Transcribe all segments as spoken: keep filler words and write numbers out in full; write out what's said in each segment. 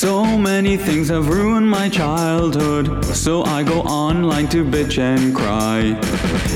So many things have ruined my childhood, so I go online to bitch and cry.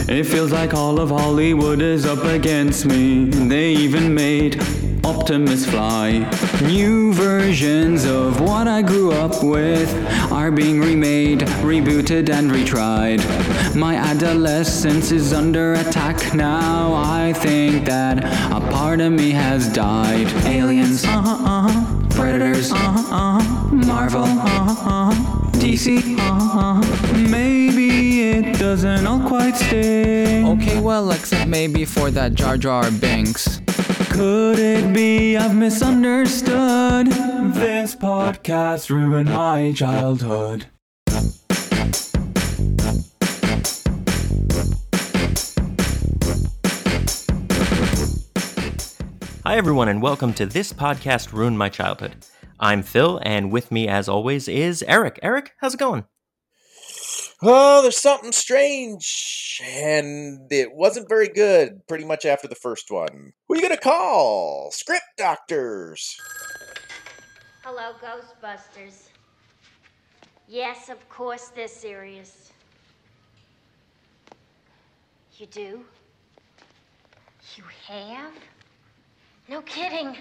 It feels like all of Hollywood is up against me. They even made Optimus fly. New versions of what I grew up with are being remade, rebooted and retried. My adolescence is under attack now. I think that a part of me has died. Aliens, uh-huh, uh-huh. Predators, uh-huh, uh-huh. Marvel, uh-huh, uh-huh. D C, uh-huh. Maybe it doesn't all quite sting. Okay, well, except maybe for that Jar Jar Binks. Could it be I've misunderstood? This podcast ruined my childhood. Hi everyone and welcome to This Podcast Ruined My Childhood. I'm Phil and with me as always is Eric. Eric, how's it going? Oh, there's something strange, and it wasn't very good pretty much after the first one. Who are you going to call? Script doctors. Hello, Ghostbusters. Yes, of course they're serious. You do? You have? No kidding.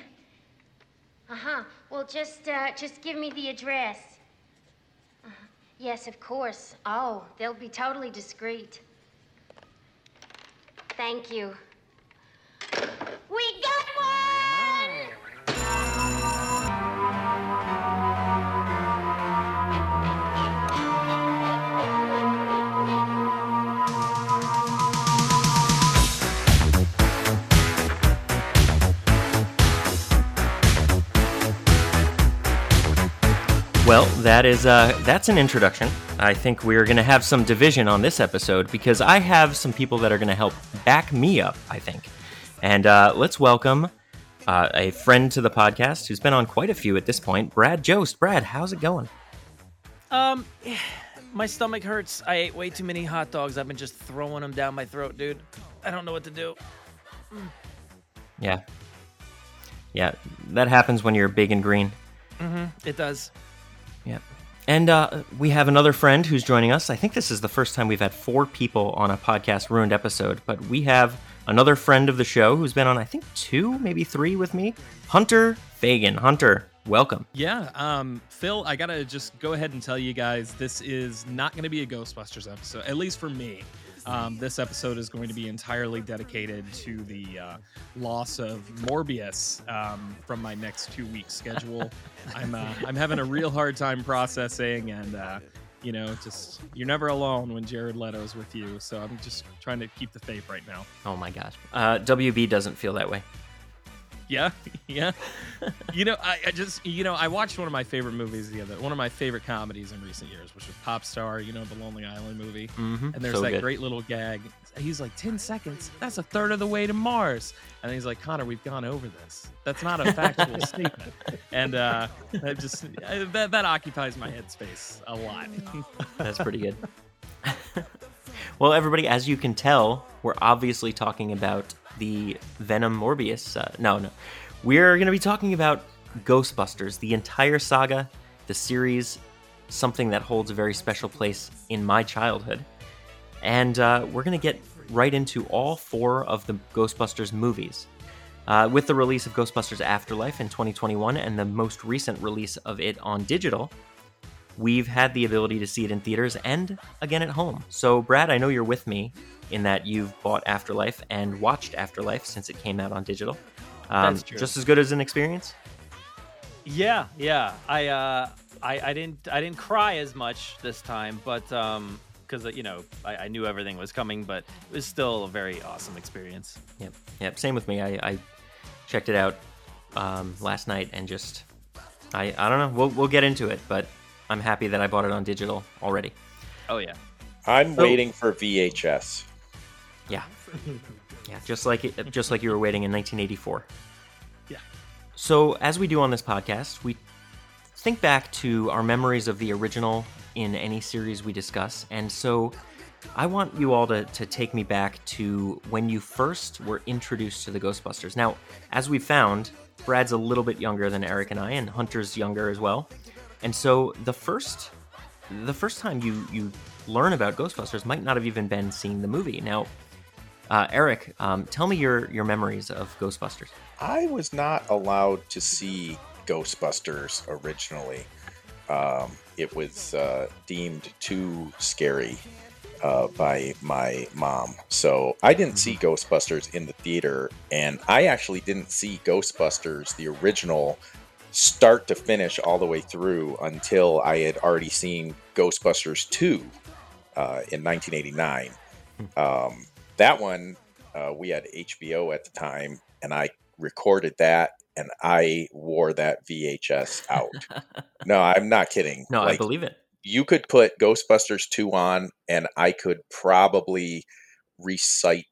Uh-huh. Well, just, uh, just give me the address. Yes, of course. Oh, they'll be totally discreet. Thank you. We got one! Well, that is uh, that's an introduction. I think we're going to have some division on this episode because I have some people that are going to help back me up, I think. And uh, let's welcome uh, a friend to the podcast who's been on quite a few at this point, Brad Jost. Brad, how's it going? Um, my stomach hurts. I ate way too many hot dogs. I've been just throwing them down my throat, dude. I don't know what to do. Mm. Yeah. Yeah, that happens when you're big and green. Mm-hmm, it does. Yeah. And uh, we have another friend who's joining us. I think this is the first time we've had four people on a Podcast Ruined episode, but we have another friend of the show who's been on, I think, two, maybe three with me, Hunter Fagan. Hunter, welcome. Yeah. Um, Phil, I got to just go ahead and tell you guys, this is not going to be a Ghostbusters episode, at least for me. Um, this episode is going to be entirely dedicated to the uh, loss of Morbius um, from my next two week schedule. I'm uh, I'm having a real hard time processing, and uh, you know, just you're never alone when Jared Leto's with you. So I'm just trying to keep the faith right now. Oh my gosh, uh, W B doesn't feel that way. Yeah, yeah. You know, I, I just, you know, I watched one of my favorite movies the other, one of my favorite comedies in recent years, which was Pop Star, you know, the Lonely Island movie. Mm-hmm. And there's so that good. Great little gag. He's like, ten seconds, that's a third of the way to Mars. And he's like, Connor, we've gone over this. That's not a factual statement. And uh, that just, that, that occupies my headspace a lot. That's pretty good. Well, everybody, as you can tell, we're obviously talking about the Venom Morbius. Uh, no, no. We're going to be talking about Ghostbusters, the entire saga, the series, something that holds a very special place in my childhood. And uh, we're going to get right into all four of the Ghostbusters movies. Uh, with the release of Ghostbusters Afterlife in twenty twenty-one and the most recent release of it on digital, we've had the ability to see it in theaters and again at home. So, Brad, I know you're with me in that you've bought Afterlife and watched Afterlife since it came out on digital. Um, That's true. Just as good as an experience? Yeah, yeah. I, uh, I, I didn't, I didn't cry as much this time, but um, because you know I, I knew everything was coming, but it was still a very awesome experience. Yep, yep. Same with me. I, I checked it out um, last night and just, I, I don't know. We'll, we'll get into it, but I'm happy that I bought it on digital already. Oh yeah. I'm so, waiting for V H S. Yeah. Yeah, just like it, just like you were waiting in nineteen eighty-four. Yeah. So, as we do on this podcast, we think back to our memories of the original in any series we discuss. And so, I want you all to, to take me back to when you first were introduced to the Ghostbusters. Now, as we found, Brad's a little bit younger than Eric and I, and Hunter's younger as well. And so the first the first time you, you learn about Ghostbusters might not have even been seeing the movie. Now, uh, Eric, um, tell me your, your memories of Ghostbusters. I was not allowed to see Ghostbusters originally. Um, it was uh, deemed too scary uh, by my mom. So I didn't see Ghostbusters in the theater, and I actually didn't see Ghostbusters, the original, start to finish all the way through until I had already seen Ghostbusters two uh, in nineteen eighty-nine. Um, that one, uh, we had H B O at the time, and I recorded that, and I wore that V H S out. No, I'm not kidding. No, like, I believe it. You could put Ghostbusters two on, and I could probably recite,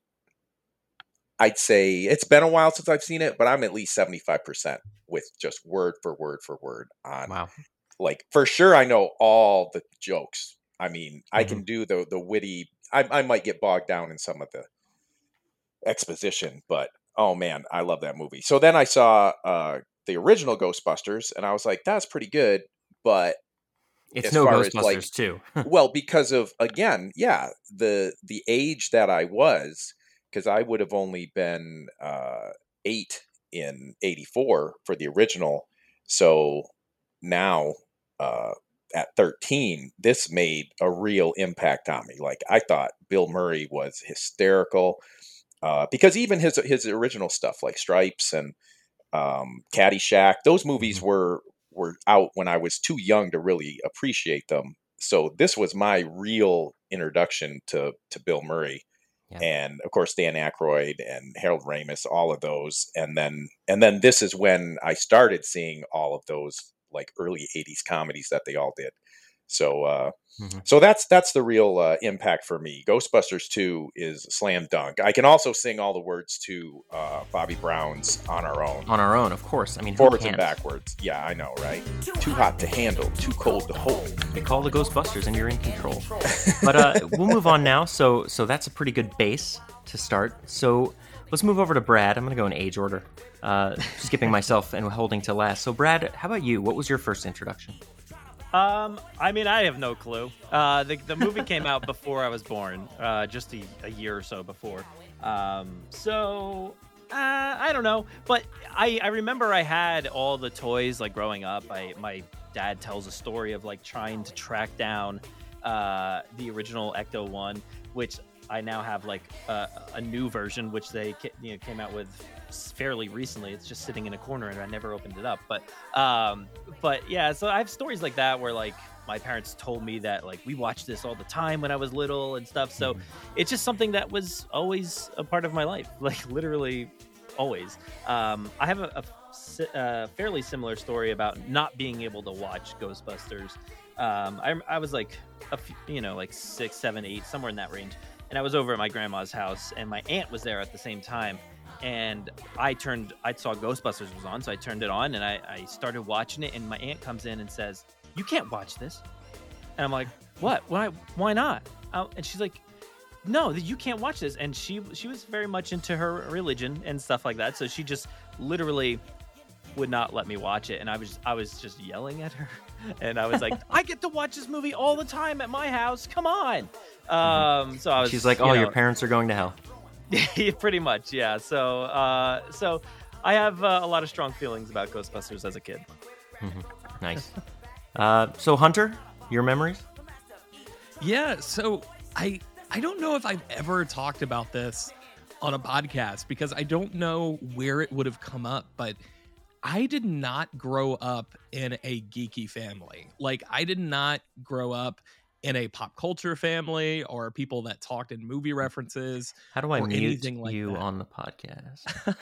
I'd say it's been a while since I've seen it, but I'm at least seventy-five percent with just word for word for word on. Wow. Like, for sure, I know all the jokes. I mean, mm-hmm. I can do the the witty. I, I might get bogged down in some of the exposition, but oh man, I love that movie. So then I saw uh, the original Ghostbusters, and I was like, that's pretty good, but it's no Ghostbusters like, too. Well, because of again, yeah, the the age that I was. Because I would have only been uh, eight in eighty-four for the original. So now uh, at thirteen, this made a real impact on me. Like, I thought Bill Murray was hysterical uh, because even his his original stuff like Stripes and um, Caddyshack, those movies were were out when I was too young to really appreciate them. So this was my real introduction to to Bill Murray. Yeah. And of course, Dan Aykroyd and Harold Ramis, all of those. And then and then this is when I started seeing all of those like early eighties comedies that they all did. So uh, mm-hmm. so that's that's the real uh, impact for me. Ghostbusters two is a slam dunk. I can also sing all the words to uh, Bobby Brown's On Our Own. On Our Own, of course. I mean, forwards and backwards. Yeah, I know, right? Too hot to handle, too cold to hold. You call the Ghostbusters and you're in control. But uh, we'll move on now. So so that's a pretty good base to start. So let's move over to Brad. I'm going to go in age order, uh, skipping myself and holding to last. So Brad, how about you? What was your first introduction? Um, I mean, I have no clue. Uh, the the movie came out before I was born, uh, just a, a year or so before. Um, so uh, I don't know, but I, I remember I had all the toys like growing up. I my dad tells a story of like trying to track down uh, the original Ecto one, which I now have like uh, a new version, which they you know, came out with fairly recently. It's just sitting in a corner and I never opened it up, but um but yeah, so I have stories like that where like my parents told me that like we watched this all the time when I was little and stuff, so it's just something that was always a part of my life, like literally always. um I have a, a, a fairly similar story about not being able to watch Ghostbusters. um I, I was like a few, you know like six, seven, eight, somewhere in that range, and I was over at my grandma's house and my aunt was there at the same time. And I turned, I saw Ghostbusters was on, so I turned it on and I, I started watching it. And my aunt comes in and says, "You can't watch this." And I'm like, "What? Why? Why not?" I, and she's like, "No, you can't watch this." And she she was very much into her religion and stuff like that, so she just literally would not let me watch it. And I was I was just yelling at her, and I was like, "I get to watch this movie all the time at my house. Come on!" Um, so I was. She's like, "Oh, you know, your parents are going to hell." Pretty much, yeah. So, uh, so I have uh, a lot of strong feelings about Ghostbusters as a kid. Mm-hmm. Nice. uh, so, Hunter, your memories? Yeah. So, I I don't know if I've ever talked about this on a podcast because I don't know where it would have come up, but I did not grow up in a geeky family. Like, I did not grow up in a pop culture family or people that talked in movie references. How do I mute like you that. On the podcast?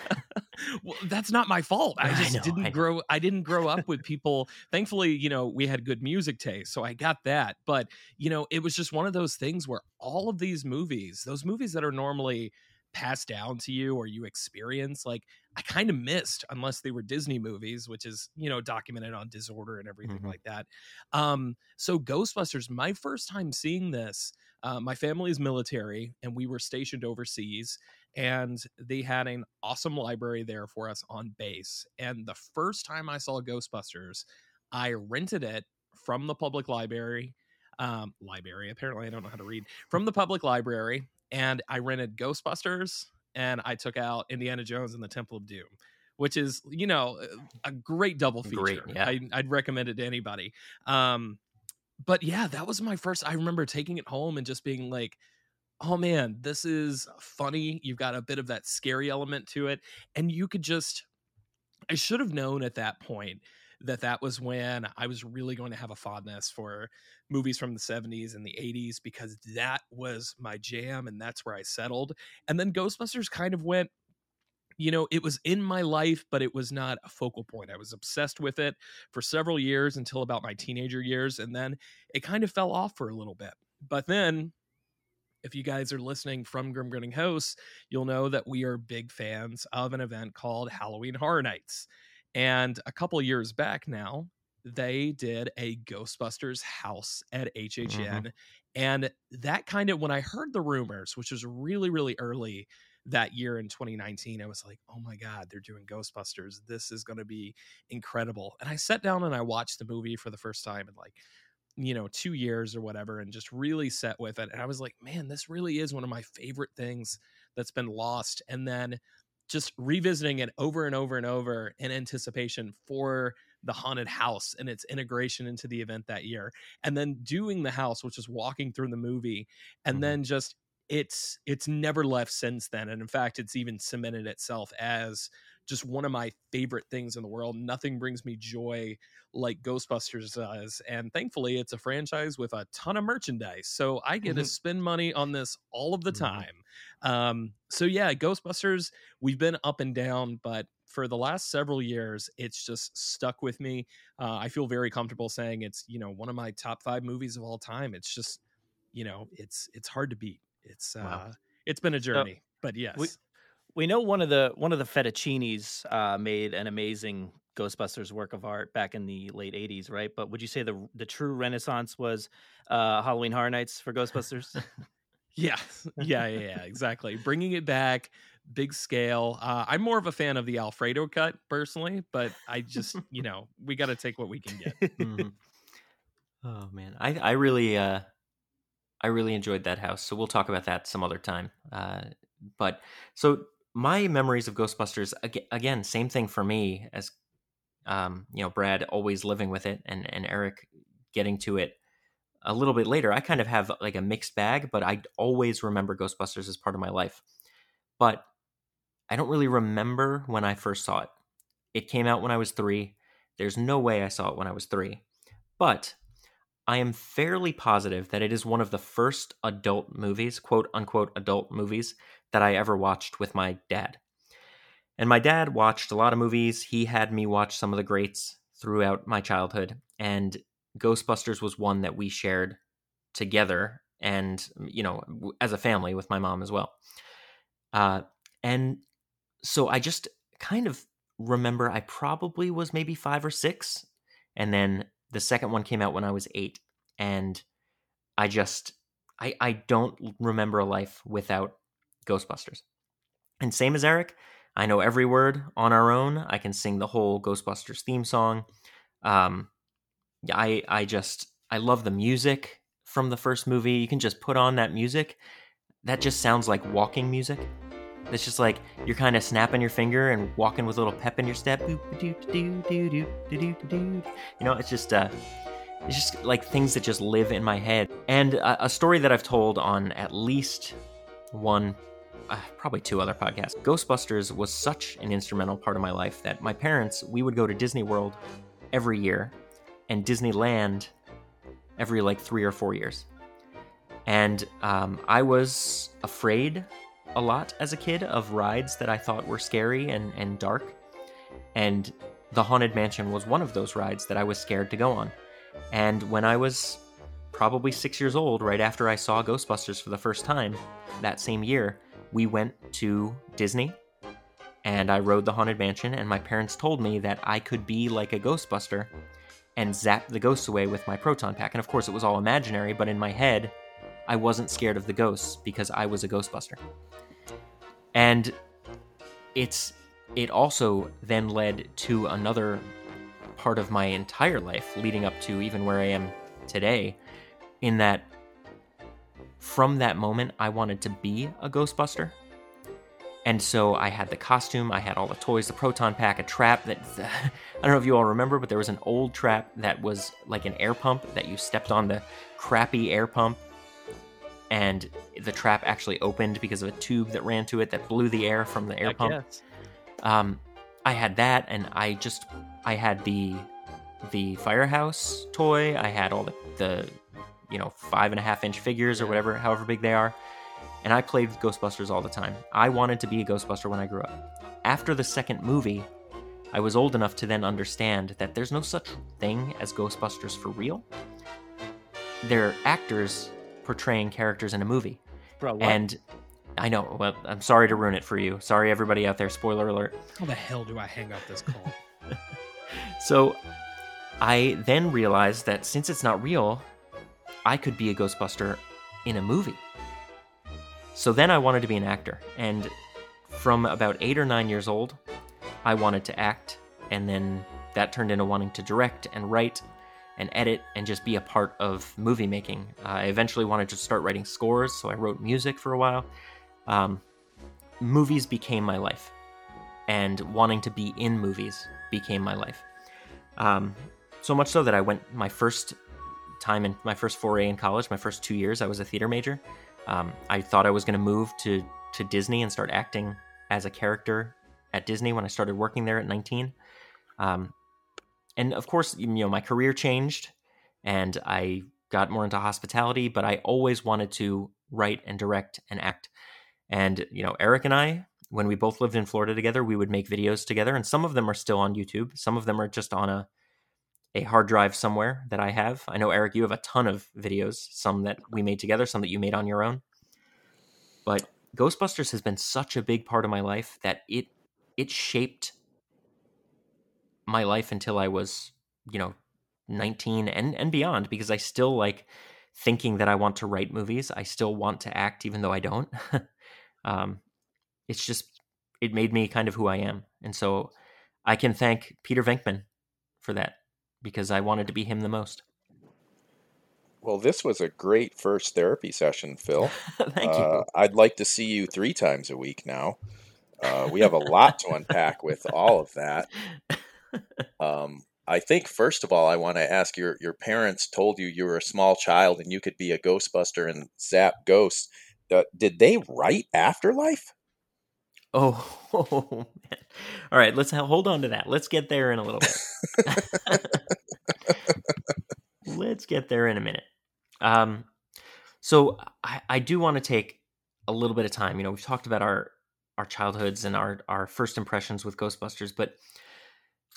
Well, that's not my fault. I just I know, didn't I grow. I didn't grow up with people. Thankfully, you know, we had good music taste, so I got that. But, you know, it was just one of those things where all of these movies, those movies that are normally passed down to you or you experience, like I kind of missed, unless they were Disney movies, which is, you know, documented on Disorder and everything mm-hmm. like that. Um, so Ghostbusters, my first time seeing this, uh, my family's military and we were stationed overseas and they had an awesome library there for us on base. And the first time I saw Ghostbusters, I rented it from the public library, um, library, apparently I don't know how to read, from the public library, and I rented Ghostbusters, and I took out Indiana Jones and the Temple of Doom, which is, you know, a great double feature. Great, yeah. I, I'd recommend it to anybody. Um, but yeah, that was my first, I remember taking it home and just being like, oh man, this is funny. You've got a bit of that scary element to it. And you could just, I should have known at that point that that was when I was really going to have a fondness for movies from the seventies and the eighties, because that was my jam and that's where I settled. And then Ghostbusters kind of went, you know, it was in my life, but it was not a focal point. I was obsessed with it for several years until about my teenager years. And then it kind of fell off for a little bit. But then if you guys are listening from Grim Grinning Hosts, you'll know that we are big fans of an event called Halloween Horror Nights. And a couple of years back now, they did a Ghostbusters house at H H N. Mm-hmm. And that kind of, when I heard the rumors, which was really, really early that year in twenty nineteen, I was like, oh my God, they're doing Ghostbusters. This is going to be incredible. And I sat down and I watched the movie for the first time in like, you know, two years or whatever, and just really sat with it. And I was like, man, this really is one of my favorite things that's been lost. And then just revisiting it over and over and over in anticipation for the haunted house and its integration into the event that year. And then doing the house, which is walking through the movie, and mm-hmm. then just it's it's never left since then. And in fact, it's even cemented itself as just one of my favorite things in the world. Nothing brings me joy like Ghostbusters does. And thankfully, it's a franchise with a ton of merchandise. So I get mm-hmm. to spend money on this all of the mm-hmm. time. Um, so yeah, Ghostbusters, we've been up and down, but for the last several years, it's just stuck with me. Uh, I feel very comfortable saying it's, you know, one of my top five movies of all time. It's just, you know, it's it's hard to beat. It's uh, wow. It's been a journey, so, but yes, we, we know one of the one of the Fettuccinis uh, made an amazing Ghostbusters work of art back in the late eighties, right? But would you say the the true renaissance was uh, Halloween Horror Nights for Ghostbusters? yeah, yeah, yeah, yeah, exactly. Bringing it back, big scale. Uh, I'm more of a fan of the Alfredo cut personally, but I just you know we got to take what we can get. mm. Oh man, I I really. Uh... I really enjoyed that house, so we'll talk about that some other time. Uh, but so my memories of Ghostbusters, again, same thing for me as, um, you know, Brad always living with it and, and Eric getting to it a little bit later. I kind of have like a mixed bag, but I always remember Ghostbusters as part of my life. But I don't really remember when I first saw it. It came out when I was three. There's no way I saw it when I was three. But I am fairly positive that it is one of the first adult movies, quote unquote adult movies, that I ever watched with my dad. And my dad watched a lot of movies. He had me watch some of the greats throughout my childhood. And Ghostbusters was one that we shared together and, you know, as a family with my mom as well. Uh, and so I just kind of remember I probably was maybe five or six, and then the second one came out when I was eight, and I just, I, I don't remember a life without Ghostbusters. And same as Eric, I know every word on our own. I can sing the whole Ghostbusters theme song. Um, I, I just, I love the music from the first movie. You can just put on that music. That just sounds like walking music. It's just like you're kind of snapping your finger and walking with a little pep in your step. You know, it's just uh, it's just like things that just live in my head. And a, a story that I've told on at least one, uh, probably two other podcasts. Ghostbusters was such an instrumental part of my life that my parents, we would go to Disney World every year and Disneyland every like three or four years. And um, I was afraid a lot as a kid of rides that I thought were scary and, and dark, and the Haunted Mansion was one of those rides that I was scared to go on. And when I was probably six years old, right after I saw Ghostbusters for the first time that same year, we went to Disney and I rode the Haunted Mansion, and my parents told me that I could be like a Ghostbuster and zap the ghosts away with my proton pack. And of course it was all imaginary, but in my head I wasn't scared of the ghosts because I was a Ghostbuster. And it's it also then led to another part of my entire life leading up to even where I am today, in that from that moment, I wanted to be a Ghostbuster. And so I had the costume, I had all the toys, the proton pack, a trap that, I don't know if you all remember, but there was an old trap that was like an air pump that you stepped on the crappy air pump, and the trap actually opened because of a tube that ran to it that blew the air from the air I pump. Guess. Um, I had that, and I just, I had the the firehouse toy, I had all the, the you know, five and a half inch figures or whatever, however big they are. And I played with Ghostbusters all the time. I wanted to be a Ghostbuster when I grew up. After the second movie, I was old enough to then understand that there's no such thing as Ghostbusters for real. They're actors portraying characters in a movie. Bro, what? And I know, well, I'm sorry to ruin it for you. Sorry, everybody out there. Spoiler alert. How the hell do I hang up this call? So I then realized that since it's not real, I could be a Ghostbuster in a movie. So then I wanted to be an actor, and from about eight or nine years old, I wanted to act, and then that turned into wanting to direct and write and edit and just be a part of movie making. Uh, I eventually wanted to start writing scores, so I wrote music for a while. Um, movies became my life, and wanting to be in movies became my life. Um, so much so that I went my first time in my first foray in college, my first two years, I was a theater major. Um, I thought I was going to move to, to Disney and start acting as a character at Disney when I started working there at nineteen. Um, and of course, you know, my career changed and I got more into hospitality, but I always wanted to write and direct and act. And, you know, Eric and I, when we both lived in Florida together, we would make videos together, and some of them are still on YouTube. Some of them are just on a, a hard drive somewhere that I have. I know, Eric, you have a ton of videos, some that we made together, some that you made on your own. But Ghostbusters has been such a big part of my life that it it shaped my life until I was, you know, nineteen and, and beyond, because I still like thinking that I want to write movies. I still want to act, even though I don't. um, it's just, it made me kind of who I am. And so I can thank Peter Venkman for that, because I wanted to be him the most. Well, this was a great first therapy session, Phil. Thank you. Uh, I'd like to see you three times a week now. Uh, we have a lot to unpack with all of that. Um, I think, first of all, I want to ask, your your parents told you you were a small child and you could be a Ghostbuster and zap ghosts. Uh, did they write Afterlife? Oh, oh, man. All right, let's hold on to that. Let's get there in a little bit. Let's get there in a minute. Um, so I, I do want to take a little bit of time. You know, we've talked about our, our childhoods and our, our first impressions with Ghostbusters, but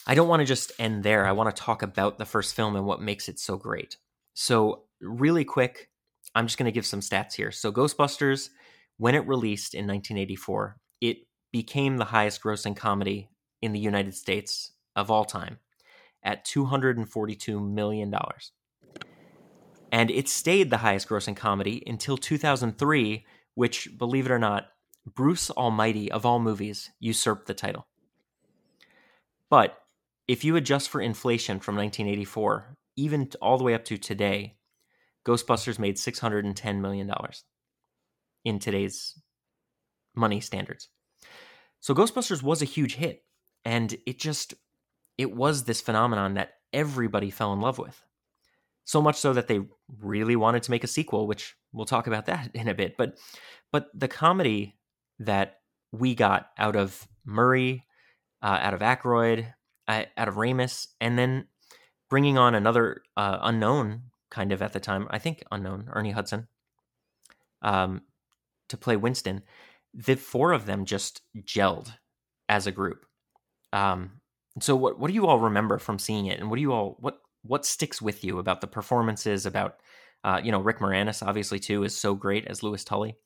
I don't want to just end there. I want to talk about the first film and what makes it so great. So really quick, I'm just going to give some stats here. So Ghostbusters, when it released in nineteen eighty-four, it became the highest grossing comedy in the United States of all time at two hundred forty-two million dollars. And it stayed the highest grossing comedy until two thousand three, which, believe it or not, Bruce Almighty, of all movies, usurped the title. But if you adjust for inflation from nineteen eighty-four, even all the way up to today, Ghostbusters made six hundred ten million dollars in today's money standards. So Ghostbusters was a huge hit, and it just, it was this phenomenon that everybody fell in love with. So much so that they really wanted to make a sequel, which we'll talk about that in a bit. But but the comedy that we got out of Murray, uh, out of Aykroyd, uh, out of Ramis, and then bringing on another uh, unknown kind of at the time, I think unknown, Ernie Hudson, um, to play Winston, the four of them just gelled as a group. Um, so what what do you all remember from seeing it? And what do you all, what what sticks with you about the performances, about, uh, you know, Rick Moranis, obviously, too, is so great as Louis Tully.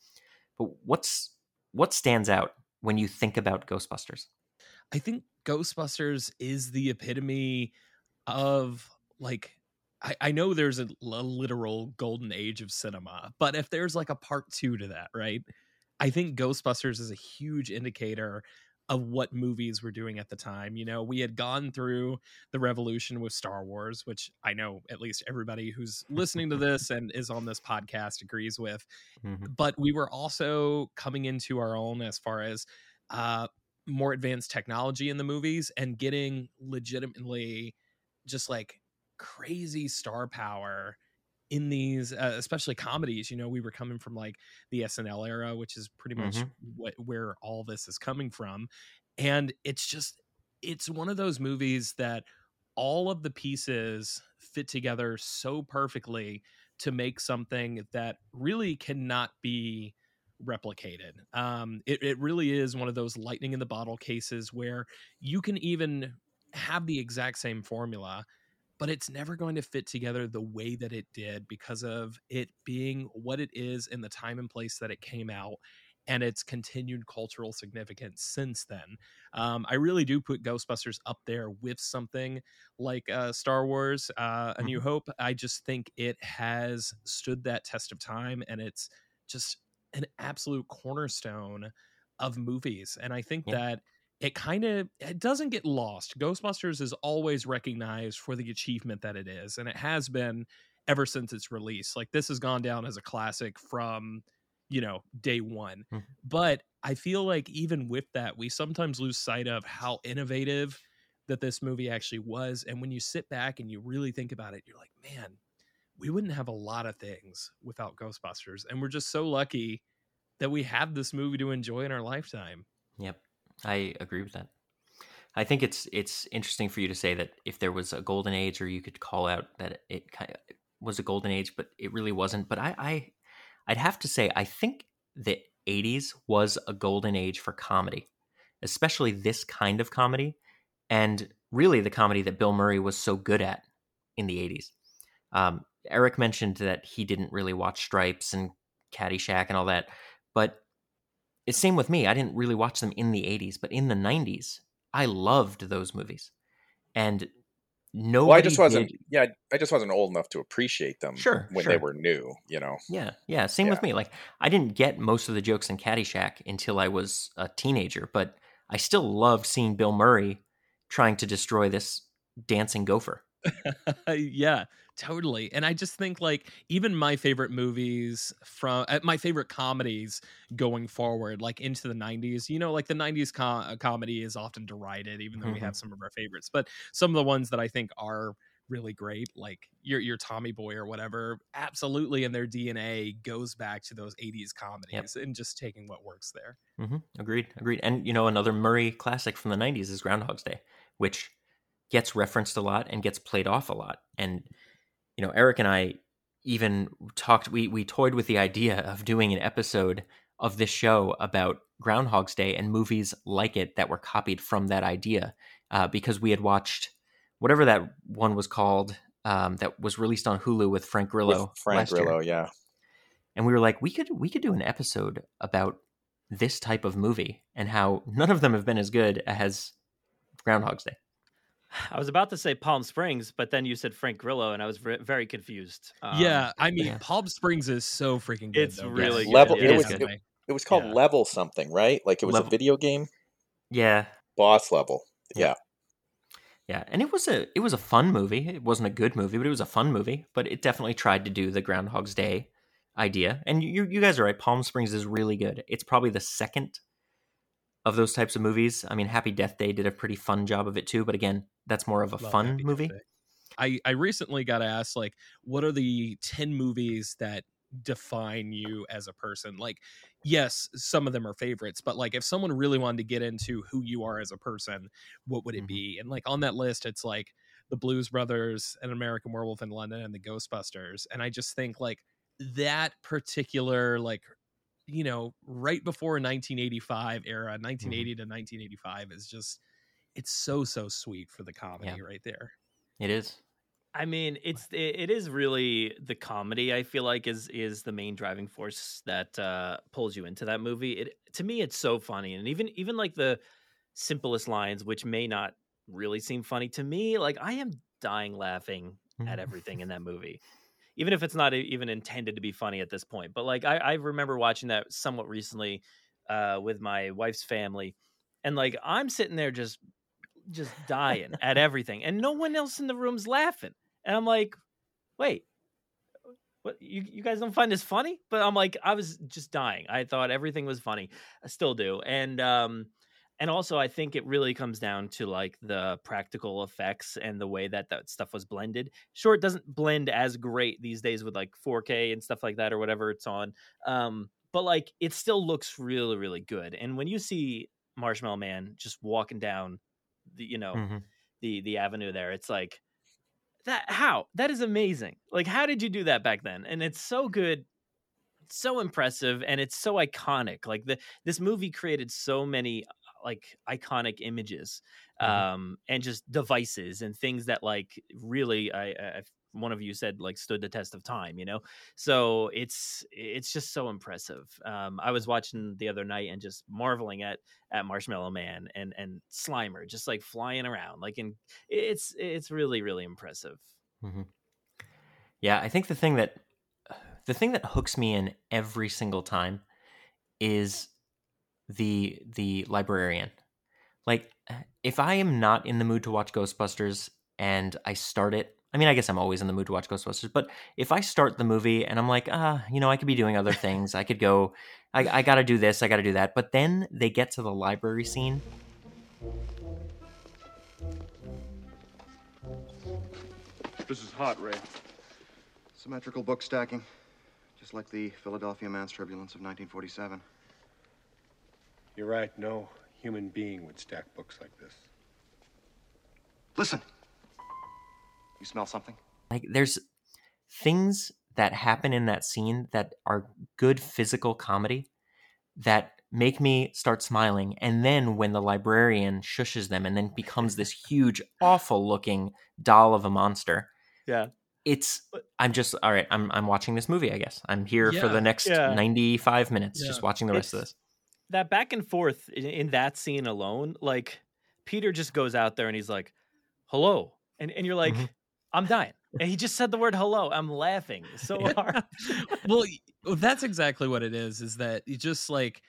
But what's what stands out when you think about Ghostbusters? I think Ghostbusters is the epitome of, like, I, I know there's a, a literal golden age of cinema, but if there's like a part two to that, right? I think Ghostbusters is a huge indicator of what movies were doing at the time. You know, we had gone through the revolution with Star Wars, which I know at least everybody who's listening to this and is on this podcast agrees with. Mm-hmm. But we were also coming into our own as far as uh, more advanced technology in the movies and getting legitimately just like crazy star power in these, uh, especially comedies. You know, we were coming from like the S N L era, which is pretty much mm-hmm. what, where all this is coming from. And it's just, it's one of those movies that all of the pieces fit together so perfectly to make something that really cannot be replicated. Um, it, it really is one of those lightning in the bottle cases where you can even have the exact same formula, but it's never going to fit together the way that it did because of it being what it is in the time and place that it came out and its continued cultural significance since then. Um, I really do put Ghostbusters up there with something like uh, Star Wars, uh, A New Hope. I just think it has stood that test of time, and it's just an absolute cornerstone of movies. And I think yeah. that It kind of it doesn't get lost. Ghostbusters is always recognized for the achievement that it is, and it has been ever since its release. Like, this has gone down as a classic from, you know, day one. Mm-hmm. But I feel like even with that, we sometimes lose sight of how innovative that this movie actually was. And when you sit back and you really think about it, you're like, man, we wouldn't have a lot of things without Ghostbusters. And we're just so lucky that we have this movie to enjoy in our lifetime. Yep. I agree with that. I think it's it's interesting for you to say that if there was a golden age, or you could call out that it kind of was a golden age, but it really wasn't. But I, I, I'd have to say, I think the eighties was a golden age for comedy, especially this kind of comedy, and really the comedy that Bill Murray was so good at in the eighties. Um, Eric mentioned that he didn't really watch Stripes and Caddyshack and all that, but it's same with me. I didn't really watch them in the eighties, but in the nineties, I loved those movies. And nobody well, I just wasn't. Did... Yeah, I just wasn't old enough to appreciate them sure, when sure. they were new. You know. Yeah, yeah. Same yeah. with me. Like, I didn't get most of the jokes in Caddyshack until I was a teenager, but I still loved seeing Bill Murray trying to destroy this dancing gopher. Yeah, totally. And I just think, like, even my favorite movies from uh, my favorite comedies going forward, like into the nineties, you know, like the nineties com- comedy is often derided, even though mm-hmm. we have some of our favorites, but some of the ones that I think are really great, like your your Tommy Boy or whatever, absolutely in their D N A goes back to those eighties comedies. Yep. And just taking what works there. Mm-hmm. Agreed. Agreed. And, you know, another Murray classic from the nineties is Groundhog's Day, which gets referenced a lot and gets played off a lot. And, you know, Eric and I even talked, we we toyed with the idea of doing an episode of this show about Groundhog's Day and movies like it that were copied from that idea, uh, because we had watched whatever that one was called, um, that was released on Hulu with Frank Grillo. With Frank Grillo, yeah. And we were like, we could we could do an episode about this type of movie and how none of them have been as good as Groundhog's Day. I was about to say Palm Springs, but then you said Frank Grillo, and I was re- very confused. Um, yeah, I mean, yeah. Palm Springs is so freaking good. It's though. really yes. good. Level, it, it, was, good. It, it was called yeah. Level something, right? Like it was level. a video game. Yeah. Boss Level. Yeah. Yeah, and it was a it was a fun movie. It wasn't a good movie, but it was a fun movie. But it definitely tried to do the Groundhog's Day idea. And you you guys are right. Palm Springs is really good. It's probably the second of those types of movies. I mean, Happy Death Day did a pretty fun job of it too, but again, that's more of a Love fun movie. I, I recently got asked, like, what are the ten movies that define you as a person? Like, yes, some of them are favorites, but like if someone really wanted to get into who you are as a person, what would it mm-hmm. be? And like on that list, it's like the Blues Brothers, An American Werewolf in London, and the Ghostbusters. And I just think like that particular, like, you know, right before nineteen eighty-five era, nineteen eighty mm-hmm. to nineteen eighty-five is just, it's so, so sweet for the comedy yeah. right there. It is. I mean, it's, it, it is really the comedy, I feel like, is, is the main driving force that uh, pulls you into that movie. It, to me, it's so funny. And even, even like the simplest lines, which may not really seem funny to me, like I am dying laughing at everything in that movie, even if it's not even intended to be funny at this point. But like, I, I remember watching that somewhat recently uh, with my wife's family. And like, I'm sitting there just, just dying at everything. And no one else in the room's laughing. And I'm like, wait, what? You, you guys don't find this funny? But I'm like, I was just dying. I thought everything was funny. I still do. And, um, and also I think it really comes down to like the practical effects and the way that that stuff was blended. Sure, it doesn't blend as great these days with like four K and stuff like that or whatever it's on. Um, but like, it still looks really, really good. And when you see Marshmallow Man just walking down the, you know, mm-hmm. the, the avenue there, it's like, that how that is amazing. Like, how did you do that back then? And it's so good, it's so impressive, and it's so iconic. Like, the this movie created so many like iconic images, um mm-hmm. and just devices and things that like really I, I one of you said like stood the test of time, you know. So it's it's just so impressive. um I was watching the other night and just marveling at at Marshmallow Man and and Slimer just like flying around, like, and it's it's really, really impressive. Mm-hmm. Yeah, I think the thing that the thing that hooks me in every single time is the the librarian. Like, if I am not in the mood to watch Ghostbusters and I start it, I mean, I guess I'm always in the mood to watch Ghostbusters, but if I start the movie and I'm like, ah, you know, I could be doing other things. I could go, I, I got to do this, I got to do that. But then they get to the library scene. This is hot, Ray. Symmetrical book stacking, just like the Philadelphia man's turbulence of nineteen forty-seven. You're right. No human being would stack books like this. Listen. You smell something? Like, there's things that happen in that scene that are good physical comedy that make me start smiling. And then when the librarian shushes them and then becomes this huge, awful looking doll of a monster. Yeah. It's I'm just all right. I'm I'm watching this movie, I guess. I'm here yeah, for the next yeah. ninety-five minutes, yeah. just watching the rest it's, of this. That back and forth in, in that scene alone, like, Peter just goes out there and he's like, hello. And and you're like, mm-hmm. I'm dying. And he just said the word hello. I'm laughing so hard. Well, that's exactly what it is, is that you just like,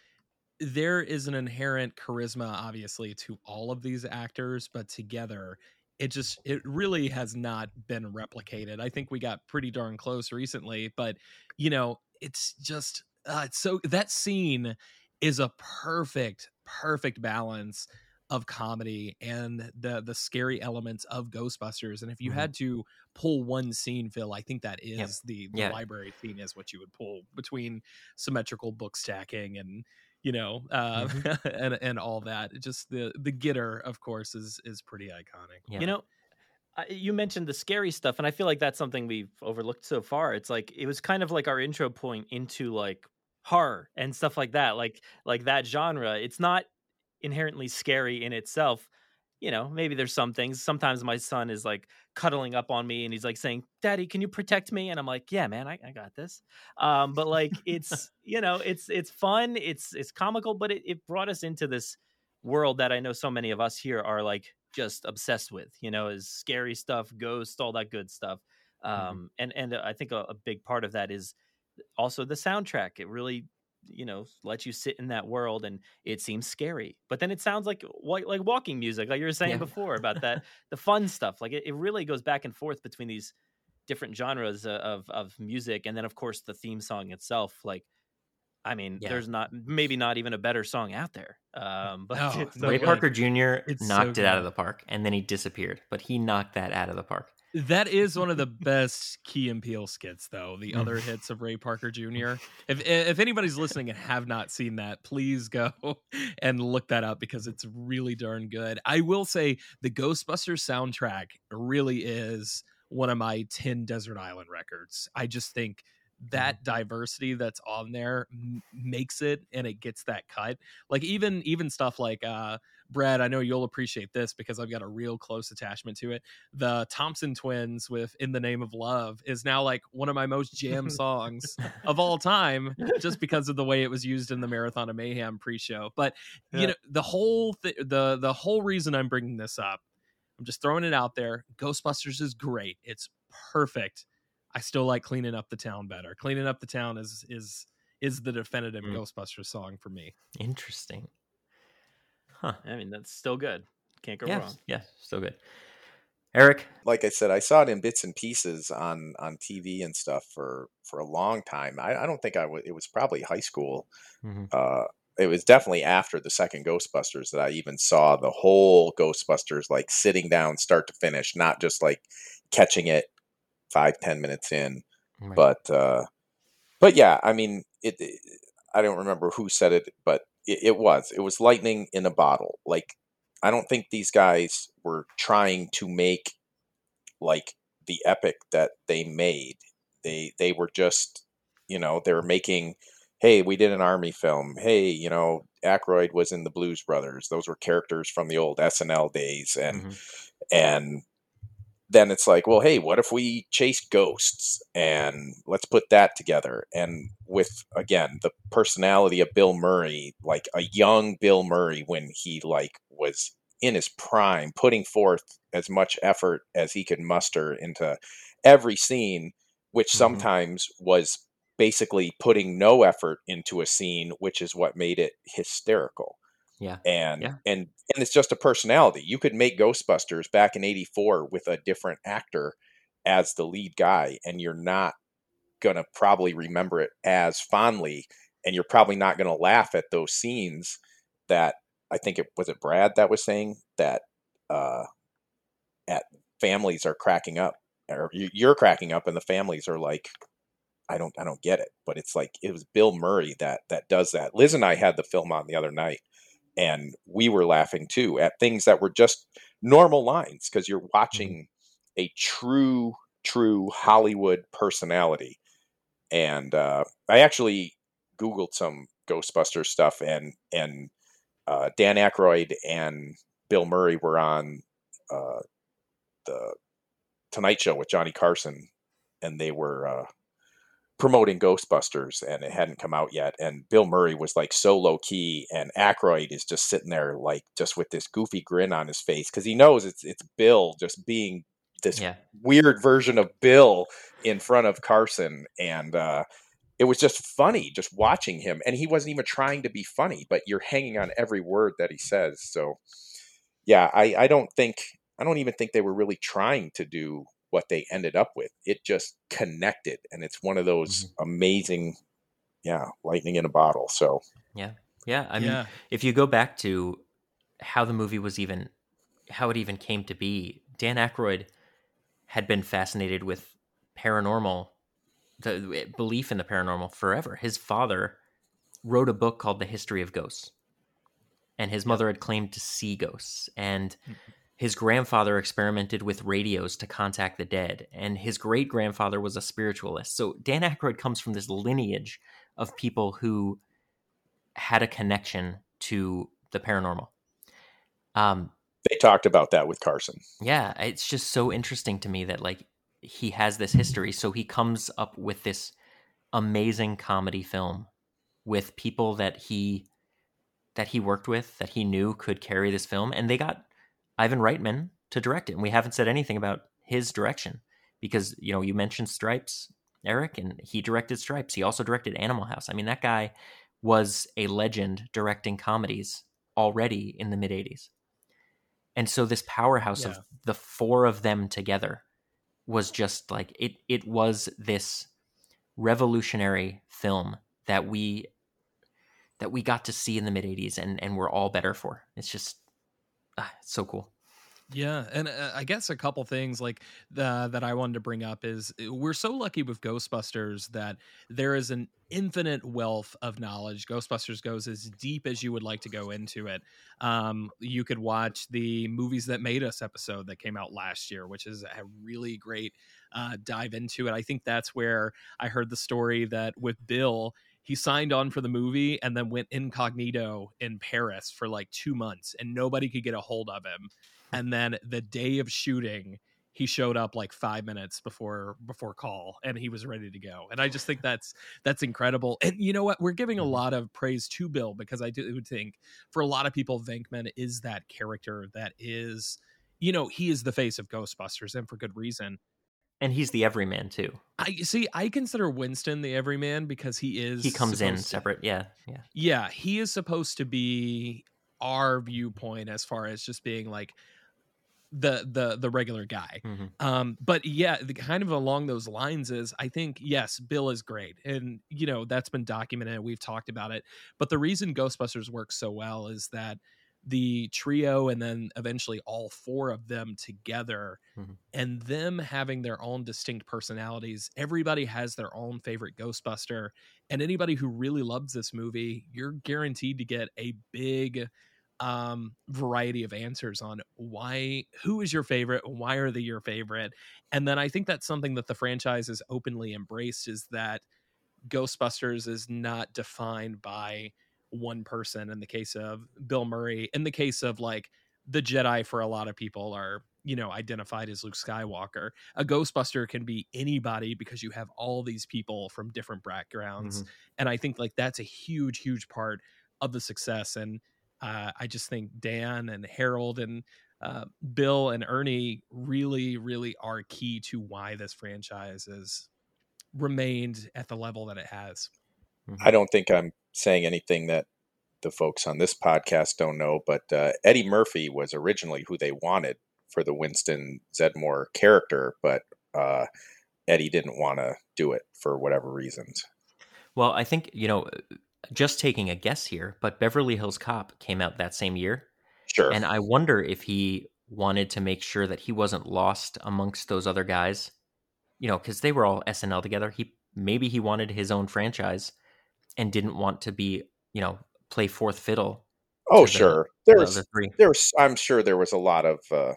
there is an inherent charisma, obviously, to all of these actors, but together, it just, it really has not been replicated. I think we got pretty darn close recently, but, you know, it's just, uh, it's so, that scene is a perfect, perfect balance of comedy and the the scary elements of Ghostbusters. And if you mm-hmm. had to pull one scene, Phil, I think that is yeah. the, the yeah. library scene is what you would pull between symmetrical book stacking and, you know, uh, mm-hmm. and and all that. Just the the getter, of course, is is pretty iconic. Yeah. You know, you mentioned the scary stuff, and I feel like that's something we've overlooked so far. It's like, it was kind of like our intro point into like horror and stuff like that, like like that genre. It's not inherently scary in itself, you know. Maybe there's some things. Sometimes my son is like cuddling up on me and he's like saying, Daddy, can you protect me? And I'm like, yeah, man, I, I got this. Um, but like, it's, you know, it's, it's fun. It's, it's comical, but it, it brought us into this world that I know so many of us here are like just obsessed with, you know, is scary stuff, ghosts, all that good stuff. Um, mm-hmm. and, and I think a, a big part of that is also the soundtrack. It really, you know, let you sit in that world, and it seems scary, but then it sounds like like, like walking music, like you were saying yeah. before about that the fun stuff. Like, it, it really goes back and forth between these different genres of of music, and then of course the theme song itself. Like, I mean, yeah. there's not maybe not even a better song out there. Um, but no, so Ray good. Parker Junior It's knocked so it out of the park, and then he disappeared, but he knocked that out of the park. That is one of the best Key and Peele skits, though. The other hits of Ray Parker Junior If if anybody's listening and have not seen that, please go and look that up, because it's really darn good. I will say the Ghostbusters soundtrack really is one of my ten Desert Island records. I just think that diversity that's on there m- makes it, and it gets that cut. Like, even even stuff like uh Brad, I know you'll appreciate this because I've got a real close attachment to it. The Thompson Twins with In the Name of Love is now like one of my most jam songs of all time, just because of the way it was used in the Marathon of Mayhem pre-show. But yeah. you know, the whole th- the the whole reason I'm bringing this up, I'm just throwing it out there. Ghostbusters is great. It's perfect. I still like Cleaning Up the Town better. Cleaning Up the Town is is is the definitive mm. Ghostbusters song for me. Interesting. Huh. I mean, that's still good. Can't go yes. wrong. Yeah, still good. Eric? Like I said, I saw it in bits and pieces on, on T V and stuff for, for a long time. I, I don't think I w- it was probably high school. Mm-hmm. Uh, it was definitely after the second Ghostbusters that I even saw the whole Ghostbusters, like sitting down, start to finish, not just like catching it five, ten minutes in. Right. But, uh, but yeah, I mean, it, it, I don't remember who said it, but it, it was, it was lightning in a bottle. Like, I don't think these guys were trying to make like the epic that they made. They, they were just, you know, they were making, hey, we did an army film. Hey, you know, Aykroyd was in the Blues Brothers. Those were characters from the old S N L days. And, mm-hmm. and then it's like, well, hey, what if we chase ghosts and let's put that together. And with, again, the personality of Bill Murray, like a young Bill Murray, when he like was in his prime, putting forth as much effort as he could muster into every scene, which mm-hmm. sometimes was basically putting no effort into a scene, which is what made it hysterical. Yeah. And, yeah. and, and it's just a personality. You could make Ghostbusters back in eighty-four with a different actor as the lead guy, and you're not going to probably remember it as fondly. And you're probably not going to laugh at those scenes that I think it was it Brad that was saying that, uh, at families are cracking up, or you're cracking up and the families are like, I don't, I don't get it. But it's like, it was Bill Murray that, that does that. Liz and I had the film on the other night, and we were laughing too at things that were just normal lines, because you're watching a true, true Hollywood personality. And uh, I actually Googled some Ghostbuster stuff, and and uh, Dan Aykroyd and Bill Murray were on uh, the Tonight Show with Johnny Carson, and they were uh, promoting Ghostbusters, and it hadn't come out yet. And Bill Murray was like so low key, and Aykroyd is just sitting there like just with this goofy grin on his face, because he knows it's it's Bill just being this yeah. weird version of Bill in front of Carson. And uh, it was just funny just watching him, and he wasn't even trying to be funny, but you're hanging on every word that he says. So yeah, I, I don't think I don't even think they were really trying to do what they ended up with. It just connected, and it's one of those mm-hmm. amazing yeah lightning in a bottle. So yeah yeah I mean yeah. if you go back to how the movie was even how it even came to be, Dan Aykroyd had been fascinated with paranormal the belief in the paranormal forever. His father wrote a book called The History of Ghosts, and his mother had claimed to see ghosts, and mm-hmm. his grandfather experimented with radios to contact the dead, and his great-grandfather was a spiritualist. So Dan Aykroyd comes from this lineage of people who had a connection to the paranormal. Um, they talked about that with Carson. Yeah, it's just so interesting to me that like he has this history, so he comes up with this amazing comedy film with people that he that he worked with, that he knew could carry this film, and they got Ivan Reitman to direct it. And we haven't said anything about his direction, because, you know, you mentioned Stripes, Eric, and he directed Stripes. He also directed Animal House. I mean, that guy was a legend directing comedies already in the mid eighties. And so this powerhouse yeah. of the four of them together was just like, it, it was this revolutionary film that we, that we got to see in the mid eighties, and, and we're all better for. It's just, Ah, it's so cool. Yeah. And uh, I guess a couple things like the, that I wanted to bring up is we're so lucky with Ghostbusters that there is an infinite wealth of knowledge. Ghostbusters goes as deep as you would like to go into it. Um, you could watch the Movies That Made Us episode that came out last year, which is a really great uh, dive into it. I think that's where I heard the story that with Bill, he signed on for the movie and then went incognito in Paris for like two months and nobody could get a hold of him. And then the day of shooting, he showed up like five minutes before before call and he was ready to go. And I just think that's that's incredible. And you know what? We're giving a lot of praise to Bill, because I do think for a lot of people, Venkman is that character that is, you know, he is the face of Ghostbusters, and for good reason. And he's the everyman too. I see. I consider Winston the everyman because he is. He comes in separate. To, yeah. Yeah. Yeah. He is supposed to be our viewpoint as far as just being like the the the regular guy. Mm-hmm. Um, but yeah, the kind of along those lines is, I think, yes, Bill is great. And, you know, that's been documented. We've talked about it. But the reason Ghostbusters works so well is that the trio and then eventually all four of them together, mm-hmm. and them having their own distinct personalities. Everybody has their own favorite Ghostbuster, and anybody who really loves this movie, you're guaranteed to get a big um, variety of answers on why, who is your favorite? Why are they your favorite? And then I think that's something that the franchise has openly embraced, is that Ghostbusters is not defined by one person. In the case of Bill Murray, in the case of like the Jedi, for a lot of people are, you know, identified as Luke Skywalker. A Ghostbuster can be anybody because you have all these people from different backgrounds. Mm-hmm. And I think like that's a huge, huge part of the success. And uh, I just think Dan and Harold and uh, Bill and Ernie really, really are key to why this franchise has remained at the level that it has. I don't think I'm saying anything that the folks on this podcast don't know, but uh, Eddie Murphy was originally who they wanted for the Winston Zeddemore character, but uh, Eddie didn't want to do it for whatever reasons. Well, I think, you know, just taking a guess here, but Beverly Hills Cop came out that same year. Sure. And I wonder if he wanted to make sure that he wasn't lost amongst those other guys, you know, because they were all S N L together. He maybe he wanted his own franchise and didn't want to be, you know, play fourth fiddle. Oh, sure. There was, there was, I'm sure there was a lot of, uh,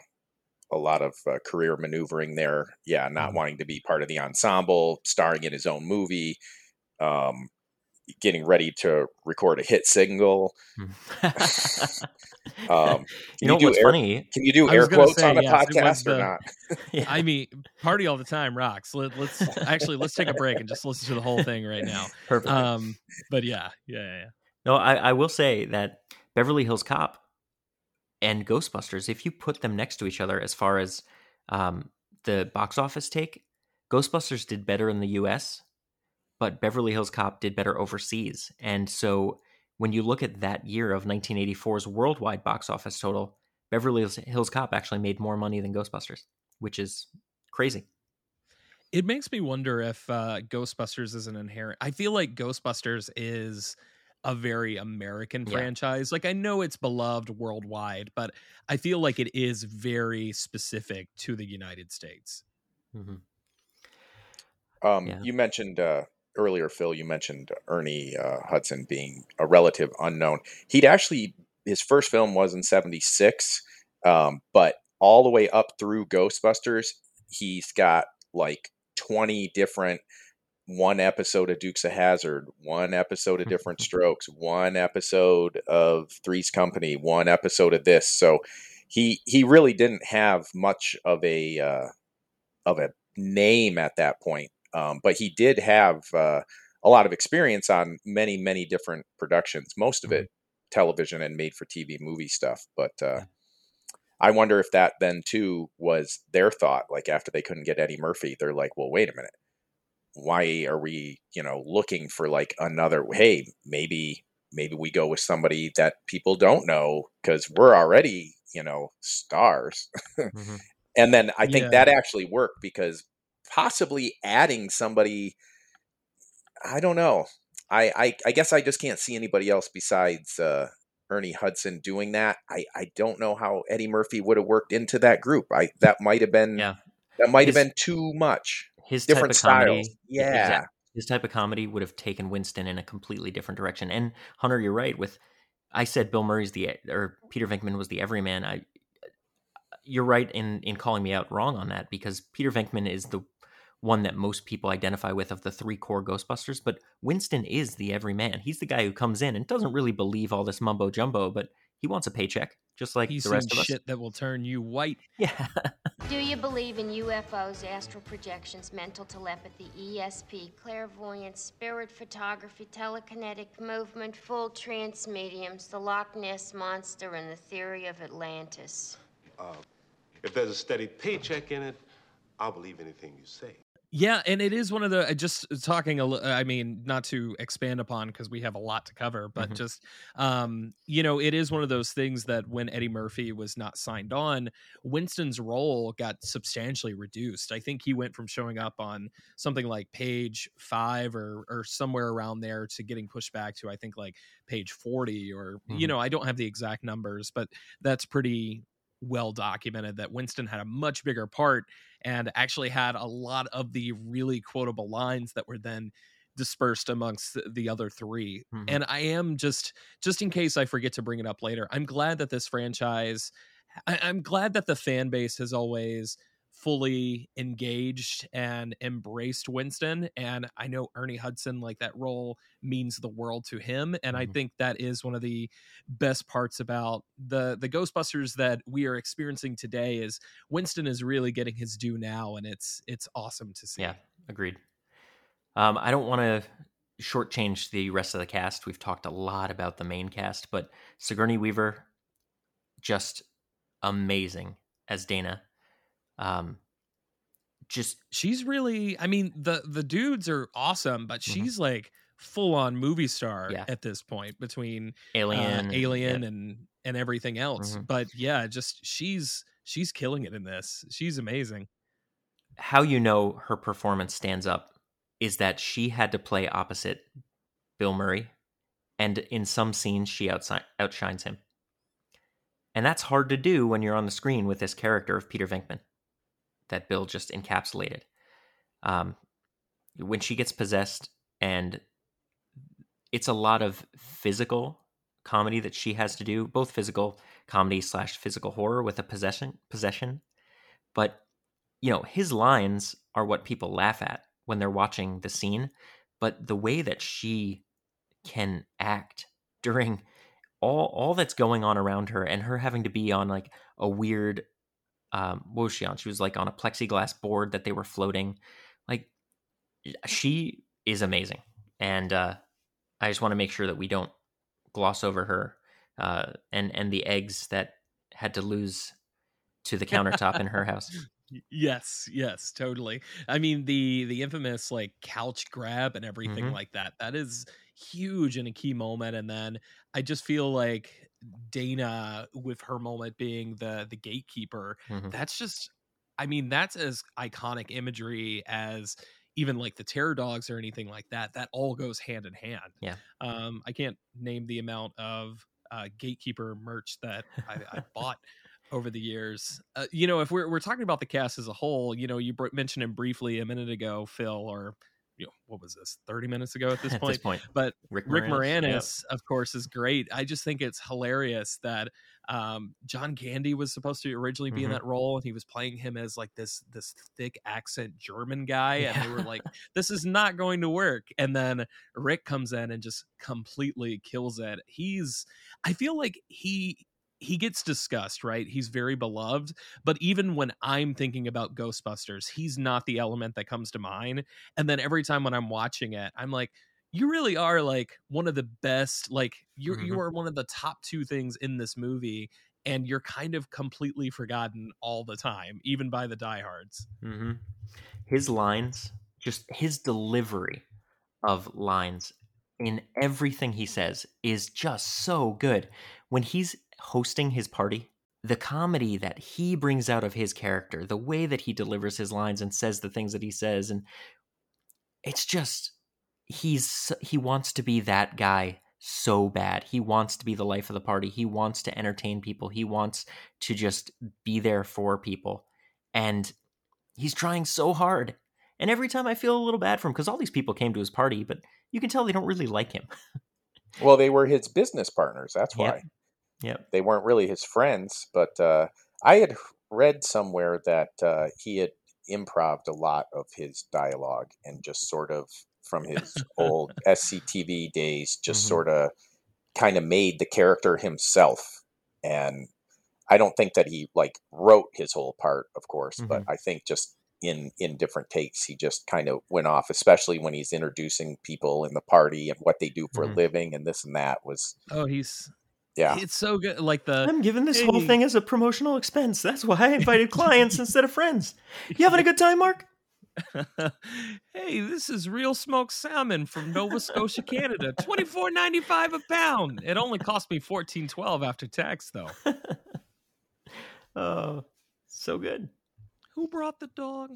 a lot of uh, career maneuvering there. Yeah. Not mm-hmm. wanting to be part of the ensemble, starring in his own movie, um, getting ready to record a hit single. um, you know what's air, funny? Can you do air quotes say, on a yes, podcast the, or not? Yeah. I mean, Party All the Time rocks. Let, let's actually, let's take a break and just listen to the whole thing right now. Perfect. Um, but yeah, yeah, yeah. No, I, I will say that Beverly Hills Cop and Ghostbusters, if you put them next to each other as far as um, the box office take, Ghostbusters did better in the U S, but Beverly Hills Cop did better overseas. And so when you look at that year of nineteen eighty-four's worldwide box office total, Beverly Hills Cop actually made more money than Ghostbusters, which is crazy. It makes me wonder if uh, Ghostbusters is an inherent... I feel like Ghostbusters is a very American yeah. franchise. Like, I know it's beloved worldwide, but I feel like it is very specific to the United States. Mm-hmm. Um, yeah. You mentioned... Uh... Earlier, Phil, you mentioned Ernie uh, Hudson being a relative unknown. He'd actually, his first film was in seventy-six, um, but all the way up through Ghostbusters, he's got like twenty different, one episode of Dukes of Hazzard, one episode of Different Strokes, one episode of Three's Company, one episode of this. So he he really didn't have much of a uh, of a name at that point. Um, but he did have uh, a lot of experience on many, many different productions, most of it television and made-for-T V movie stuff. But uh, I wonder if that then, too, was their thought. Like, after they couldn't get Eddie Murphy, they're like, well, wait a minute. Why are we, you know, looking for, like, another, hey, maybe maybe we go with somebody that people don't know because we're already, you know, stars. Mm-hmm. And then I think yeah. that actually worked because possibly adding somebody, I don't know. I, I, I guess I just can't see anybody else besides uh, Ernie Hudson doing that. I, I don't know how Eddie Murphy would have worked into that group. I that might have been yeah. that might have been too much. His different type of styles. Comedy, yeah. Exactly. His type of comedy would have taken Winston in a completely different direction. And Hunter, you're right. With I said Bill Murray's the or Peter Venkman was the everyman. I you're right in in calling me out wrong on that because Peter Venkman is the one that most people identify with of the three core Ghostbusters, but Winston is the everyman. He's the guy who comes in and doesn't really believe all this mumbo jumbo, but he wants a paycheck, just like He's the rest of us. He's shit that will turn you white. Yeah. Do you believe in U F Os, astral projections, mental telepathy, E S P, clairvoyance, spirit photography, telekinetic movement, full trance mediums, the Loch Ness Monster, and the theory of Atlantis? Uh, if there's a steady paycheck in it, I'll believe anything you say. Yeah, and it is one of the, just talking, a, I mean, not to expand upon because we have a lot to cover, but mm-hmm. just, um, you know, it is one of those things that when Eddie Murphy was not signed on, Winston's role got substantially reduced. I think he went from showing up on something like page five or or somewhere around there to getting pushed back to, I think, like page forty or, mm-hmm. you know, I don't have the exact numbers, but that's pretty well documented that Winston had a much bigger part and actually had a lot of the really quotable lines that were then dispersed amongst the other three. Mm-hmm. And I am just, just in case I forget to bring it up later, I'm glad that this franchise, I, I'm glad that the fan base has always fully engaged and embraced Winston. And I know Ernie Hudson, like, that role means the world to him. And mm-hmm. I think that is one of the best parts about the the Ghostbusters that we are experiencing today is Winston is really getting his due now, and it's it's awesome to see. Yeah, agreed. Um, I don't want to shortchange the rest of the cast. We've talked a lot about the main cast, but Sigourney Weaver, just amazing as Dana. Um, just she's really, I mean, the, the dudes are awesome, but she's mm-hmm. like full on movie star yeah. at this point between Alien, uh, Alien, yeah. and and everything else. Mm-hmm. But yeah, just she's she's killing it in this. She's amazing. How you know her performance stands up is that she had to play opposite Bill Murray, and in some scenes she outsi- outshines him, and that's hard to do when you're on the screen with this character of Peter Venkman that Bill just encapsulated. Um, when she gets possessed, and it's a lot of physical comedy that she has to do, both physical comedy slash physical horror with a possession, possession. But, you know, his lines are what people laugh at when they're watching the scene, but the way that she can act during all, all that's going on around her, and her having to be on like a weird, Um, what was she on? She was like on a plexiglass board that they were floating. Like, she is amazing. And uh, I just want to make sure that we don't gloss over her uh, and, and the eggs that had to lose to the countertop in her house. Yes, yes, totally. I mean, the, the infamous like couch grab and everything mm-hmm. like that, that is huge in a key moment. And then I just feel like Dana with her moment being the the gatekeeper, mm-hmm. that's just, I mean, that's as iconic imagery as even like the terror dogs or anything like that. That all goes hand in hand. Yeah. Um, I can't name the amount of uh, gatekeeper merch that I, I bought over the years. Uh, you know, if we're we're talking about the cast as a whole, you know, you br- mentioned him briefly a minute ago, Phil, or you know, what was this, thirty minutes ago at this point? At this point. But Rick Moranis, Rick Moranis yeah. of course, is great. I just think it's hilarious that um, John Candy was supposed to originally be mm-hmm. in that role, and he was playing him as like this this thick accent German guy, yeah. and they were like, this is not going to work. And then Rick comes in and just completely kills it. He's, I feel like he... he gets discussed, right? He's very beloved, but even when I'm thinking about Ghostbusters, he's not the element that comes to mind. And then every time when I'm watching it, I'm like, you really are like one of the best, like you mm-hmm. you are one of the top two things in this movie, and you're kind of completely forgotten all the time, even by the diehards. Mm-hmm. His lines, just his delivery of lines in everything he says is just so good. When he's hosting his party, the comedy that he brings out of his character, the way that he delivers his lines and says the things that he says, and it's just, he's he wants to be that guy so bad. He wants to be the life of the party. He wants to entertain people. He wants to just be there for people, and he's trying so hard. And every time I feel a little bad for him, because all these people came to his party, but you can tell they don't really like him. Well, they were his business partners, that's why. Yep. Yeah, they weren't really his friends, but uh, I had read somewhere that uh, he had improv'd a lot of his dialogue and just sort of from his old S C T V days, just mm-hmm. sort of kind of made the character himself. And I don't think that he like wrote his whole part, of course, mm-hmm. but I think just in, in different takes, he just kind of went off, especially when he's introducing people in the party and what they do for mm-hmm. a living and this and that was... Oh, he's... Yeah, it's so good. Like the I'm giving this hey. whole thing as a promotional expense. That's why I invited clients instead of friends. You having a good time, Mark? Hey, this is real smoked salmon from Nova Scotia, Canada. twenty-four ninety-five a pound. It only cost me fourteen twelve after tax, though. Oh, so good. Who brought the dog?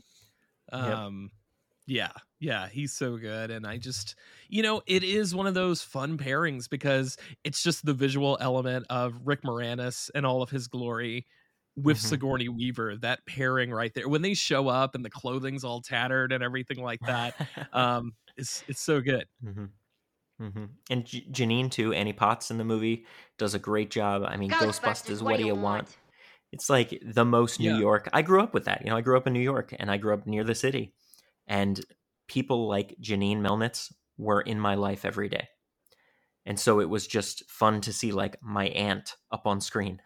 Um, yep. Yeah, yeah, he's so good. And I just, you know, it is one of those fun pairings because it's just the visual element of Rick Moranis and all of his glory with mm-hmm. Sigourney Weaver, that pairing right there. When they show up and the clothing's all tattered and everything like that, um, it's it's so good. Mm-hmm. Mm-hmm. And J- Janine, too, Annie Potts in the movie, does a great job. I mean, Ghostbusters, Ghostbusters what do you want? want? It's like the most New yeah. York. I grew up with that. You know, I grew up in New York and I grew up near the city. And people like Janine Melnitz were in my life every day. And so it was just fun to see, like, my aunt up on screen.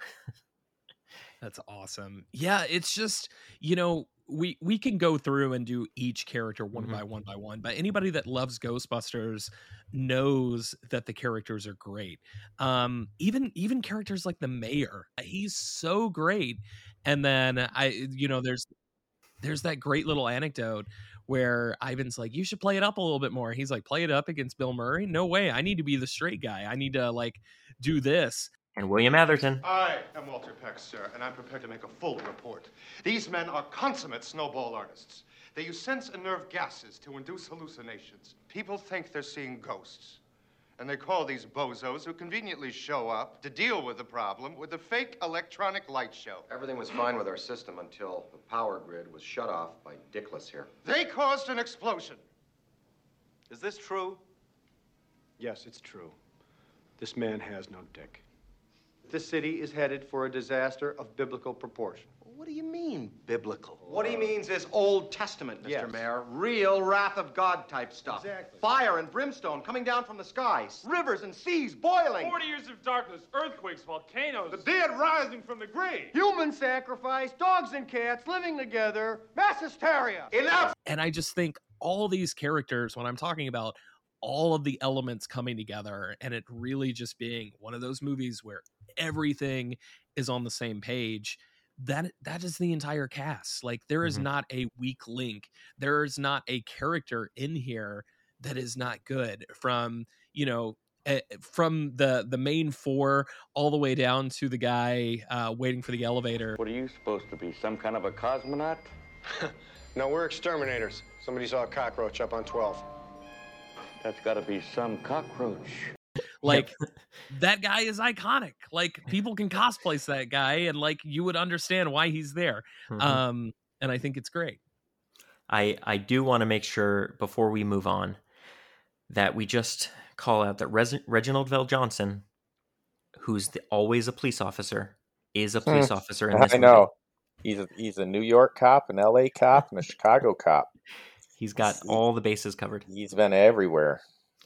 That's awesome. Yeah, it's just, you know, we we can go through and do each character one mm-hmm. by one by one, but anybody that loves Ghostbusters knows that the characters are great. Um, even even characters like the mayor, he's so great. And then I, you know, there's there's that great little anecdote where Ivan's like, you should play it up a little bit more. He's like, play it up against Bill Murray? No way. I need to be the straight guy. I need to, like, do this. And William Atherton. I am Walter Peck, sir, and I'm prepared to make a full report. These men are consummate snowball artists. They use sense and nerve gases to induce hallucinations. People think they're seeing ghosts. And they call these bozos who conveniently show up to deal with the problem with a fake electronic light show. Everything was fine with our system until the power grid was shut off by Dickless here. They caused an explosion. Is this true? Yes, it's true. This man has no dick. This city is headed for a disaster of biblical proportion. What do you mean, biblical? What he means is Old Testament, Mister Yes. Mayor. Real wrath of God type stuff. Exactly. Fire and brimstone coming down from the skies. Rivers and seas boiling. Forty years of darkness, earthquakes, volcanoes. The dead rising from the grave. Human sacrifice, dogs and cats living together. Mass hysteria. Enough! And I just think all these characters, when I'm talking about all of the elements coming together and it really just being one of those movies where everything is on the same page, that that is the entire cast. Like, there is mm-hmm. not a weak link. There is not a character in here that is not good, from, you know, uh, from the the main four all the way down to the guy uh waiting for the elevator. What are you supposed to be, some kind of a cosmonaut? No, we're exterminators. Somebody saw a cockroach up on twelve. That's got to be some cockroach. Like, that guy is iconic. Like, people can cosplay that guy, and, like, you would understand why he's there. Mm-hmm. Um, and I think it's great. I, I do want to make sure, before we move on, that we just call out that Res- Reginald Vell Johnson, who's the, always a police officer, is a police mm. officer in this I movie. know. He's a, he's a New York cop, an L A cop, and a Chicago cop. He's got all the bases covered. He's been everywhere.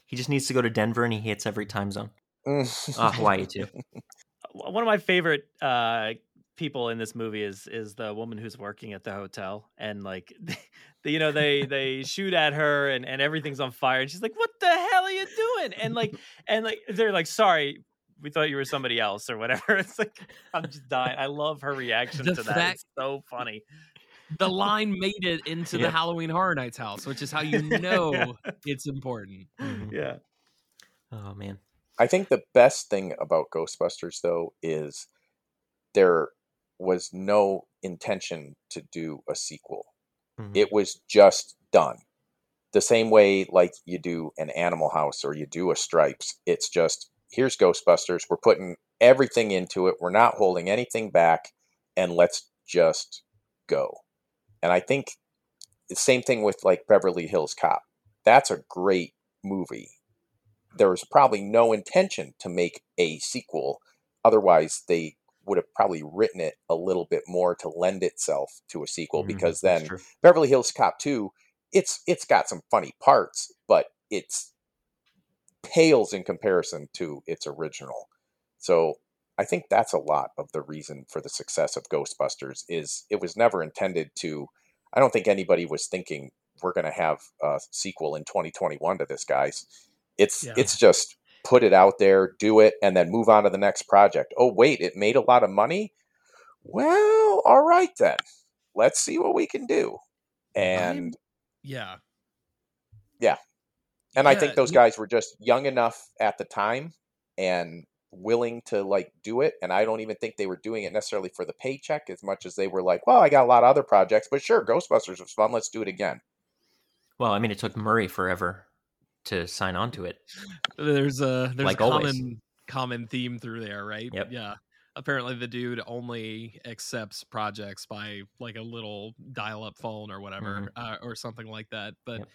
He just needs to go to Denver, and he hits every time zone. uh, Hawaii, too. One of my favorite uh, people in this movie is is the woman who's working at the hotel. And, like, you know, they they shoot at her, and, and everything's on fire. And she's like, what the hell are you doing? And, like, and like they're like, sorry, we thought you were somebody else or whatever. It's like, I'm just dying. I love her reaction the to fact- that. It's so funny. The line made it into yeah. the Halloween Horror Nights house, which is how you know yeah. it's important. Mm-hmm. Yeah. Oh, man. I think the best thing about Ghostbusters, though, is there was no intention to do a sequel. Mm-hmm. It was just done. The same way, like, you do an Animal House or you do a Stripes. It's just, here's Ghostbusters. We're putting everything into it. We're not holding anything back. And let's just go. And I think the same thing with, like, Beverly Hills Cop. That's a great movie. There was probably no intention to make a sequel. Otherwise, they would have probably written it a little bit more to lend itself to a sequel. Mm-hmm. Because then Beverly Hills Cop two, it's it's got some funny parts, but it's pales in comparison to its original. So I think that's a lot of the reason for the success of Ghostbusters is it was never intended to. I don't think anybody was thinking we're going to have a sequel in twenty twenty-one to this, guys. It's yeah. it's just put it out there, do it, and then move on to the next project. Oh, wait, it made a lot of money. Well, all right, then. Let's see what we can do. And Yeah. Yeah. And yeah, I think those guys were just young enough at the time and willing to like do it. And I don't even think they were doing it necessarily for the paycheck as much as they were like, well, I got a lot of other projects, but sure, Ghostbusters was fun. Let's do it again. Well, I mean, it took Murray forever to sign on to it. There's a, there's like a common, common theme through there, right? Yep. Yeah. Apparently the dude only accepts projects by like a little dial up phone or whatever, mm-hmm. uh, or something like that. But yep.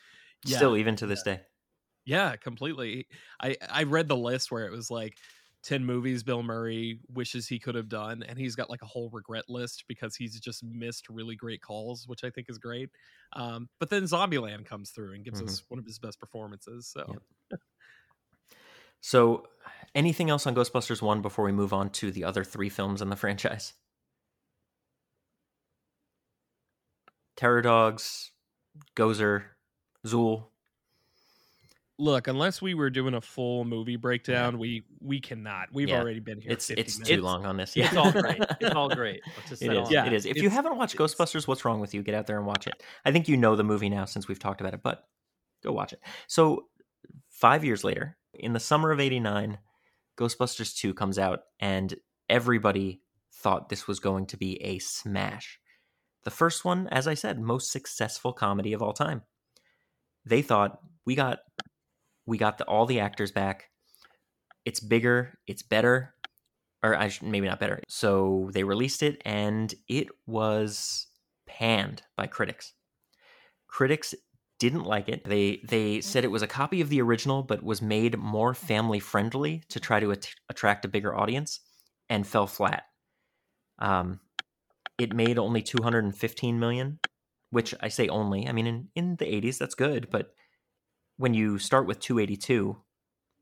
yeah, still even to this yeah. day. Yeah, completely. I, I read the list where it was like ten movies Bill Murray wishes he could have done. And he's got like a whole regret list because he's just missed really great calls, which I think is great. Um, but then Zombieland comes through and gives mm-hmm. us one of his best performances. So, yep. So anything else on Ghostbusters one before we move on to the other three films in the franchise? Terror Dogs, Gozer, Zool. Look, unless we were doing a full movie breakdown, yeah. we we cannot. We've yeah. already been here. It's it's minutes. Too long on this. Yeah. It's all great. It's all great. Let's just it is. Yeah. It is. If it's, you haven't watched Ghostbusters, what's wrong with you? Get out there and watch it. I think you know the movie now since we've talked about it, but go watch it. So five years later, in the summer of eighty-nine, Ghostbusters two comes out, and everybody thought this was going to be a smash. The first one, as I said, most successful comedy of all time. They thought, we got... We got the, all the actors back. It's bigger. It's better. Or I should, maybe not better. So they released it, and it was panned by critics. Critics didn't like it. They they said it was a copy of the original, but was made more family-friendly to try to at- attract a bigger audience, and fell flat. Um, it made only two hundred fifteen million dollars, which I say only. I mean, in, in the eighties, that's good, but... When you start with two eighty-two,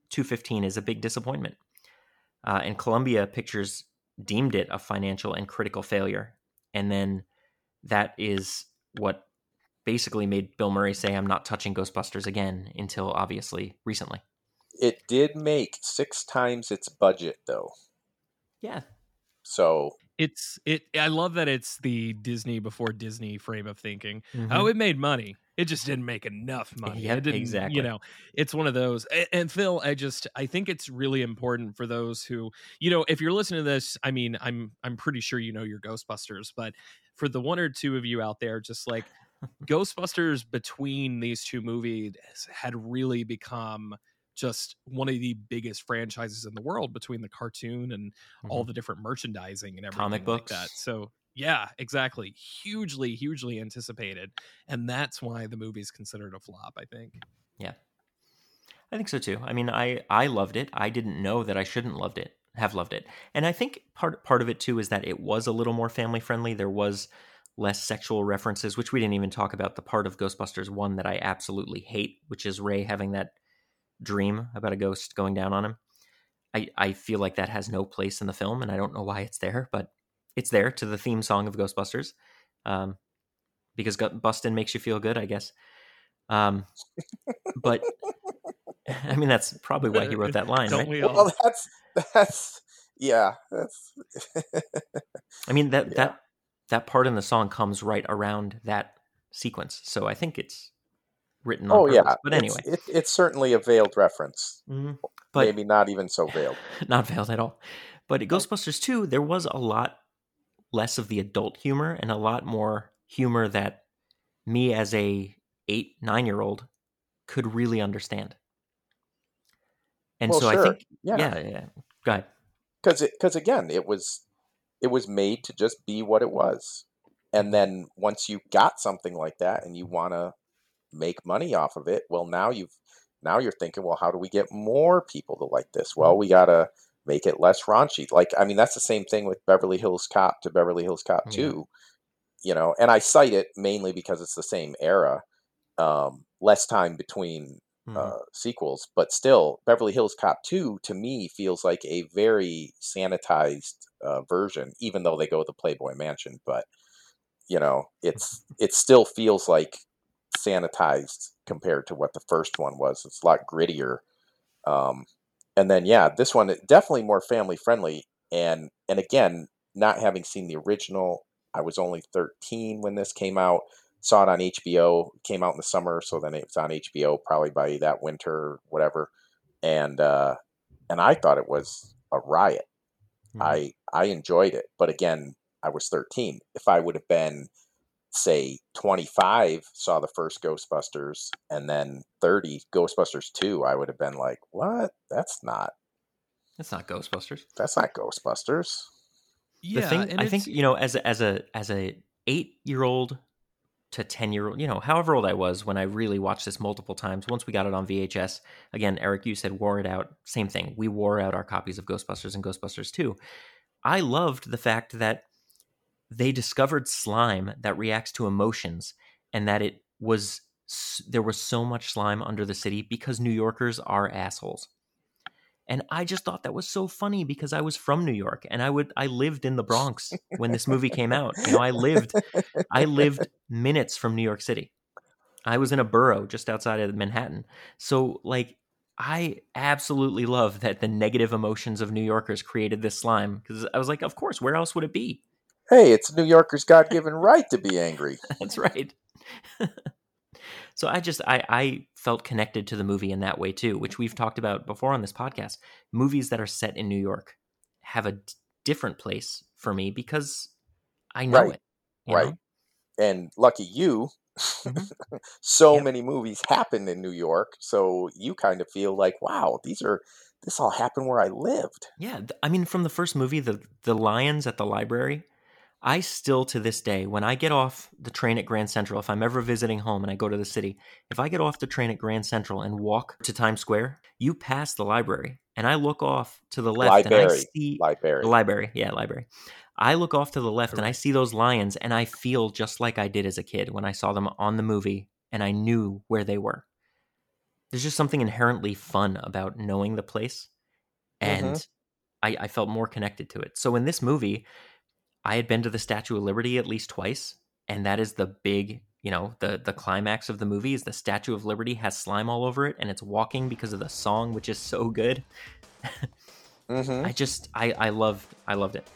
two fifteen is a big disappointment. Uh, and Columbia Pictures deemed it a financial and critical failure. And then that is what basically made Bill Murray say, I'm not touching Ghostbusters again until obviously recently. It did make six times its budget, though. Yeah. So... It's it. I love that it's the Disney before Disney frame of thinking. Mm-hmm. Oh, it made money. It just didn't make enough money. Yeah, it didn't, exactly. You know, it's one of those. And, and Phil, I just I think it's really important for those who, you know, if you're listening to this, I mean, I'm I'm pretty sure you know your Ghostbusters, but for the one or two of you out there, just like Ghostbusters between these two movies had really become just one of the biggest franchises in the world between the cartoon and mm-hmm. all the different merchandising and everything comic books. Like that. So yeah, exactly. Hugely, hugely anticipated. And that's why the movie's considered a flop, I think. Yeah, I think so too. I mean, I, I loved it. I didn't know that I shouldn't loved it, have loved it. And I think part, part of it too, is that it was a little more family friendly. There was less sexual references, which we didn't even talk about the part of Ghostbusters one that I absolutely hate, which is Ray having that dream about a ghost going down on him. I, I feel like that has no place in the film, and I don't know why it's there, but it's there to the theme song of Ghostbusters, um, because bustin' makes you feel good, I guess. Um, but I mean, that's probably why he wrote that line, don't right? We all? Well, that's that's yeah. That's I mean that yeah. that that part in the song comes right around that sequence, so I think it's written on oh purpose. Yeah, but anyway, it's, it, it's certainly a veiled reference, mm-hmm. but maybe not even so veiled, not veiled at all. But at Ghostbusters two, there was a lot less of the adult humor and a lot more humor that me as a eight, nine year old could really understand. And well, so sure. I think, yeah, yeah, yeah. Go ahead. Because because again, it was it was made to just be what it was, and then once you got something like that, and you want to make money off of it, well now you've now you're thinking, well, how do we get more people to like this? Well, we gotta make it less raunchy. Like, I mean, that's the same thing with Beverly Hills Cop to Beverly Hills Cop two, yeah. you know, and I cite it mainly because it's the same era, um, less time between mm-hmm. uh, sequels, but still Beverly Hills Cop two to me feels like a very sanitized uh, version, even though they go with the Playboy Mansion, but you know, it's, it still feels like sanitized compared to what the first one was. It's a lot grittier, um and then yeah this one definitely more family friendly, and and again, not having seen the original, I was only thirteen when this came out, saw it on H B O. It came out in the summer, so then it was on H B O probably by that winter or whatever. And uh, and I thought it was a riot. Mm-hmm. I I enjoyed it, but again, I was thirteen. If I would have been, say, twenty-five, saw the first Ghostbusters, and then thirty, Ghostbusters two, I would have been like, what? That's not. That's not Ghostbusters. That's not Ghostbusters. Yeah, the thing, I think, you know, as a, as a as a eight year old to ten year old, you know, however old I was when I really watched this multiple times. Once we got it on V H S, again, Eric, you said wore it out. Same thing. We wore out our copies of Ghostbusters and Ghostbusters two. I loved the fact that they discovered slime that reacts to emotions, and that it was there was so much slime under the city because New Yorkers are assholes. And I just thought that was so funny because I was from New York, and I would I lived in the Bronx when this movie came out. You know, I lived I lived minutes from New York City. I was in a borough just outside of Manhattan. So like I absolutely love that the negative emotions of New Yorkers created this slime, because I was like, of course, where else would it be? Hey, it's New Yorkers' God-given right to be angry. That's right. So I just, I, I felt connected to the movie in that way too, which we've talked about before on this podcast. Movies that are set in New York have a d- different place for me because I know right. it. Right. Know? And lucky you, mm-hmm. so yep. many movies happened in New York. So you kind of feel like, wow, these are, this all happened where I lived. Yeah. I mean, from the first movie, the, the lions at the library, I still, to this day, when I get off the train at Grand Central, if I'm ever visiting home and I go to the city, if I get off the train at Grand Central and walk to Times Square, you pass the library, and I look off to the left library. and I see... Library. The library. Yeah, library. I look off to the left, and I see those lions, and I feel just like I did as a kid when I saw them on the movie, and I knew where they were. There's just something inherently fun about knowing the place, and mm-hmm. I, I felt more connected to it. So in this movie... I had been to the Statue of Liberty at least twice, and that is the big, you know, the, the climax of the movie is the Statue of Liberty has slime all over it, and it's walking because of the song, which is so good. mm-hmm. I just, I, I loved, I loved it.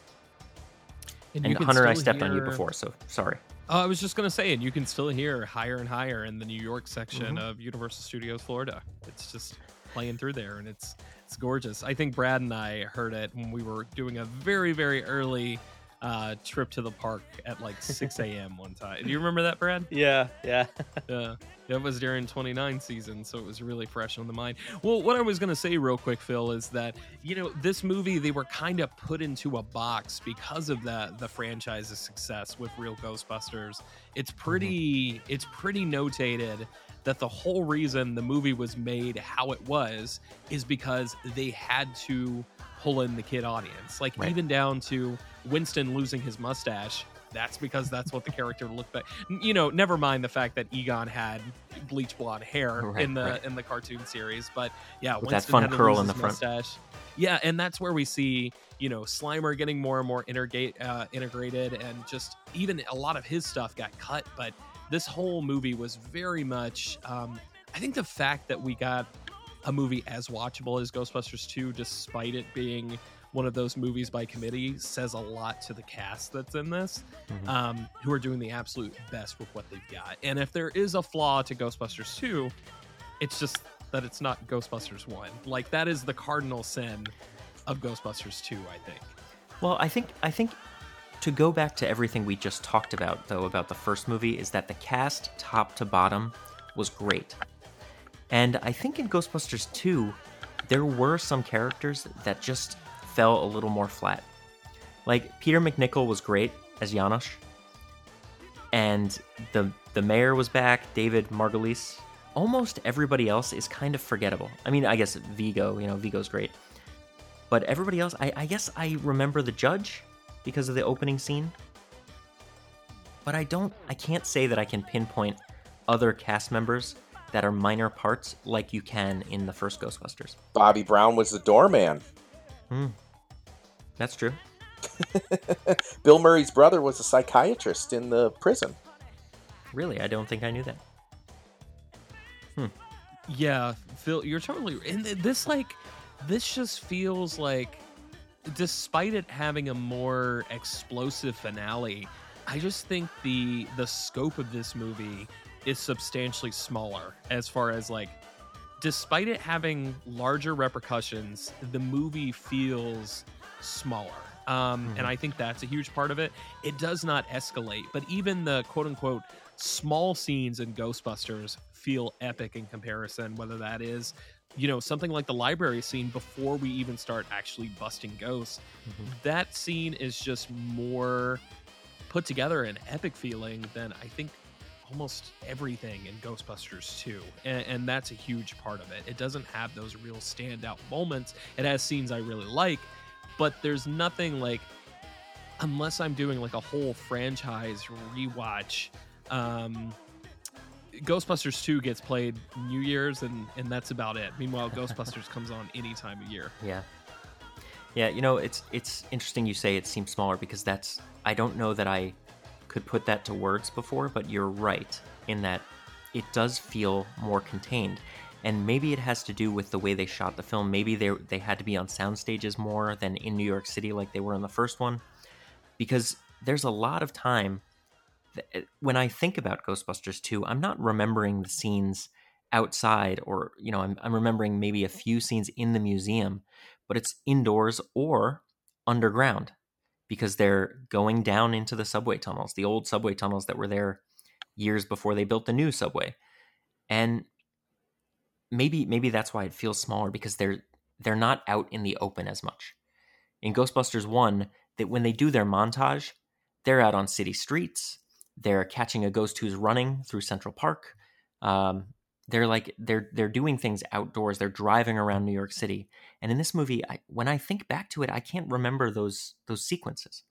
And, and Hunter, I stepped hear... on you before, so sorry. Uh, I was just going to say, and you can still hear Higher and Higher in the New York section mm-hmm. of Universal Studios Florida. It's just playing through there, and it's it's gorgeous. I think Brad and I heard it when we were doing a very, very early Uh, trip to the park at like six a.m. one time. Do you remember that, Brad? Yeah, yeah. uh, that was during twenty-nine season, so it was really fresh on the mind. Well, what I was going to say real quick, Phil, is that, you know, this movie, they were kind of put into a box because of the, the franchise's success with Real Ghostbusters. It's pretty, mm-hmm. it's pretty notated that the whole reason the movie was made how it was is because they had to pull in the kid audience. Like, right. even down to Winston losing his mustache, that's because that's what the character looked like. You know, never mind the fact that Egon had bleach blonde hair right, in the right. in the cartoon series, but yeah, With Winston that fun had curl in the front. Mustache. Yeah, and that's where we see, you know, Slimer getting more and more interga- uh, integrated, and just even a lot of his stuff got cut. But this whole movie was very much, um, I think the fact that we got a movie as watchable as Ghostbusters two, despite it being one of those movies by committee, says a lot to the cast that's in this, mm-hmm. um, who are doing the absolute best with what they've got. And if there is a flaw to Ghostbusters two, it's just that it's not Ghostbusters one. Like, that is the cardinal sin of Ghostbusters two, I think. Well, I think I think to go back to everything we just talked about, though, about the first movie, is that the cast, top to bottom, was great. And I think in Ghostbusters two, there were some characters that just fell a little more flat. Like, Peter McNichol was great as Janosch. And the the mayor was back, David Margulies. Almost everybody else is kind of forgettable. I mean, I guess Vigo, you know, Vigo's great. But everybody else, I, I guess I remember the judge because of the opening scene. But I don't, I can't say that I can pinpoint other cast members that are minor parts like you can in the first Ghostbusters. Bobby Brown was the doorman. Hmm. That's true. Bill Murray's brother was a psychiatrist in the prison. Really? I don't think I knew that. Hmm. Yeah, Phil, you're totally... And this, like, this just feels like, despite it having a more explosive finale, I just think the the scope of this movie is substantially smaller as far as like, despite it having larger repercussions, the movie feels smaller. Um, mm-hmm. And I think that's a huge part of it. It does not escalate, but even the quote unquote small scenes in Ghostbusters feel epic in comparison, whether that is, you know, something like the library scene before we even start actually busting ghosts. Mm-hmm. That scene is just more put together and epic feeling than I think almost everything in Ghostbusters two. And, and that's a huge part of it. It doesn't have those real standout moments. It has scenes I really like, but there's nothing like, unless I'm doing like a whole franchise rewatch, um, Ghostbusters two gets played New Year's and, and that's about it. Meanwhile, Ghostbusters comes on any time of year. Yeah. Yeah, you know, it's it's interesting you say it seems smaller because that's, I don't know that I could put that to words before, but you're right in that it does feel more contained. And maybe it has to do with the way they shot the film. Maybe they they had to be on sound stages more than in New York City like they were in the first one. Because there's a lot of time that, when I think about Ghostbusters two, I'm not remembering the scenes outside or, you know, I'm, I'm remembering maybe a few scenes in the museum, but it's indoors or underground because they're going down into the subway tunnels, the old subway tunnels that were there years before they built the new subway. And maybe maybe that's why it feels smaller, because they're they're not out in the open as much. In Ghostbusters one, that when they do their montage, they're out on city streets. They're catching a ghost who's running through Central Park. Um, they're like they're they're doing things outdoors. They're driving around New York City. And in this movie, I, when I think back to it, I can't remember those those sequences.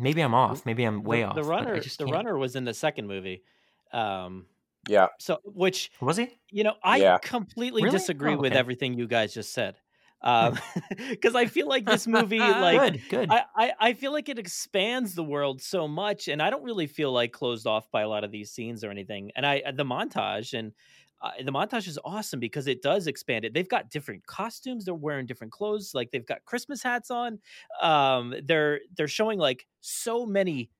Maybe I'm off. Maybe I'm way the, off. The runner, the runner was in the second movie. Um, yeah. So which was he? You know, I yeah. completely really? disagree oh, okay. with everything you guys just said. Um, because I feel like this movie, like, good, good. I, I, I feel like it expands the world so much, and I don't really feel like closed off by a lot of these scenes or anything. And I, the montage and uh, the montage is awesome because it does expand it. They've got different costumes. They're wearing different clothes. Like they've got Christmas hats on. Um, they're, they're showing like so many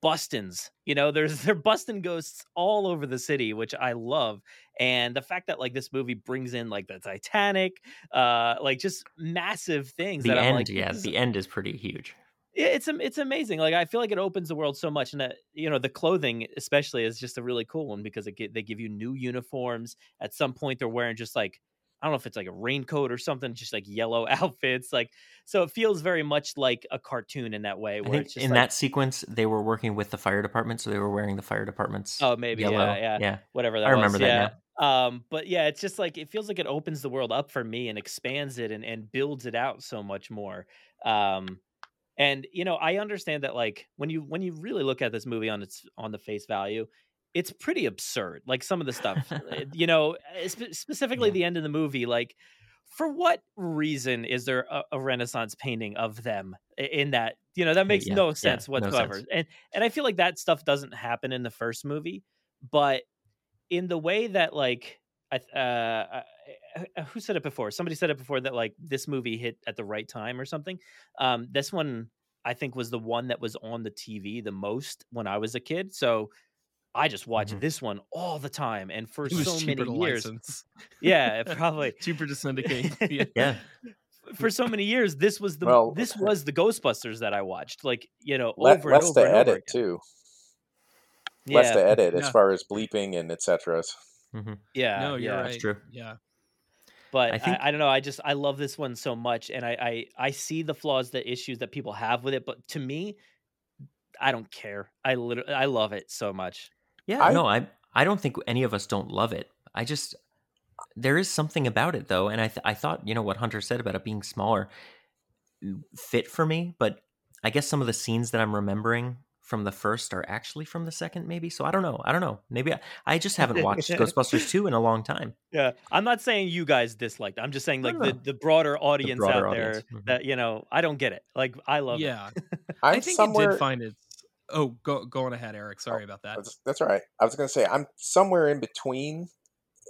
bustins, you know, there's, they're busting ghosts all over the city, which I love. And the fact that like this movie brings in like the Titanic, uh, like just massive things. The that end, I'm like, yeah, the end is pretty huge. It's it's amazing. Like I feel like it opens the world so much, and that, you know, the clothing especially is just a really cool one because it get, they give you new uniforms. At some point, they're wearing just like, I don't know if it's like a raincoat or something, just like yellow outfits. Like, so it feels very much like a cartoon in that way. Where I think it's just in like, that sequence, they were working with the fire department. So they were wearing the fire department's. Oh, maybe. Yellow, yeah, yeah. Yeah. Whatever that was. I remember was, that yeah. now. Um, but yeah, it's just like, it feels like it opens the world up for me and expands it and, and builds it out so much more. Um, and you know, I understand that like when you, when you really look at this movie on its, on the face value, it's pretty absurd. Like some of the stuff, you know, sp- specifically yeah. the end of the movie, like for what reason is there a, a Renaissance painting of them in that, you know, that makes yeah, no sense yeah, whatsoever. No sense. And, and I feel like that stuff doesn't happen in the first movie, but in the way that like, uh, uh, who said it before? Somebody said it before that like this movie hit at the right time or something. Um, this one, I think, was the one that was on the T V the most when I was a kid. So I just watched mm-hmm. this one all the time, and for it was so cheaper many to years, license. yeah, probably cheaper to syndicate. Yeah. yeah, for so many years, this was the well, this was the Ghostbusters that I watched, like you know, le- over and over. Less to edit too. Yeah. Less to edit as yeah. far as bleeping and et cetera. Mm-hmm. Yeah, no, you're yeah, right. That's true. Yeah, but I, think... I, I don't know. I just I love this one so much, and I, I I see the flaws, the issues that people have with it, but to me, I don't care. I literally I love it so much. Yeah, I, no, I I don't think any of us don't love it. I just, there is something about it though. And I th- I thought, you know, what Hunter said about it being smaller fit for me, but I guess some of the scenes that I'm remembering from the first are actually from the second maybe. So I don't know. I don't know. Maybe I, I just haven't watched Ghostbusters two in a long time. Yeah. I'm not saying you guys disliked it. I'm just saying like the, the broader audience the broader out audience. there mm-hmm. that, you know, I don't get it. Like I love yeah. it. I think somewhere... it did find it. Oh, go go on ahead, Eric. Sorry oh, about that. That's, that's all right. I was going to say I'm somewhere in between.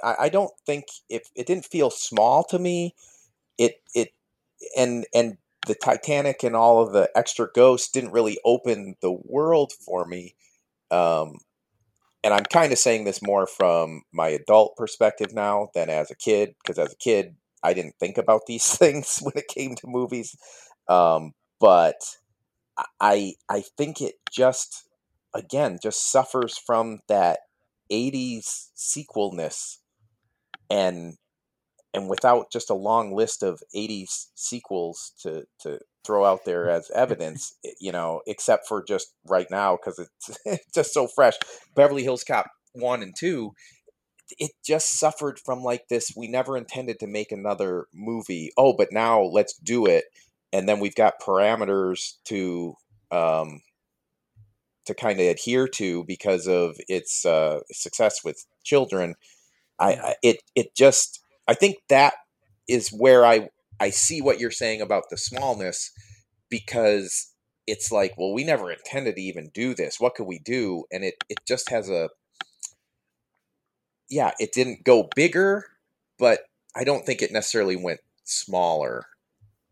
I, I don't think if it didn't feel small to me, it it and and the Titanic and all of the extra ghosts didn't really open the world for me. Um, and I'm kind of saying this more from my adult perspective now than as a kid, because as a kid, I didn't think about these things when it came to movies. Um, but I, I think it just, again, just suffers from that eighties sequelness, and, and without just a long list of eighties sequels to, to throw out there as evidence, you know, except for just right now, because it's, it's just so fresh. Beverly Hills Cop one and two, it just suffered from like this, we never intended to make another movie. Oh, but now let's do it. And then we've got parameters to um, to kind of adhere to because of its uh, success with children. I, I it it just... I think that is where I, I see what you're saying about the smallness, because it's like, well, we never intended to even do this. What could we do? And it, it just has a, yeah, it didn't go bigger, but I don't think it necessarily went smaller.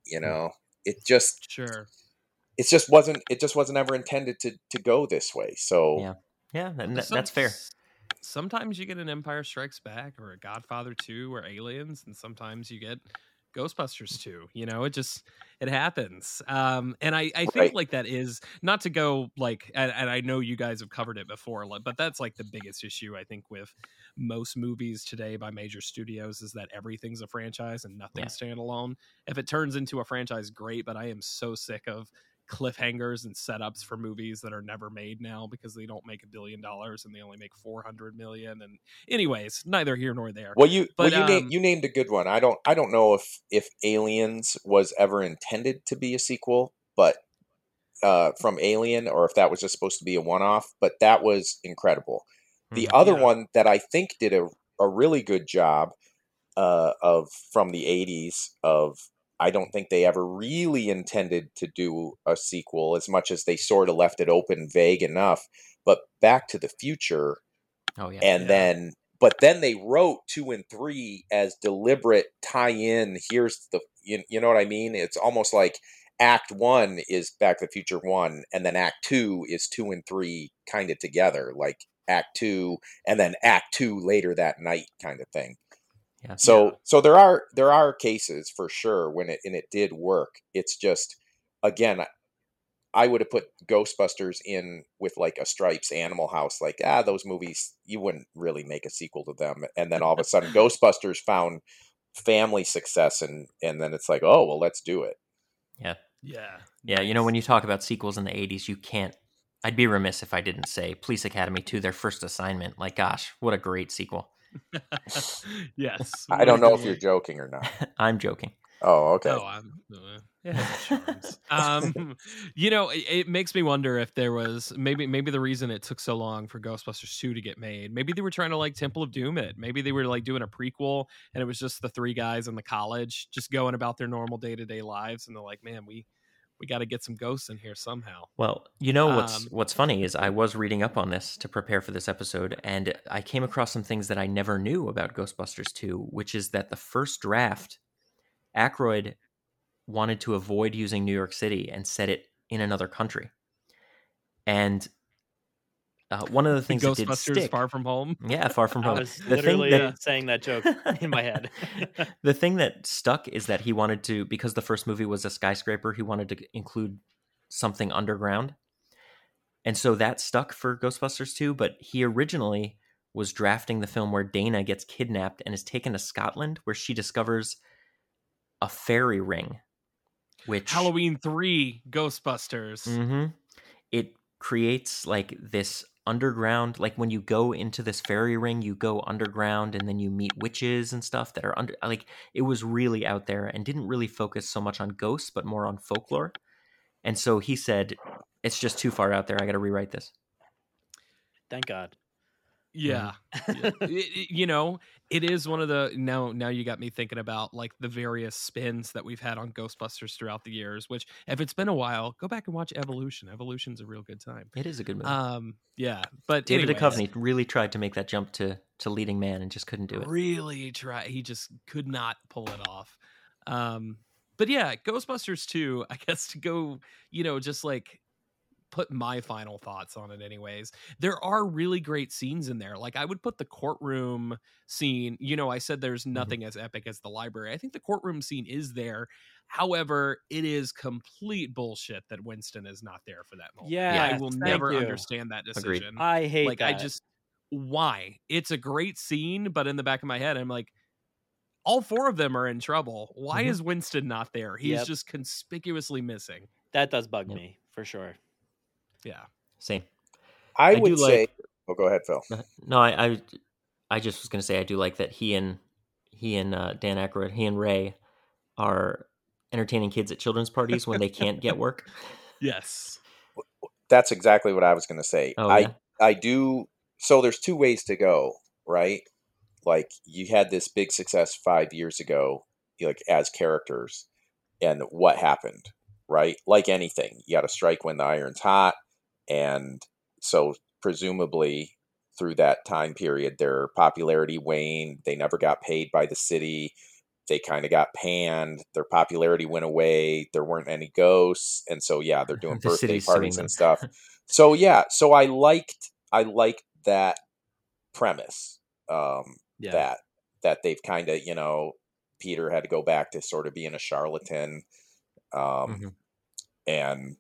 You know, it just, sure. It just wasn't, it just wasn't ever intended to, to go this way. So yeah, yeah, that, that, that's fair. Sometimes you get an Empire Strikes Back or a Godfather two or Aliens, and sometimes you get Ghostbusters two. You know, it just, it happens. Um, and I, I think right. like that is, not to go like, and, and I know you guys have covered it before, but that's like the biggest issue I think with most movies today by major studios is that everything's a franchise and nothing's yeah. standalone. If it turns into a franchise, great, but I am so sick of cliffhangers and setups for movies that are never made now because they don't make a billion dollars and they only make four hundred million. And anyways, neither here nor there. Well, you, but, well, you, um, named, you named a good one. I don't, I don't know if, if Aliens was ever intended to be a sequel, but uh, from Alien, or if that was just supposed to be a one-off, but that was incredible. The yeah. other one that I think did a, a really good job uh, of from the eighties of, I don't think they ever really intended to do a sequel as much as they sort of left it open, vague enough, but Back to the Future. Oh yeah. And yeah. then, but then they wrote two and three as deliberate tie in. Here's the, you, you know what I mean? It's almost like act one is Back to the Future one. And then act two is two and three kind of together, like act two and then act two later that night kind of thing. Yeah. So, so there are, there are cases for sure when it, and it did work. It's just, again, I would have put Ghostbusters in with like a Stripes, Animal House, like, ah, those movies, you wouldn't really make a sequel to them. And then all of a sudden Ghostbusters found family success. And, and then it's like, oh, well, let's do it. Yeah. Yeah. Yeah. Nice. You know, when you talk about sequels in the eighties, you can't, I'd be remiss if I didn't say Police Academy two, Their First Assignment. Like, gosh, what a great sequel. Yes, I don't know if you're joking or not. I'm joking. Oh, okay. Oh, I'm, uh, yeah, um, you know, it, it makes me wonder if there was maybe maybe the reason it took so long for Ghostbusters two to get made. Maybe they were trying to like Temple of Doom it. Maybe they were like doing a prequel, and it was just the three guys in the college just going about their normal day to day lives, and they're like, man, we. We got to get some ghosts in here somehow. Well, you know, what's um, what's funny is I was reading up on this to prepare for this episode, and I came across some things that I never knew about Ghostbusters two, which is that the first draft, Aykroyd wanted to avoid using New York City and set it in another country. And uh, one of the things that did stick... Far From Home? Yeah, Far From Home. I was the literally that, uh, saying that joke in my head. The thing that stuck is that he wanted to, because the first movie was a skyscraper, he wanted to include something underground. And so that stuck for Ghostbusters two, but he originally was drafting the film where Dana gets kidnapped and is taken to Scotland, where she discovers a fairy ring, which... Halloween three Ghostbusters. Mm-hmm. It creates like this... underground, like when you go into this fairy ring, you go underground and then you meet witches and stuff that are under, like it was really out there and didn't really focus so much on ghosts, but more on folklore. And so he said, it's just too far out there. I got to rewrite this. Thank God. Yeah. yeah. It, it, you know, it is one of the, now, now you got me thinking about like the various spins that we've had on Ghostbusters throughout the years, which if it's been a while, go back and watch Evolution. Evolution's a real good time. It is a good movie. Um, yeah. But David Duchovny really tried to make that jump to, to leading man and just couldn't do it. Really try. He just could not pull it off. Um, But yeah, Ghostbusters two, I guess, to go, you know, just like put my final thoughts on it anyways. There are really great scenes in there. Like I would put the courtroom scene, you know, I said there's nothing mm-hmm. as epic as the library. I think the courtroom scene is there. However, it is complete bullshit that Winston is not there for that moment. Yeah, I will never you. understand that decision. Agreed. I hate like, that. I just, why? It's a great scene, but in the back of my head, I'm like, all four of them are in trouble. Why mm-hmm. is Winston not there? He's yep. just conspicuously missing. That does bug yep. me, for sure. Yeah, same. I, I would do say. Like, oh, go ahead, Phil. No, I, I, I just was going to say I do like that he and he and uh, Dan Aykroyd, he and Ray, are entertaining kids at children's parties when they can't get work. Yes, that's exactly what I was going to say. Oh, I yeah? I do. So there's two ways to go, right? Like you had this big success five years ago, like as characters, and what happened, right? Like anything, you got to strike when the iron's hot. And so presumably through that time period, their popularity waned. They never got paid by the city. They kind of got panned. Their popularity went away. There weren't any ghosts. And so, yeah, they're doing the birthday parties and stuff. So, yeah. So I liked, I liked that premise um, yeah. that, that they've kind of, you know, Peter had to go back to sort of being a charlatan. Um, mm-hmm. and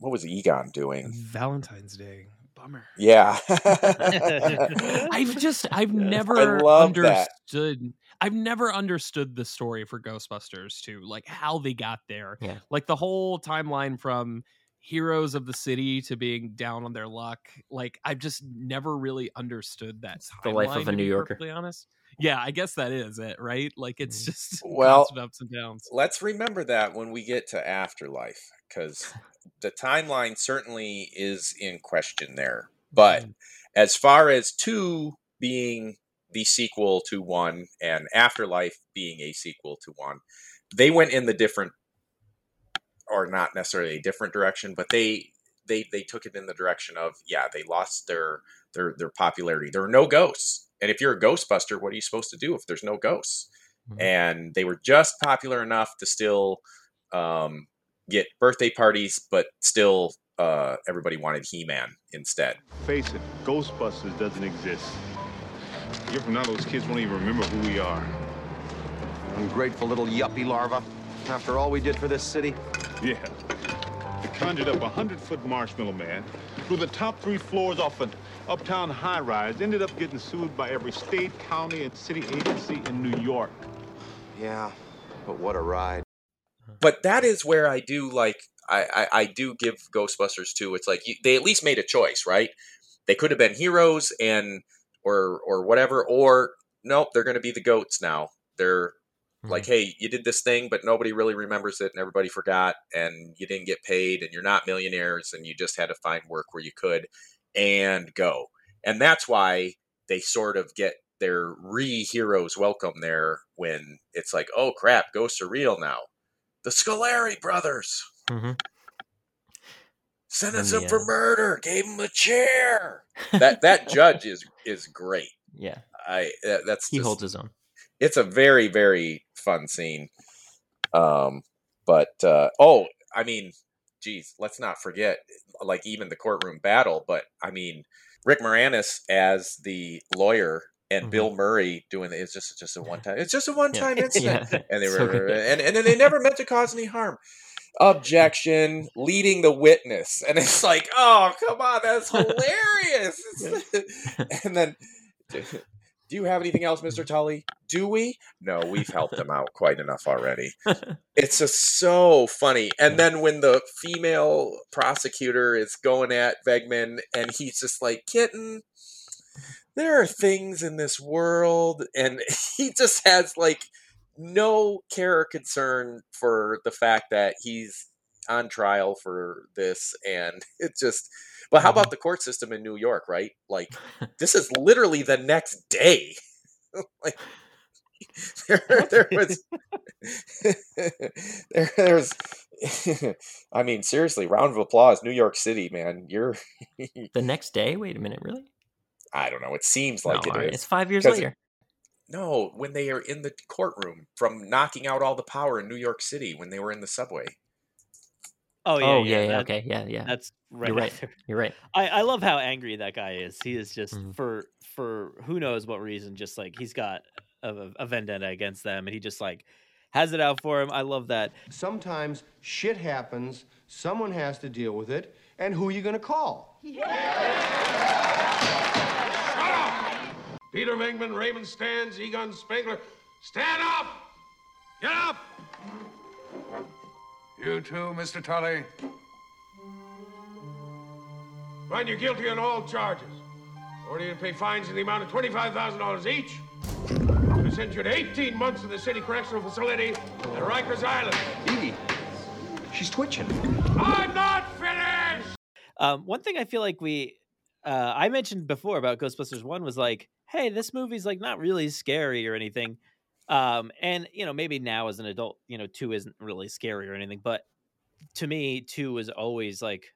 what was Egon doing? Valentine's Day. Bummer. Yeah. I've just, I've never understood, that. I've never understood the story for Ghostbusters two, like how they got there, yeah. like the whole timeline from heroes of the city to being down on their luck. Like I've just never really understood that. The life of a New Yorker. To be perfectly honest. Yeah, I guess that is it, right? Like it's just well, ups and downs. Let's remember that when we get to Afterlife, because the timeline certainly is in question there. But mm. as far as two being the sequel to one and Afterlife being a sequel to one, they went in the different, or not necessarily a different direction, but they they they took it in the direction of yeah, they lost their their their popularity. There are no ghosts. And if you're a Ghostbuster, what are you supposed to do if there's no ghosts? Mm-hmm. And they were just popular enough to still um, get birthday parties, but still uh, everybody wanted He-Man instead. Face it, Ghostbusters doesn't exist. A year from now, those kids won't even remember who we are. Ungrateful little yuppie larva. After all we did for this city. Yeah. They conjured up a hundred-foot marshmallow man through the top three floors off an uptown high-rise, ended up getting sued by every state, county, and city agency in New York. Yeah, but what a ride. But that is where I do, like, I, I, I do give Ghostbusters two. It's like, you, they at least made a choice, right? They could have been heroes and, or, or whatever, or, nope, they're going to be the goats now. They're... Like, hey, you did this thing, but nobody really remembers it and everybody forgot and you didn't get paid and you're not millionaires and you just had to find work where you could and go. And that's why they sort of get their re-heroes welcome there when it's like, oh, crap, ghosts are real now. The Scolari brothers. Mm-hmm. Sentenced him for murder. Gave him a chair. That that judge is is great. Yeah. I uh, that's He just, holds his own. It's a very, very fun scene. Um, but, uh, oh, I mean, geez, let's not forget, like, even the courtroom battle. But, I mean, Rick Moranis as the lawyer and mm-hmm. Bill Murray doing it. It's just, just a one-time. It's just a one-time yeah. incident. Yeah. And they were, so and, and then they never meant to cause any harm. Objection, leading the witness. And it's like, oh, come on, that's hilarious. And then... Do you have anything else, Mister Tully? Do we? No, we've helped him out quite enough already. It's just so funny. And then when the female prosecutor is going at Venkman and he's just like, kitten, there are things in this world. And he just has like no care or concern for the fact that he's on trial for this. And it just... But how about the court system in New York, right? Like, this is literally the next day. Like, there, there was, there, there's, I mean, seriously, round of applause, New York City, man. You're the next day. Wait a minute, really? I don't know. It seems like no, it right. is. It's five years later. No, when they are in the courtroom from knocking out all the power in New York City when they were in the subway. Oh yeah, oh, yeah, yeah, yeah. Okay, yeah, yeah. That's right. You're right. You're right. I, I love how angry that guy is. He is just mm-hmm. for for who knows what reason. Just like he's got a, a vendetta against them, and he just like has it out for him. I love that. Sometimes shit happens. Someone has to deal with it, and who are you gonna call? Yeah. Shut up! Peter Venkman, Raymond Stanz, Egon Spengler, stand up! Get up! You too, Mister Tully. Find you guilty on all charges. Order you to pay fines in the amount of twenty-five thousand dollars each. To send you to eighteen months in the city correctional facility at Rikers Island. Edie, she's twitching. I'm not finished! Um, one thing I feel like we... Uh, I mentioned before about Ghostbusters one was like, hey, this movie's like not really scary or anything. Um, and you know, maybe now as an adult, you know, two isn't really scary or anything, but to me, two was always like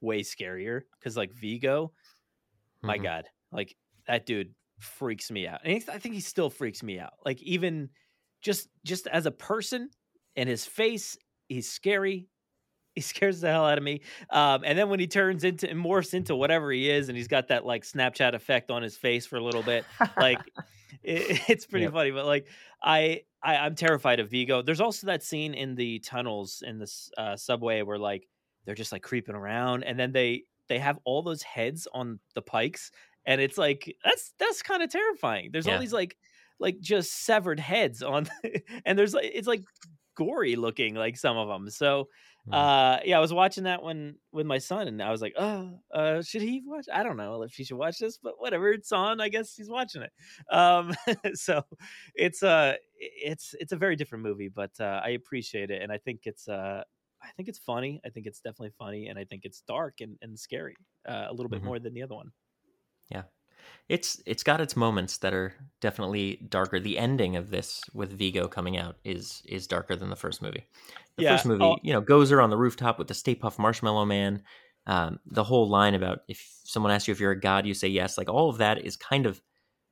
way scarier. Cause like Vigo, mm-hmm. my God, like that dude freaks me out. And I think he still freaks me out. Like even just, just as a person and his face, he's scary. He scares the hell out of me. Um, and then when he turns into and morphs into whatever he is, and he's got that like Snapchat effect on his face for a little bit, like it, it's pretty yep. funny. But like I, I, I'm terrified of Vigo. There's also that scene in the tunnels in the uh, subway where like they're just like creeping around, and then they they have all those heads on the pikes, and it's like that's that's kind of terrifying. There's yeah. all these like like just severed heads on, and there's like it's like gory looking like some of them. So. Uh yeah, I was watching that one with my son, and I was like, "Oh, uh, should he watch? I don't know if he should watch this, but whatever, it's on. I guess he's watching it." Um, so it's a uh, it's it's a very different movie, but uh, I appreciate it, and I think it's uh I think it's funny. I think it's definitely funny, and I think it's dark and and scary uh, a little bit mm-hmm. more than the other one. Yeah, it's it's got its moments that are definitely darker. The ending of this with Vigo coming out is is darker than the first movie. The yeah. first movie, oh. you know, Gozer on the rooftop with the Stay Puft Marshmallow Man. Um, the whole line about if someone asks you if you're a god, you say yes. Like all of that is kind of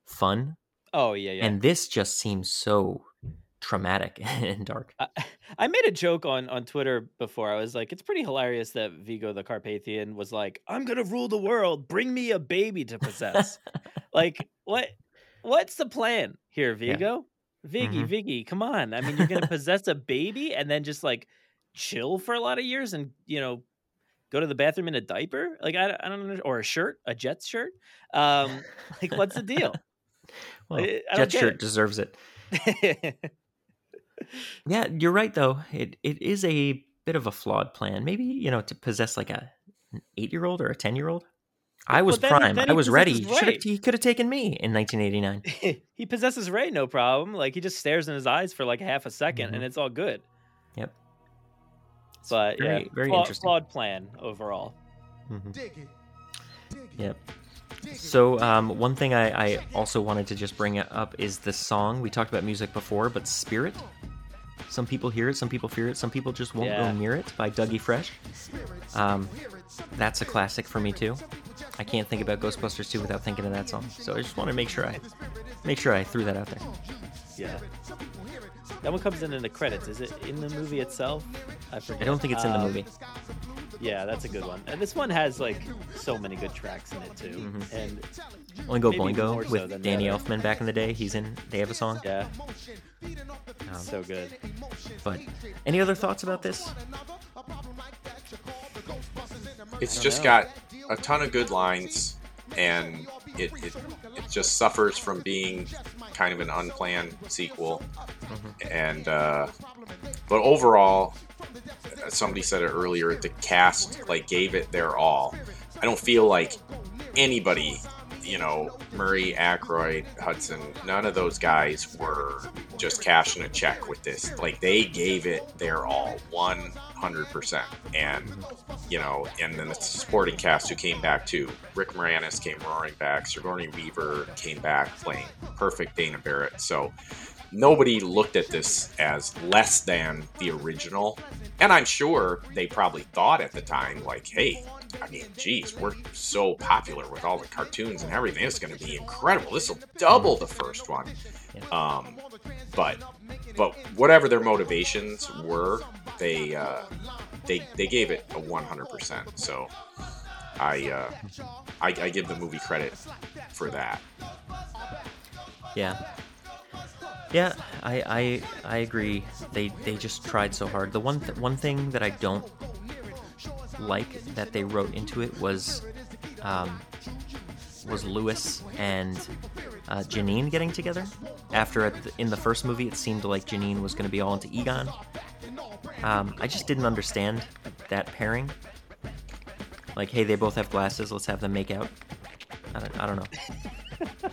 fun. Oh, yeah, yeah. And this just seems so traumatic and dark. I, I made a joke on, on Twitter before. I was like, it's pretty hilarious that Vigo the Carpathian was like, I'm going to rule the world. Bring me a baby to possess. Like, what? what's the plan here, Vigo? Yeah. Viggy, mm-hmm. Viggy, come on. I mean, you're going to possess a baby and then just like chill for a lot of years and, you know, go to the bathroom in a diaper? Like, I, I don't know. Or a shirt, a Jets shirt. Um, like, what's the deal? Well, I, I Jets shirt it. deserves it. Yeah, you're right, though. It It is a bit of a flawed plan. Maybe, you know, to possess like a, an eight-year-old or a ten-year-old. I was well, then, prime. Then I was ready. He, he could have taken me in nineteen eighty-nine. He possesses Ray, no problem. Like he just stares in his eyes for like half a second, mm-hmm. and it's all good. Yep. But very, yeah, very Fla- interesting. Flawed plan overall. Mm-hmm. Dig it. Dig it. Yep. Dig it. So um, one thing I, I also wanted to just bring up is the song. We talked about music before, but "Spirit." Some people hear it, some people fear it, some people just won't yeah. go near it by Dougie Fresh. Um, that's a classic for me too. I can't think about Ghostbusters two without thinking of that song. So I just want to make sure I make sure I threw that out there. Yeah. That one comes in in the credits. Is it in the movie itself? I, I don't think it's in the movie. Um, yeah, that's a good one. And this one has like so many good tracks in it too. Mm-hmm. And Oingo Boingo with so Danny Elfman back in the day. He's in. They have a song. Yeah. Um, so good. But any other thoughts about this? It's just know. got a ton of good lines, and it, it it just suffers from being kind of an unplanned sequel. Mm-hmm. And uh, but overall, somebody said it earlier. The cast like gave it their all. I don't feel like anybody. You know, Murray, Aykroyd, Hudson, none of those guys were just cashing a check with this. Like, they gave it their all, one hundred percent. And, you know, and then the supporting cast who came back, too. Rick Moranis came roaring back. Sigourney Weaver came back playing perfect Dana Barrett. So nobody looked at this as less than the original. And I'm sure they probably thought at the time, like, hey, I mean, geez, we're so popular with all the cartoons and everything. It's going to be incredible. This will double the first one. Yeah. Um, but but whatever their motivations were, they uh, they they gave it a one hundred percent. So I, uh, I I give the movie credit for that. Yeah. Yeah, I I, I agree. They they just tried so hard. The one th- one thing that I don't like that they wrote into it was um, was Lewis and uh, Janine getting together. After at the, in the first movie, it seemed like Janine was going to be all into Egon. Um, I just didn't understand that pairing. Like, hey, they both have glasses. Let's have them make out. I don't, I don't know.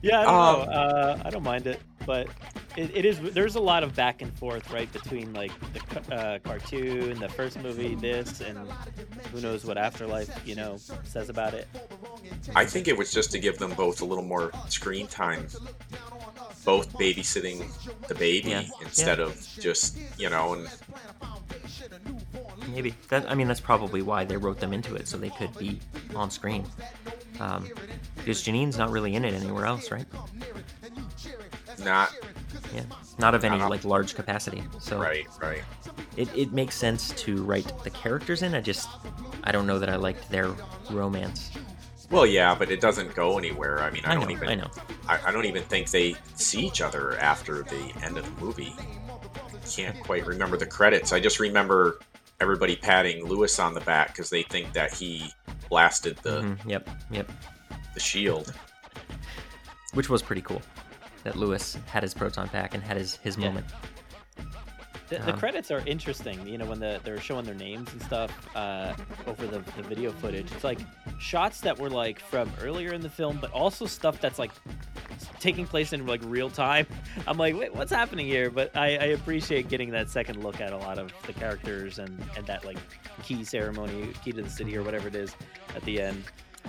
Yeah, I don't um, know. Uh, I don't mind it, but it, it is. There's a lot of back and forth, right, between like the uh, cartoon, the first movie, this, and who knows what Afterlife, you know, says about it. I think it was just to give them both a little more screen time, both babysitting the baby yeah. instead yeah. of just, you know, and maybe that. I mean, that's probably why they wrote them into it, so they could be on screen. Um, because Janine's not really in it anywhere else, right? Not. Yeah, not of any not like large capacity. So right, right. It it makes sense to write the characters in. I just I don't know that I liked their romance. Well, yeah, but it doesn't go anywhere. I mean, I, I don't know, even. I know. I, I don't even think they see each other after the end of the movie. Can't quite remember the credits. I just remember everybody patting Lewis on the back because they think that he blasted the mm-hmm. yep yep the shield, which was pretty cool that Lewis had his proton pack and had his his yeah. moment. The, the um, credits are interesting, you know, when the, they're showing their names and stuff uh, over the, the video footage. It's like shots that were like from earlier in the film, but also stuff that's like taking place in like real time. I'm like, wait, what's happening here? But I, I appreciate getting that second look at a lot of the characters and, and that like key ceremony, key to the city or whatever it is at the end.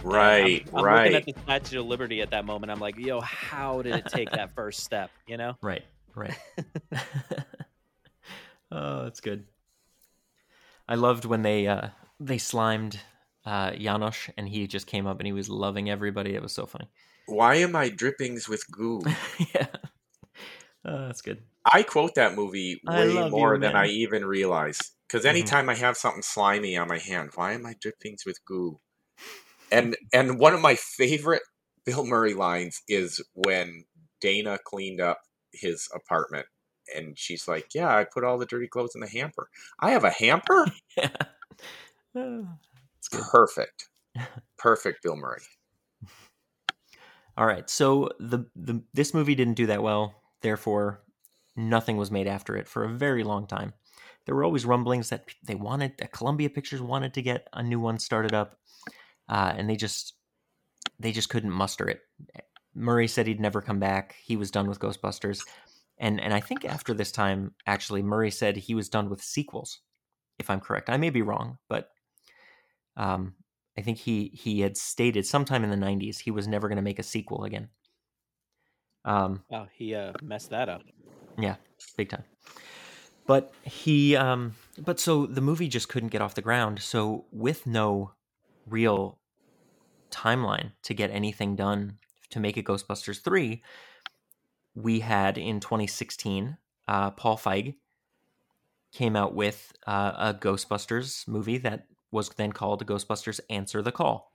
Right, I'm, I'm right. I'm looking at the Statue of Liberty at that moment. I'm like, yo, how did it take that first step, you know? Right, right. Oh, that's good. I loved when they uh, they slimed uh, Janosch, and he just came up and he was loving everybody. It was so funny. Why am I drippings with goo? Yeah, oh, that's good. I quote that movie way more you, than I even realize. Because anytime mm-hmm. I have something slimy on my hand, why am I drippings with goo? And and one of my favorite Bill Murray lines is when Dana cleaned up his apartment. And she's like, yeah, I put all the dirty clothes in the hamper. I have a hamper? Yeah. Oh, perfect. Perfect Bill Murray. All right. So the, the this movie didn't do that well. Therefore, nothing was made after it for a very long time. There were always rumblings that they wanted, that Columbia Pictures wanted to get a new one started up. Uh, and they just they just couldn't muster it. Murray said he'd never come back. He was done with Ghostbusters. And and I think after this time, actually, Murray said he was done with sequels, if I'm correct. I may be wrong, but um, I think he, he had stated sometime in the nineties he was never going to make a sequel again. Um, wow, he uh, messed that up. Yeah, big time. But he, um, but so the movie just couldn't get off the ground. So with no real timeline to get anything done to make a Ghostbusters three, we had in twenty sixteen, uh, Paul Feig came out with uh, a Ghostbusters movie that was then called Ghostbusters: Answer the Call.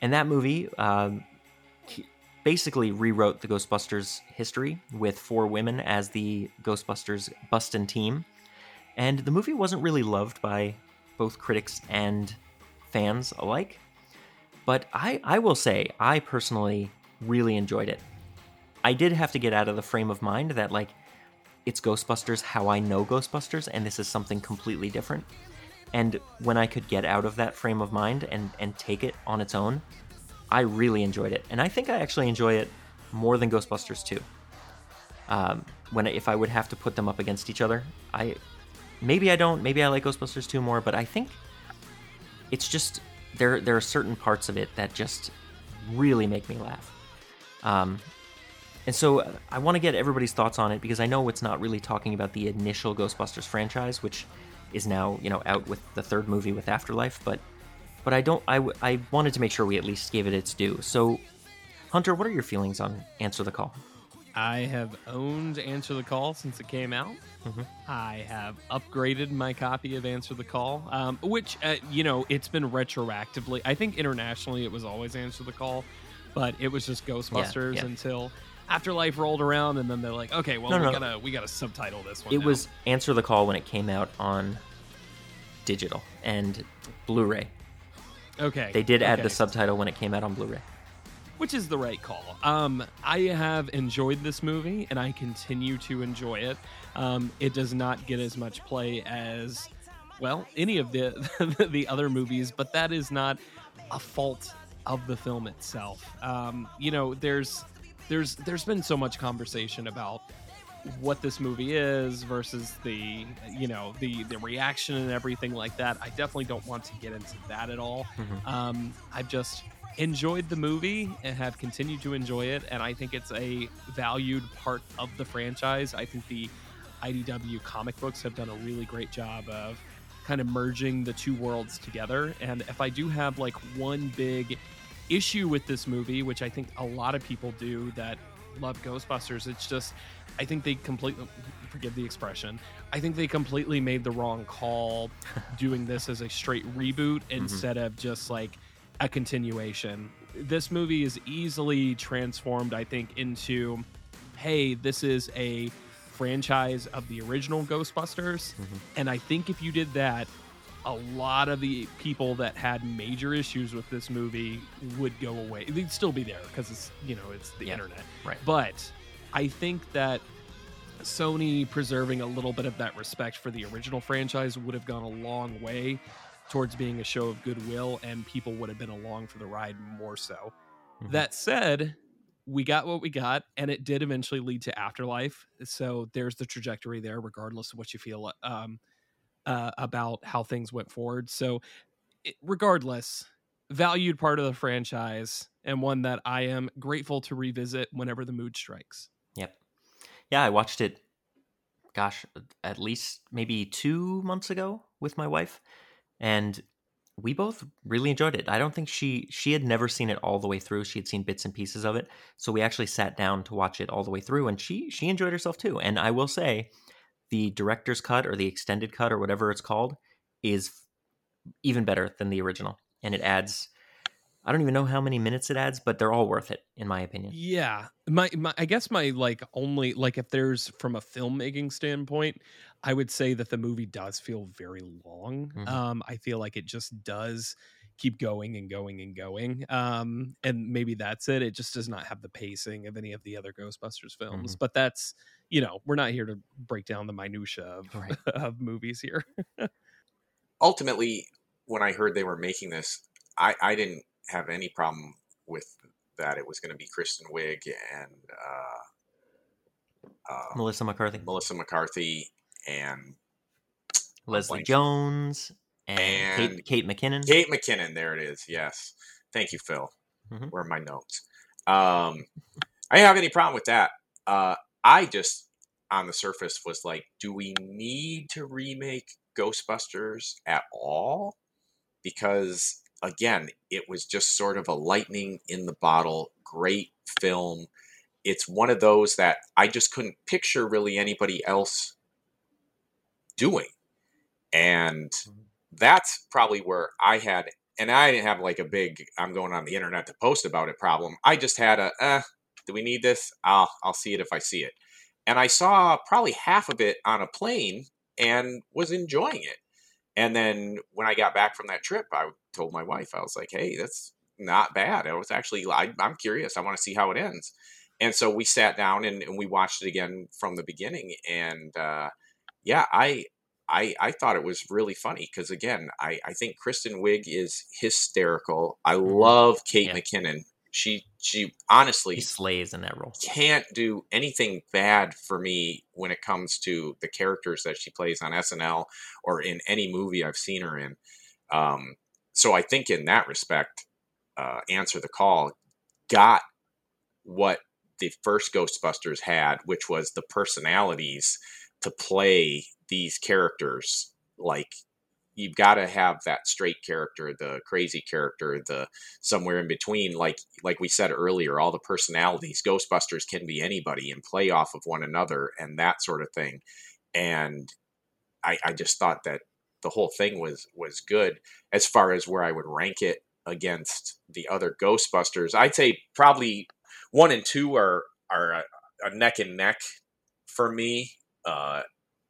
And that movie um, basically rewrote the Ghostbusters history with four women as the Ghostbusters bustin' team. And the movie wasn't really loved by both critics and fans alike. But I, I will say, I personally really enjoyed it. I did have to get out of the frame of mind that, like, it's Ghostbusters how I know Ghostbusters, and this is something completely different. And when I could get out of that frame of mind and, and take it on its own, I really enjoyed it. And I think I actually enjoy it more than Ghostbusters two. Um, when if I would have to put them up against each other, I maybe I don't, maybe I like Ghostbusters two more, but I think it's just, there, there are certain parts of it that just really make me laugh. Um... And so I want to get everybody's thoughts on it because I know it's not really talking about the initial Ghostbusters franchise, which is now, you know, out with the third movie with Afterlife. But but I don't. I, I wanted to make sure we at least gave it its due. So, Hunter, what are your feelings on Answer the Call? I have owned Answer the Call since it came out. Mm-hmm. I have upgraded my copy of Answer the Call, um, which, uh, you know, it's been retroactively. I think internationally it was always Answer the Call, but it was just Ghostbusters yeah, yeah. until Afterlife rolled around, and then they're like, okay, well, no, we no, gotta no. we gotta subtitle this one. It now. was Answer the Call when it came out on digital and Blu-ray. Okay. They did okay. add the subtitle when it came out on Blu-ray. Which is the right call. Um, I have enjoyed this movie, and I continue to enjoy it. Um, it does not get as much play as, well, any of the the other movies, but that is not a fault of the film itself. Um, you know, there's there's there's been so much conversation about what this movie is versus the, you know, the the reaction and everything like that. I definitely don't want to get into that at all. Mm-hmm. Um, I've just enjoyed the movie and have continued to enjoy it, and I think it's a valued part of the franchise. I think the I D W comic books have done a really great job of kind of merging the two worlds together, and if I do have like one big issue with this movie, which I think a lot of people do that love Ghostbusters, it's just I think they completely, forgive the expression, I think they completely made the wrong call doing this as a straight reboot instead mm-hmm. of just like a continuation. This movie is easily transformed, I think, into, hey, this is a franchise of the original Ghostbusters. Mm-hmm. And I think if you did that, a lot of the people that had major issues with this movie would go away. They'd still be there because it's, you know, it's the yeah. internet. Right. But I think that Sony preserving a little bit of that respect for the original franchise would have gone a long way towards being a show of goodwill, and people would have been along for the ride more so. Mm-hmm. That said, we got what we got, and it did eventually lead to Afterlife. So there's the trajectory there, regardless of what you feel um, uh, about how things went forward. So it, regardless, valued part of the franchise, and one that I am grateful to revisit whenever the mood strikes. Yep. Yeah, I watched it, gosh, at least maybe two months ago with my wife. And we both really enjoyed it. I don't think she, she had never seen it all the way through. She had seen bits and pieces of it. So we actually sat down to watch it all the way through, and she, she enjoyed herself too. And I will say the director's cut or the extended cut or whatever it's called is even better than the original. And it adds, I don't even know how many minutes it adds, but they're all worth it in my opinion. Yeah. My, my I guess my like only like if there's from a filmmaking standpoint, I would say that the movie does feel very long. Mm-hmm. Um, I feel like it just does keep going and going and going. Um, and maybe that's it. It just does not have the pacing of any of the other Ghostbusters films, mm-hmm. but that's, you know, we're not here to break down the minutia of, right. of movies here. Ultimately, when I heard they were making this, I, I didn't have any problem with that. It was going to be Kristen Wiig and uh, uh, Melissa McCarthy, Melissa McCarthy, and Leslie Blank. Jones and, and Kate, Kate McKinnon. Kate McKinnon, there it is. Yes, thank you, Phil. Mm-hmm. Where are my notes? Um, I didn't have any problem with that. Uh, I just, on the surface, was like, do we need to remake Ghostbusters at all? Because again, it was just sort of a lightning in the bottle, great film. It's one of those that I just couldn't picture really anybody else doing. And that's probably where I had, and I didn't have like a big, I'm going on the internet to post about it problem. I just had a, uh, do we need this? I'll, I'll see it if I see it. And I saw probably half of it on a plane and was enjoying it. And then when I got back from that trip, I told my wife, I was like, hey, that's not bad. I was actually, I, I'm curious. I want to see how it ends. And so we sat down and, and we watched it again from the beginning. And uh, yeah, I, I I thought it was really funny because, again, I, I think Kristen Wiig is hysterical. I love Kate yeah. McKinnon. She she honestly he slays in that role. Can't do anything bad for me when it comes to the characters that she plays on S N L or in any movie I've seen her in. Um, so I think in that respect, uh, Answer the Call got what the first Ghostbusters had, which was the personalities to play these characters like, you've got to have that straight character, the crazy character, the somewhere in between. Like, like we said earlier, all the personalities, Ghostbusters can be anybody and play off of one another and that sort of thing. And I, I just thought that the whole thing was, was good. As far as where I would rank it against the other Ghostbusters, I'd say probably one and two are, are a, a neck and neck for me, uh,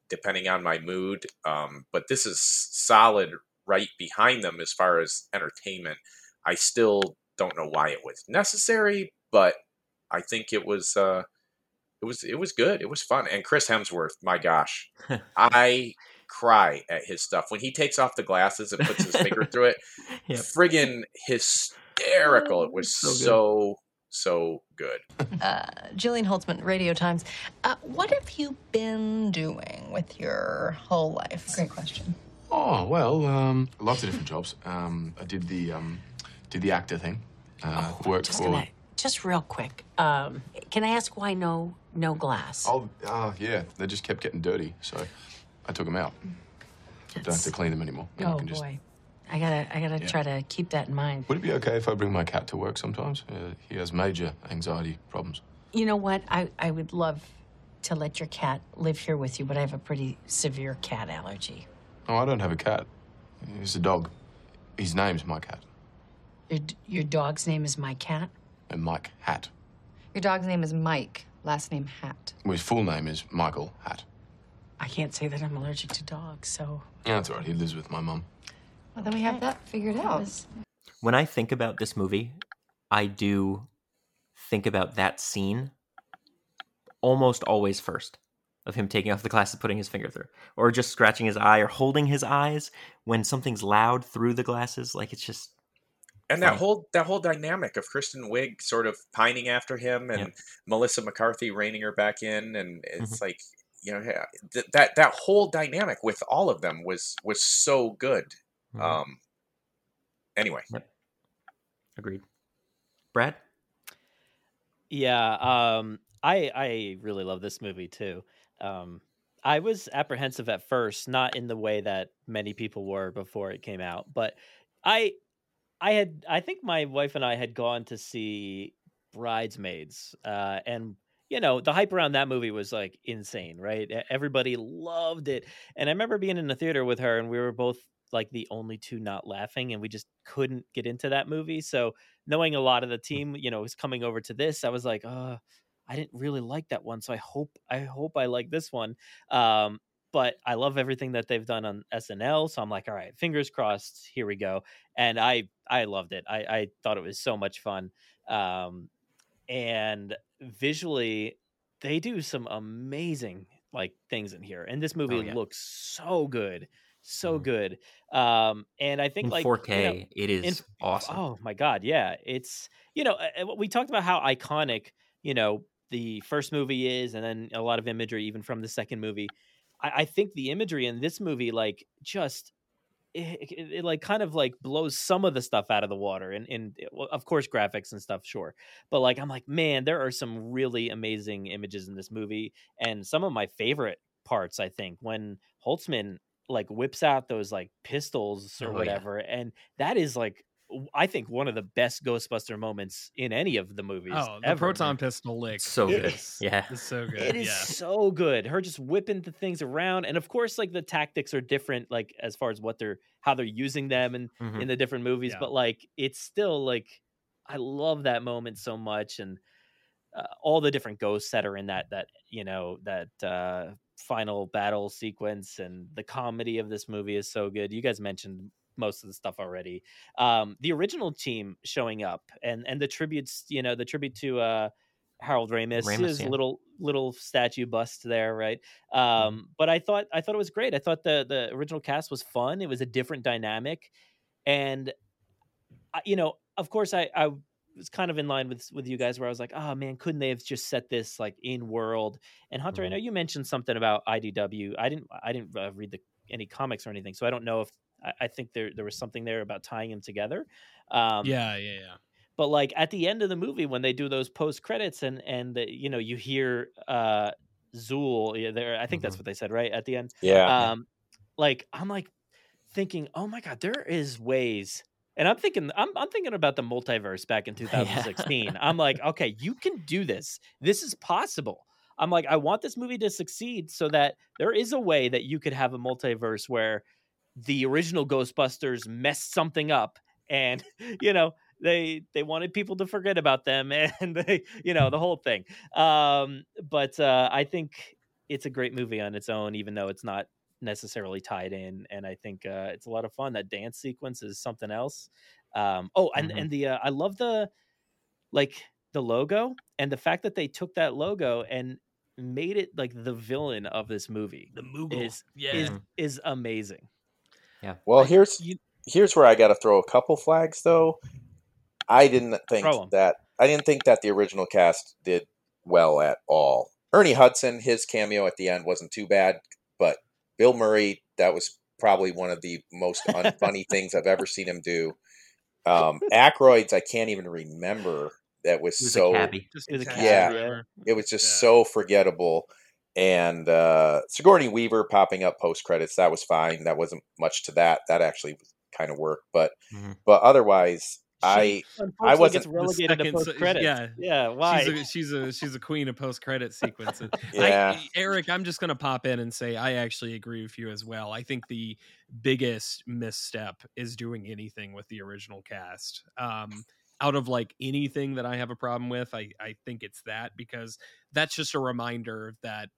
depending on my mood. Um, but this is solid right behind them as far as entertainment. I still don't know why it was necessary, but I think it was, uh, it was, it was good. It was fun. And Chris Hemsworth, my gosh, I cry at his stuff. When he takes off the glasses and puts his finger through it, yep. friggin' hysterical. It was so, so So good. Uh, Jillian Holtzman, Radio Times. Uh, what have you been doing with your whole life? Great question. Oh, well, um, lots of different jobs. Um, I did the um, did the actor thing. Uh, oh, worked just for... Gonna, just real quick, um, can I ask why no no glass? Oh, uh, yeah. They just kept getting dirty, so I took them out. That's... Don't have to clean them anymore. Oh, I can just... boy. I gotta, I gotta yeah. try to keep that in mind. Would it be okay if I bring my cat to work sometimes? Uh, he has major anxiety problems. You know what? I, I would love to let your cat live here with you, but I have a pretty severe cat allergy. Oh, I don't have a cat. It's a dog. His name's My Cat. Your your dog's name is My Cat? And Mike Hat. Your dog's name is Mike, last name Hat. Well, his full name is Michael Hat. I can't say that I'm allergic to dogs, so... Yeah, that's all right. He lives with my mum. Well, then we have that figured out. When I think about this movie, I do think about that scene almost always first, of him taking off the glasses, putting his finger through, or just scratching his eye or holding his eyes when something's loud through the glasses. Like, it's just... And funny. that whole that whole dynamic of Kristen Wiig sort of pining after him and yep. Melissa McCarthy reining her back in. And it's mm-hmm. like, you know, th- that, that whole dynamic with all of them was, was so good. Mm-hmm. Um. Anyway, yep. Agreed. Brad? Yeah. Um. I I really love this movie too. Um. I was apprehensive at first, not in the way that many people were before it came out, but I I had I think my wife and I had gone to see Bridesmaids, uh, and you know the hype around that movie was like insane, right? Everybody loved it, and I remember being in the theater with her, and we were both like the only two not laughing, and we just couldn't get into that movie. So knowing a lot of the team, you know, is coming over to this, I was like, oh, I didn't really like that one. So I hope, I hope I like this one. Um, but I love everything that they've done on S N L. So I'm like, all right, fingers crossed, here we go. And I, I loved it. I, I thought it was so much fun. Um, and visually they do some amazing like things in here. And this movie oh, yeah. looks so good. So good. Um, and I think in like four K, you know, it is in, awesome. Oh my God. Yeah. It's, you know, we talked about how iconic, you know, the first movie is, and then a lot of imagery even from the second movie. I, I think the imagery in this movie, like just, it, it, it like kind of like blows some of the stuff out of the water, and, and well, of course graphics and stuff. Sure. But like, I'm like, man, there are some really amazing images in this movie. And some of my favorite parts, I think, when Holtzman like whips out those like pistols or oh, whatever. Yeah. And that is like, I think one of the best Ghostbuster moments in any of the movies. Oh, the ever. Proton pistol lick. So good. Is, yeah. It's so good. It is yeah. so good. Her just whipping the things around. And of course, like the tactics are different, like as far as what they're, how they're using them and mm-hmm. in the different movies. Yeah. But like, it's still like, I love that moment so much. And uh, all the different ghosts that are in that, that, you know, that, uh, final battle sequence, and the comedy of this movie is so good. You guys mentioned most of the stuff already. Um, the original team showing up, and, and the tributes, you know, the tribute to uh, Harold Ramis, Ramis his yeah. little little statue bust there, right? Um, mm-hmm. But I thought I thought it was great. I thought the the original cast was fun. It was a different dynamic, and I, you know, of course, I I was kind of in line with with you guys where I was like, oh man, couldn't they have just set this like in world? And Hunter, mm-hmm. I know you mentioned something about I D W. I didn't I didn't uh, read the, any comics or anything, so I don't know if I, I think there there was something there about tying them together. Um, yeah, yeah, yeah. But like at the end of the movie when they do those post credits, and and the, you know, you hear uh, Zool. Yeah, there. I think mm-hmm. that's what they said, right, at the end. Yeah. Um, like I'm like, thinking, oh my God, there is ways. And I'm thinking, I'm I'm thinking about the multiverse back in two thousand sixteen. Yeah. I'm like, okay, you can do this. This is possible. I'm like, I want this movie to succeed so that there is a way that you could have a multiverse where the original Ghostbusters messed something up and, you know, they, they wanted people to forget about them and they, you know, the whole thing. Um, but uh, I think it's a great movie on its own, even though it's not necessarily tied in. And I think uh, it's a lot of fun. That dance sequence is something else. Um, oh, and, mm-hmm. and the, uh, I love the, like the logo and the fact that they took that logo and made it like the villain of this movie. The Moogle is, yeah. is, is amazing. Yeah. Well, here's, here's where I got to throw a couple flags though. I didn't think that I didn't think that the original cast did well at all. Ernie Hudson, his cameo at the end wasn't too bad, but Bill Murray, that was probably one of the most unfunny things I've ever seen him do. Um, Aykroyd's, I can't even remember. That was, was so, just, it was yeah, yeah, it was just yeah. so forgettable. And uh, Sigourney Weaver popping up post credits, that was fine. That wasn't much to that. That actually kind of worked, but mm-hmm. but otherwise. She, I I wasn't relegated to post credits. Yeah, yeah. Why? She's a, she's a she's a queen of post credit sequences. yeah. I, Eric, I'm just gonna pop in and say I actually agree with you as well. I think the biggest misstep is doing anything with the original cast. Um, out of like anything that I have a problem with, I I think it's that, because that's just a reminder that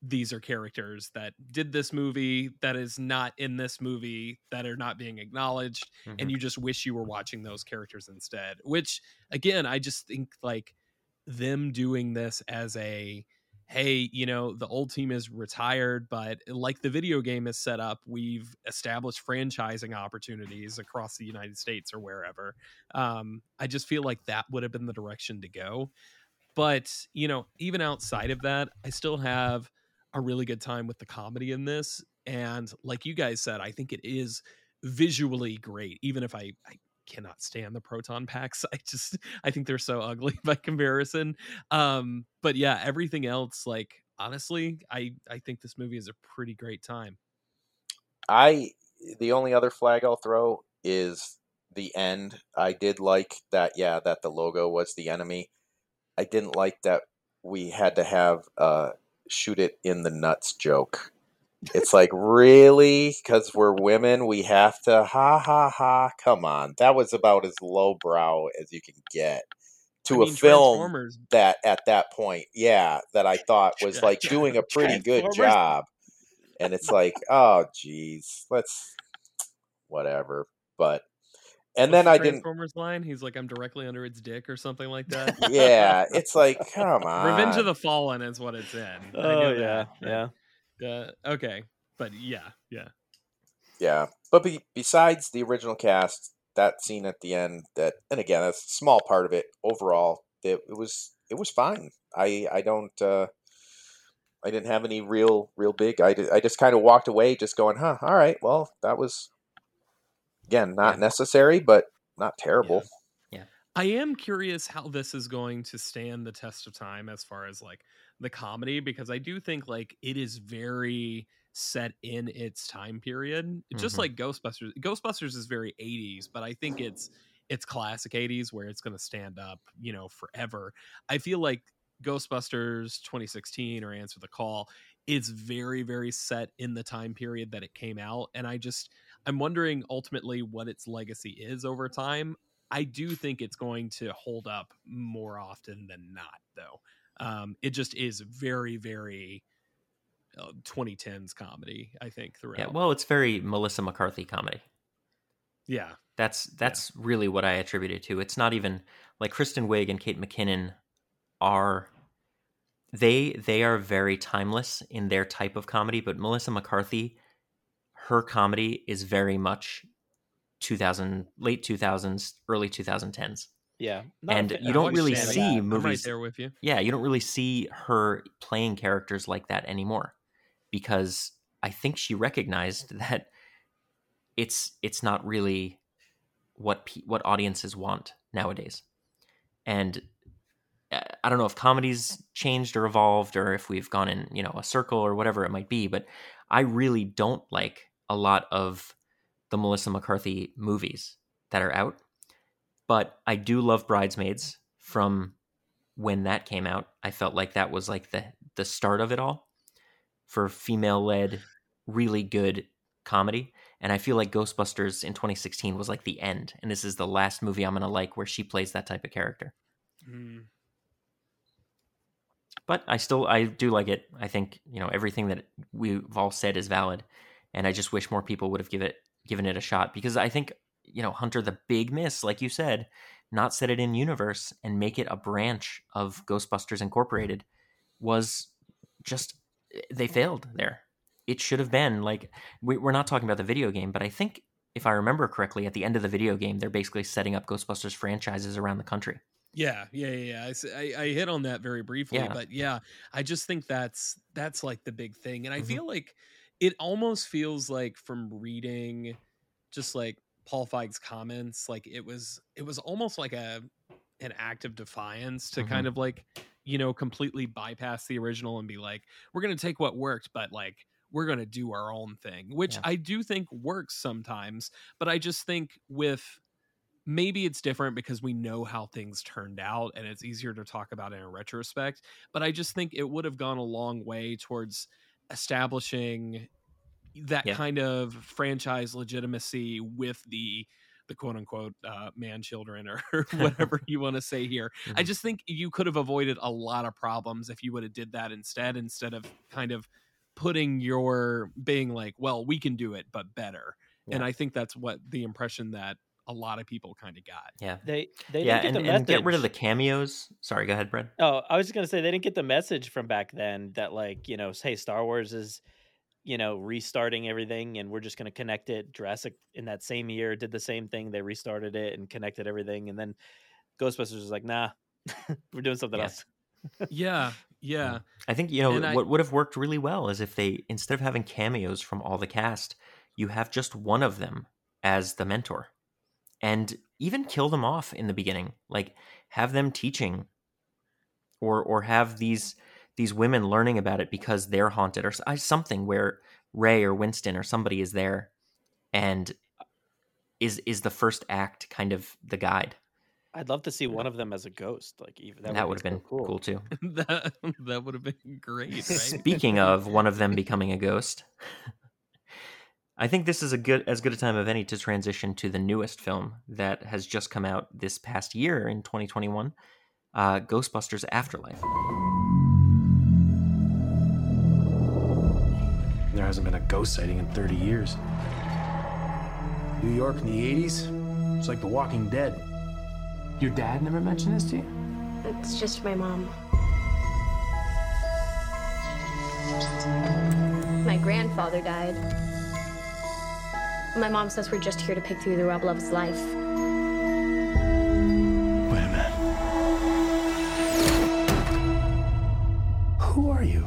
these are characters that did this movie that is not in this movie that are not being acknowledged. Mm-hmm. And you just wish you were watching those characters instead, which again, I just think like them doing this as a, hey, you know, the old team is retired, but like the video game is set up, we've established franchising opportunities across the United States or wherever. Um, I just feel like that would have been the direction to go. But, you know, even outside of that, I still have a really good time with the comedy in this. And like you guys said, I think it is visually great, even if I, I cannot stand the proton packs. I just, I think they're so ugly by comparison. Um, but yeah, everything else, like, honestly, I, I think this movie is a pretty great time. I, the only other flag I'll throw is the end. I did like that. Yeah. That the logo was the enemy. I didn't like that we had to have, uh, shoot it in the nuts joke. It's like, really? Because we're women, we have to ha ha ha. Come on, that was about as lowbrow as you can get to I mean, a film that at that point yeah that I thought was like doing a pretty good job, and it's like, oh geez, let's whatever. But and What's then the I didn't. Transformers line. He's like, I'm directly under its dick or something like that. Yeah, it's like, come on. Revenge of the Fallen is what it's in. Oh I know yeah, that. yeah. Uh, okay, but yeah, yeah, yeah. But be- besides the original cast, that scene at the end, that, and again, that's a small part of it. Overall, it, it was it was fine. I I don't. Uh, I didn't have any real real big. I I just kind of walked away, just going, huh. All right, well, that was. Again, not yeah. necessary, but not terrible. Yeah. yeah. I am curious how this is going to stand the test of time as far as like the comedy, because I do think like it is very set in its time period. Mm-hmm. Just like Ghostbusters. Ghostbusters is very eighties, but I think it's it's classic eighties where it's going to stand up, you know, forever. I feel like Ghostbusters twenty sixteen or Answer the Call, it's very, very set in the time period that it came out. And I just... I'm wondering ultimately what its legacy is over time. I do think it's going to hold up more often than not, though. Um, it just is very, very uh, twenty tens comedy, I think. Throughout. Yeah, well, it's very Melissa McCarthy comedy. Yeah, that's that's yeah. really what I attribute it to. It's not even like Kristen Wiig and Kate McKinnon are they they are very timeless in their type of comedy, but Melissa McCarthy. Her comedy is very much two thousand, late two thousands, early twenty tens. Yeah. And you don't really see movies. I'm right there with you. Yeah, you don't really see her playing characters like that anymore, because I think she recognized that it's it's not really what what audiences want nowadays. And I don't know if comedy's changed or evolved, or if we've gone in, you know, a circle or whatever it might be, but I really don't like a lot of the Melissa McCarthy movies that are out. But I do love Bridesmaids from when that came out. I felt like that was like the, the start of it all for female-led, really good comedy. And I feel like Ghostbusters in twenty sixteen was like the end. And this is the last movie I'm going to like where she plays that type of character. Mm. But I still, I do like it. I think, you know, everything that we've all said is valid. And I just wish more people would have give it, given it a shot, because I think, you know, Hunter, the big miss, like you said, not set it in universe and make it a branch of Ghostbusters Incorporated was just, they failed there. It should have been like, we, we're not talking about the video game, but I think if I remember correctly, at the end of the video game, they're basically setting up Ghostbusters franchises around the country. Yeah, yeah, yeah. I, I hit on that very briefly, yeah. But yeah, I just think that's, that's like the big thing. And I mm-hmm. feel like it almost feels like from reading just like Paul Feig's comments, like it was, it was almost like a, an act of defiance to mm-hmm. kind of like, you know, completely bypass the original and be like, we're going to take what worked, but like, we're going to do our own thing, which yeah. I do think works sometimes, but I just think with, maybe it's different because we know how things turned out and it's easier to talk about in a retrospect, but I just think it would have gone a long way towards establishing that yeah. kind of franchise legitimacy with the, the quote unquote uh, man children or whatever you want to say here. Mm-hmm. I just think you could have avoided a lot of problems if you would have did that instead, instead of kind of putting your being like, well, we can do it, but better. Yeah. And I think that's what the impression that a lot of people kind of got. Yeah, they they yeah, didn't get and, the message. And get rid of the cameos. Sorry, go ahead, Brad. Oh, I was just gonna say they didn't get the message from back then that like, you know, hey, Star Wars is, you know, restarting everything, and we're just gonna connect it. Jurassic in that same year did the same thing. They restarted it and connected everything, and then Ghostbusters was like, nah, we're doing something yeah. else. yeah, yeah. I think you know and what I... would have worked really well is if they, instead of having cameos from all the cast, you have just one of them as the mentor. And even kill them off in the beginning, like have them teaching, or or have these these women learning about it because they're haunted, or something where Ray or Winston or somebody is there, and is is the first act kind of the guide. I'd love to see one of them as a ghost, like even that, that would have been cool, cool too. that that would have been great. Right? Speaking of one of them becoming a ghost. I think this is a good, as good a time of any to transition to the newest film that has just come out this past year in twenty twenty-one, uh, Ghostbusters Afterlife. There hasn't been a ghost sighting in thirty years. New York in the eighties, it's like The Walking Dead. Your dad never mentioned this to you? It's just my mom. My grandfather died. My mom says we're just here to pick through the rubble of his life. Wait a minute. Who are you?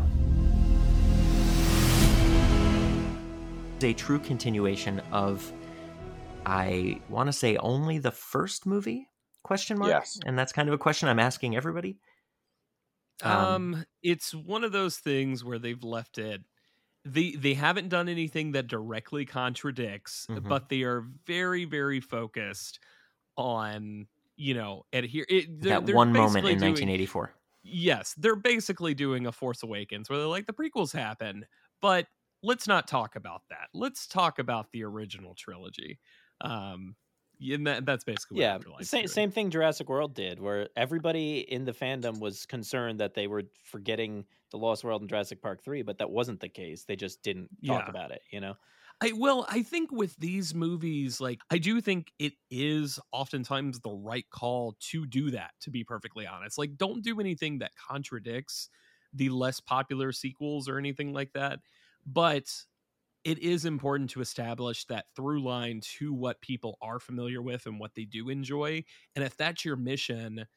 It's a true continuation of, I want to say, only the first movie? Question mark? Yes. And that's kind of a question I'm asking everybody. Um, um, it's one of those things where they've left it. They they haven't done anything that directly contradicts, mm-hmm. but they are very, very focused on, you know, adhere. It, they're, that they're one moment in doing, nineteen eighty-four. Yes, they're basically doing a Force Awakens where they're like, the prequels happen, but let's not talk about that. Let's talk about the original trilogy. Um, and that, that's basically what yeah, Afterlife's same, same thing Jurassic World did, where everybody in the fandom was concerned that they were forgetting The Lost World in Jurassic Park three, but that wasn't the case. They just didn't talk yeah. about it, you know? I well, I think with these movies, like, I do think it is oftentimes the right call to do that, to be perfectly honest. Like, don't do anything that contradicts the less popular sequels or anything like that. But it is important to establish that through line to what people are familiar with and what they do enjoy. And if that's your mission,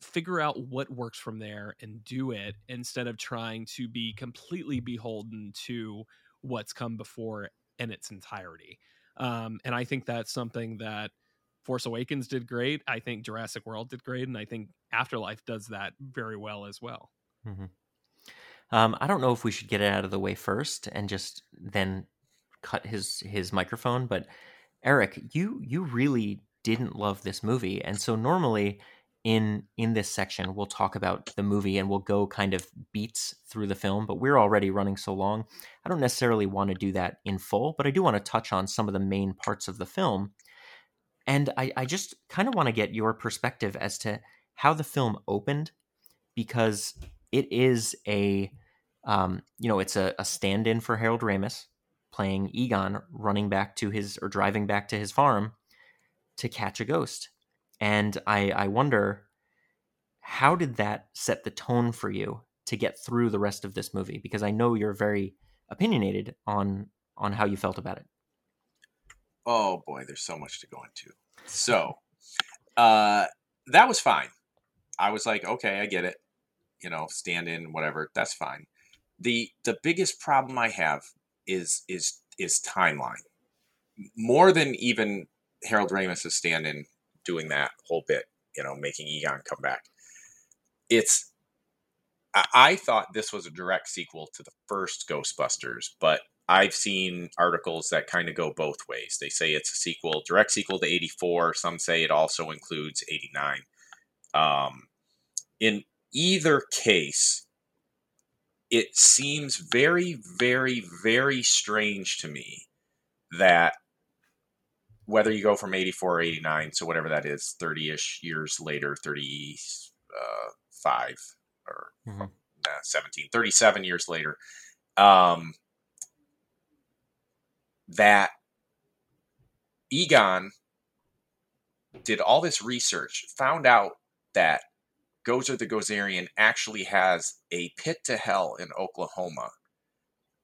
figure out what works from there and do it, instead of trying to be completely beholden to what's come before in its entirety. Um, and I think that's something that Force Awakens did great. I think Jurassic World did great. And I think Afterlife does that very well as well. Mm-hmm. Um, I don't know if we should get it out of the way first and just then cut his his microphone, but Eric, you you really didn't love this movie. And so normally in in this section we'll talk about the movie and we'll go kind of beats through the film, but we're already running so long. I don't necessarily want to do that in full, but I do want to touch on some of the main parts of the film. And I, I just kind of want to get your perspective as to how the film opened, because it is a, um, you know, it's a, a stand-in for Harold Ramis playing Egon, running back to his, or driving back to his farm to catch a ghost. And I, I wonder, how did that set the tone for you to get through the rest of this movie? Because I know you're very opinionated on on how you felt about it. Oh boy, there's so much to go into. So uh, that was fine. I was like, okay, I get it. You know, stand in, whatever. That's fine. The the biggest problem I have is is is timeline. More than even Harold Ramis' stand in doing that whole bit, you know, making Egon come back. It's I, I thought this was a direct sequel to the first Ghostbusters, but I've seen articles that kind of go both ways. They say it's a sequel, direct sequel to eighty-four. Some say it also includes eighty-nine. Um, in either case, it seems very, very, very strange to me that whether you go from eighty-four or eighty-nine, so whatever that is, thirty-ish years later, thirty-five or mm-hmm. uh, seventeen, thirty-seven years later, um, that Egon did all this research, found out that Gozer the Gozerian actually has a pit to hell in Oklahoma.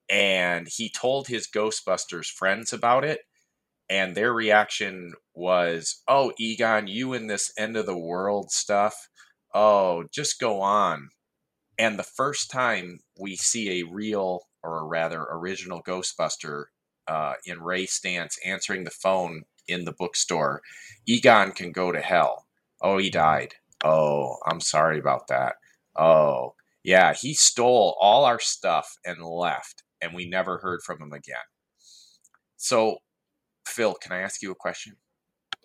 And he told his Ghostbusters friends about it. And their reaction was, oh, Egon, you and this end of the world stuff. Oh, just go on. And the first time we see a real, or rather original Ghostbuster Uh, in Ray Stantz answering the phone in the bookstore, Egon can go to hell. Oh, he died. Oh, I'm sorry about that. Oh, yeah, he stole all our stuff and left, and we never heard from him again. So, Phil, can I ask you a question?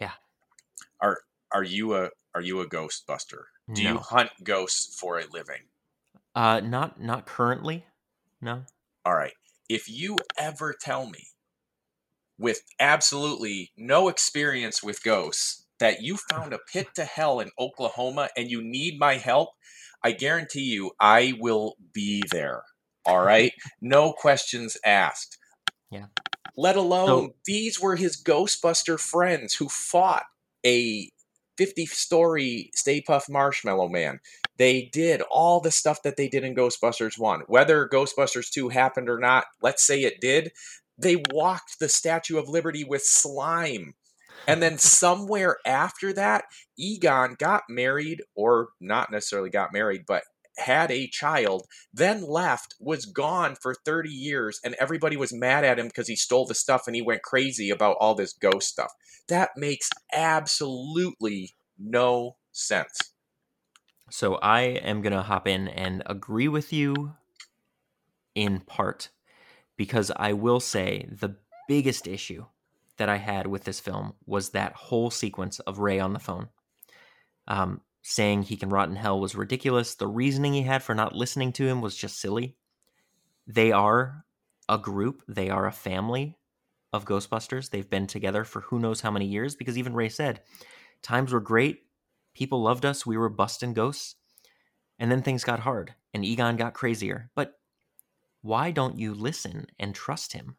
Yeah. Are are you a are you a Ghostbuster? Do no. you hunt ghosts for a living? Uh, not not currently. No. All right. If you ever tell me, with absolutely no experience with ghosts, that you found a pit to hell in Oklahoma and you need my help, I guarantee you I will be there. All right? No questions asked. Yeah. Let alone, so, these were his Ghostbuster friends who fought a fifty-story Stay Puft Marshmallow Man. They did all the stuff that they did in Ghostbusters one. Whether Ghostbusters two happened or not, let's say it did, they walked the Statue of Liberty with slime. And then somewhere after that, Egon got married, or not necessarily got married, but had a child, then left, was gone for thirty years, and everybody was mad at him because he stole the stuff and he went crazy about all this ghost stuff. That makes absolutely no sense. So I am going to hop in and agree with you in part, because I will say the biggest issue that I had with this film was that whole sequence of Ray on the phone. Um, saying he can rot in hell was ridiculous. The reasoning he had for not listening to him was just silly. They are a group. They are a family of Ghostbusters. They've been together for who knows how many years, because even Ray said, times were great. People loved us. We were busting ghosts. And then things got hard and Egon got crazier. But why don't you listen and trust him?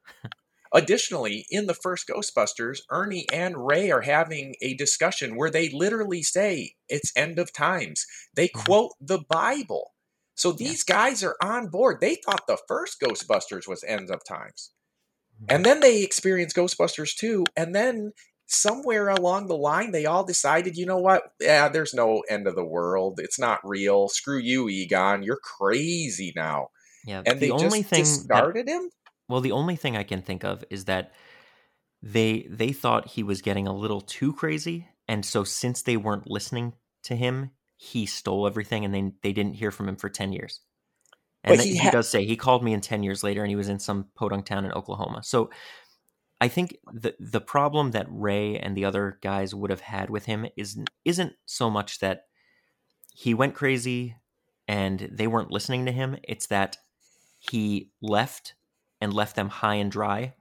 Additionally, in the first Ghostbusters, Ernie and Ray are having a discussion where they literally say it's end of times. They quote the Bible. So these yeah. guys are on board. They thought the first Ghostbusters was end of times. And then they experienced Ghostbusters two. And then somewhere along the line, they all decided, you know what? Yeah, there's no end of the world. It's not real. Screw you, Egon. You're crazy now. Yeah, and the they only just thing discarded that, him? Well, the only thing I can think of is that they they thought he was getting a little too crazy. And so since they weren't listening to him, he stole everything and they, they didn't hear from him for ten years. And he, he ha- does say, he called me in ten years later and he was in some podunk town in Oklahoma. So I think the the problem that Ray and the other guys would have had with him is, isn't so much that he went crazy and they weren't listening to him. It's that he left and left them high and dry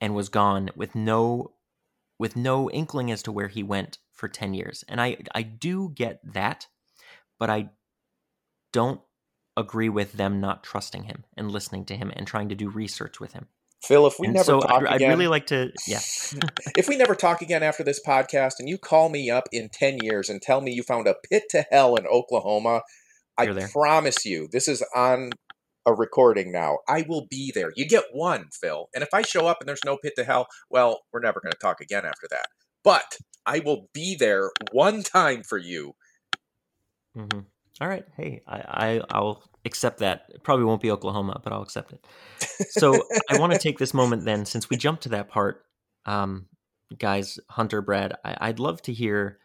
and was gone with no with no inkling as to where he went for ten years. And I, I do get that, but I don't agree with them not trusting him and listening to him and trying to do research with him. Phil, if we and never so talk I'd, again, I'd really like to, yeah. If we never talk again after this podcast and you call me up in ten years and tell me you found a pit to hell in Oklahoma, You're I there. promise you, this is on a recording now. I will be there. You get one, Phil. And if I show up and there's no pit to hell, well, we're never going to talk again after that. But I will be there one time for you. Mm-hmm. All right. Hey, I, I, I'll accept that. It probably won't be Oklahoma, but I'll accept it. So I want to take this moment then, since we jumped to that part, um, guys, Hunter, Brad, I, I'd love to hear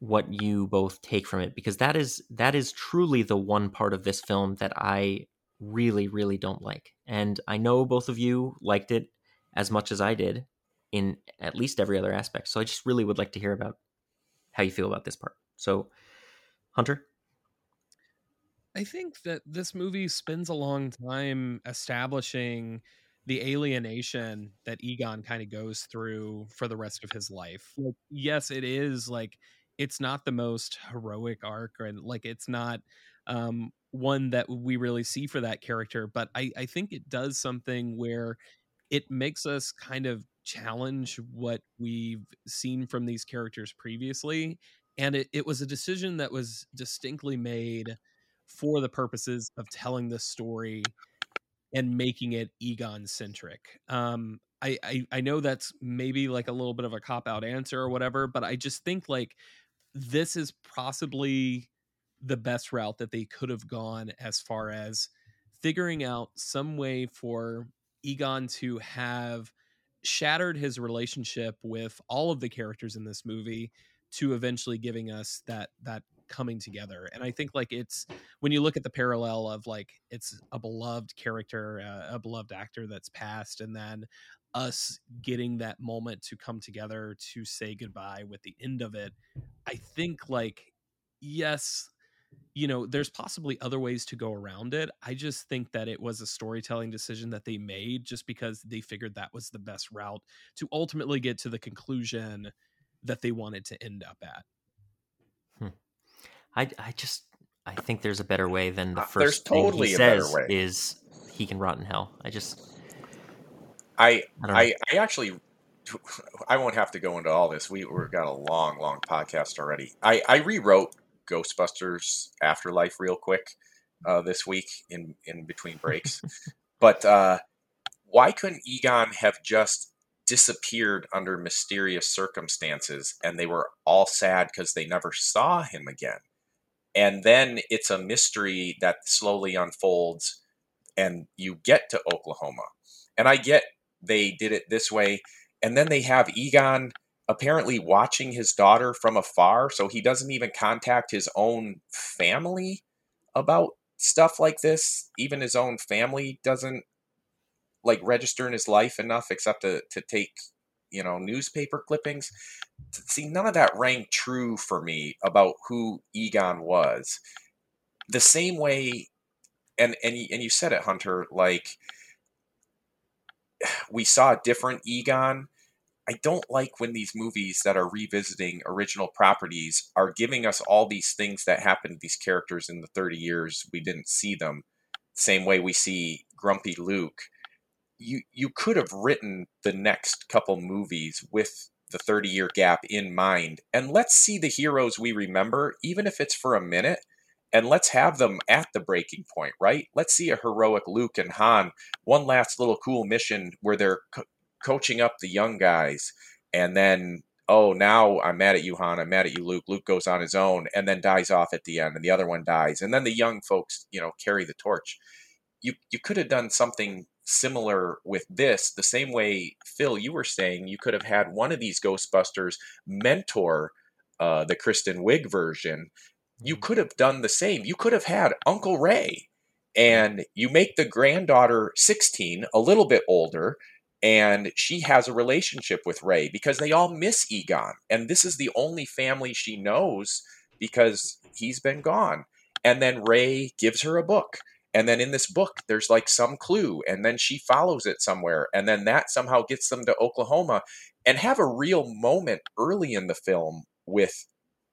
what you both take from it, because that is that is truly the one part of this film that I really, really don't like. And I know both of you liked it as much as I did in at least every other aspect. So I just really would like to hear about how you feel about this part. So, Hunter? I think that this movie spends a long time establishing the alienation that Egon kind of goes through for the rest of his life. Like, yes, it is like, it's not the most heroic arc, and like, it's not um, one that we really see for that character. But I, I think it does something where it makes us kind of challenge what we've seen from these characters previously. And it, it was a decision that was distinctly made for the purposes of telling this story and making it Egon centric. Um, I, I, I know that's maybe like a little bit of a cop out answer or whatever, but I just think like this is possibly the best route that they could have gone as far as figuring out some way for Egon to have shattered his relationship with all of the characters in this movie to eventually giving us that, that, coming together. And I think like it's when you look at the parallel of like it's a beloved character, uh, a beloved actor that's passed, and then us getting that moment to come together to say goodbye with the end of it. I think like, yes, you know, there's possibly other ways to go around it. I just think that it was a storytelling decision that they made just because they figured that was the best route to ultimately get to the conclusion that they wanted to end up at. I, I just I think there's a better way than the first totally thing he says is he can rot in hell. I just I I, I I actually I won't have to go into all this. We we've got a long long podcast already. I, I rewrote Ghostbusters Afterlife real quick uh, this week in in between breaks. But uh, why couldn't Egon have just disappeared under mysterious circumstances and they were all sad because they never saw him again? And then it's a mystery that slowly unfolds and you get to Oklahoma. And I get they did it this way. And then they have Egon apparently watching his daughter from afar. So he doesn't even contact his own family about stuff like this. Even his own family doesn't like register in his life enough except to, to take, you know, newspaper clippings. See, none of that rang true for me about who Egon was. The same way, and and and you said it, Hunter, like we saw a different Egon. I don't like when these movies that are revisiting original properties are giving us all these things that happened to these characters in the thirty years we didn't see them. Same way we see Grumpy Luke. You you could have written the next couple movies with the thirty-year gap in mind. And let's see the heroes we remember, even if it's for a minute, and let's have them at the breaking point, right? Let's see a heroic Luke and Han, one last little cool mission where they're co- coaching up the young guys. And then, oh, now I'm mad at you, Han. I'm mad at you, Luke. Luke goes on his own and then dies off at the end, and the other one dies. And then the young folks, you know, carry the torch. You you could have done something similar with this, the same way, Phil, you were saying you could have had one of these Ghostbusters mentor uh, the Kristen Wiig version. You could have done the same. You could have had Uncle Ray, and you make the granddaughter sixteen, a little bit older, And she has a relationship with Ray because they all miss Egon. And this is the only family she knows because he's been gone. And then Ray gives her a book. And then in this book, there's like some clue. And then she follows it somewhere. And then that somehow gets them to Oklahoma and have a real moment early in the film with,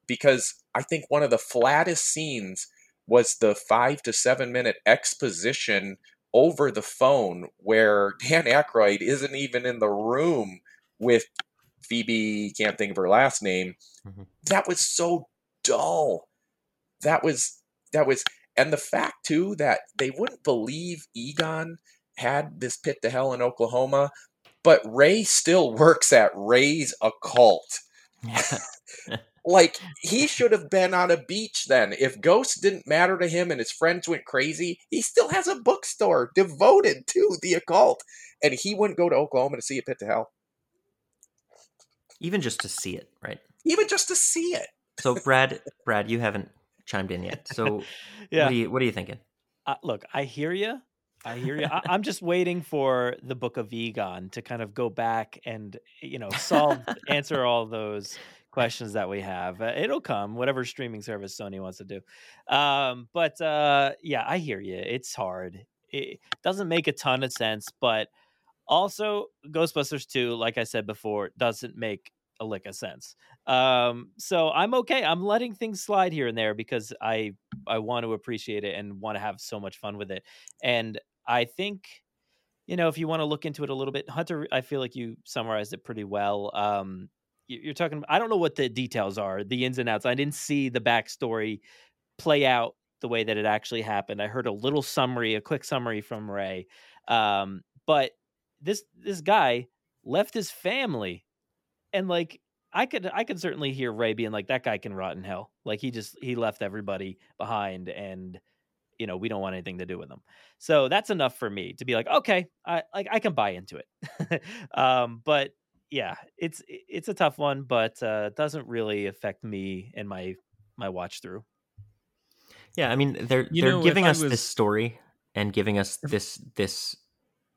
because I think one of the flattest scenes was the five to seven minute exposition over the phone where Dan Aykroyd isn't even in the room with Phoebe, can't think of her last name. Mm-hmm. That was so dull. That was, that was, and the fact too, that they wouldn't believe Egon had this pit to hell in Oklahoma, but Ray still works at Ray's occult. Yeah. Like, he should have been on a beach then. If ghosts didn't matter to him and his friends went crazy, he still has a bookstore devoted to the occult. And he wouldn't go to Oklahoma to see a pit to hell. Even just to see it, right? Even just to see it. So, Brad, Brad, you haven't chimed in yet. So, yeah. what, are you, what are you thinking? Uh, look, I hear you. I hear you. I, I'm just waiting for the Book of Egon to kind of go back and, you know, solve, answer all those questions that we have. Uh, it'll come, whatever streaming service Sony wants to do. Um, but uh, yeah, I hear you. It's hard. It doesn't make a ton of sense, but also Ghostbusters two, like I said before, doesn't make a lick of sense. Um, so I'm okay. I'm letting things slide here and there because I I want to appreciate it and want to have so much fun with it. And I think, you know, if you want to look into it a little bit, Hunter, I feel like you summarized it pretty well. Um, You're talking, I don't know what the details are, the ins and outs. I didn't see the backstory play out the way that it actually happened. I heard a little summary, a quick summary from Ray. Um, but this this guy left his family. And like, I could I could certainly hear Ray being like, that guy can rot in hell. Like, he just, he left everybody behind and, you know, we don't want anything to do with him. So that's enough for me to be like, okay, I like I can buy into it. um, but Yeah, it's it's a tough one, but uh, doesn't really affect me and my my watch through. Yeah, I mean they're you they're know, giving us was... this story and giving us this this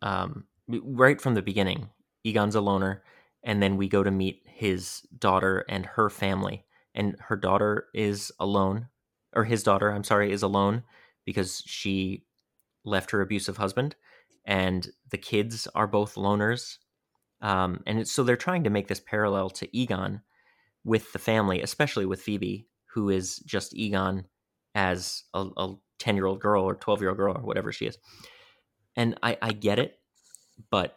um, right from the beginning. Egon's a loner, and then we go to meet his daughter and her family, and her daughter is alone, or his daughter, I'm sorry, is alone because she left her abusive husband, and the kids are both loners. Um, and it's, so they're trying to make this parallel to Egon with the family, especially with Phoebe, who is just Egon as a, a ten-year-old girl or twelve-year-old girl or whatever she is. And I, I get it, but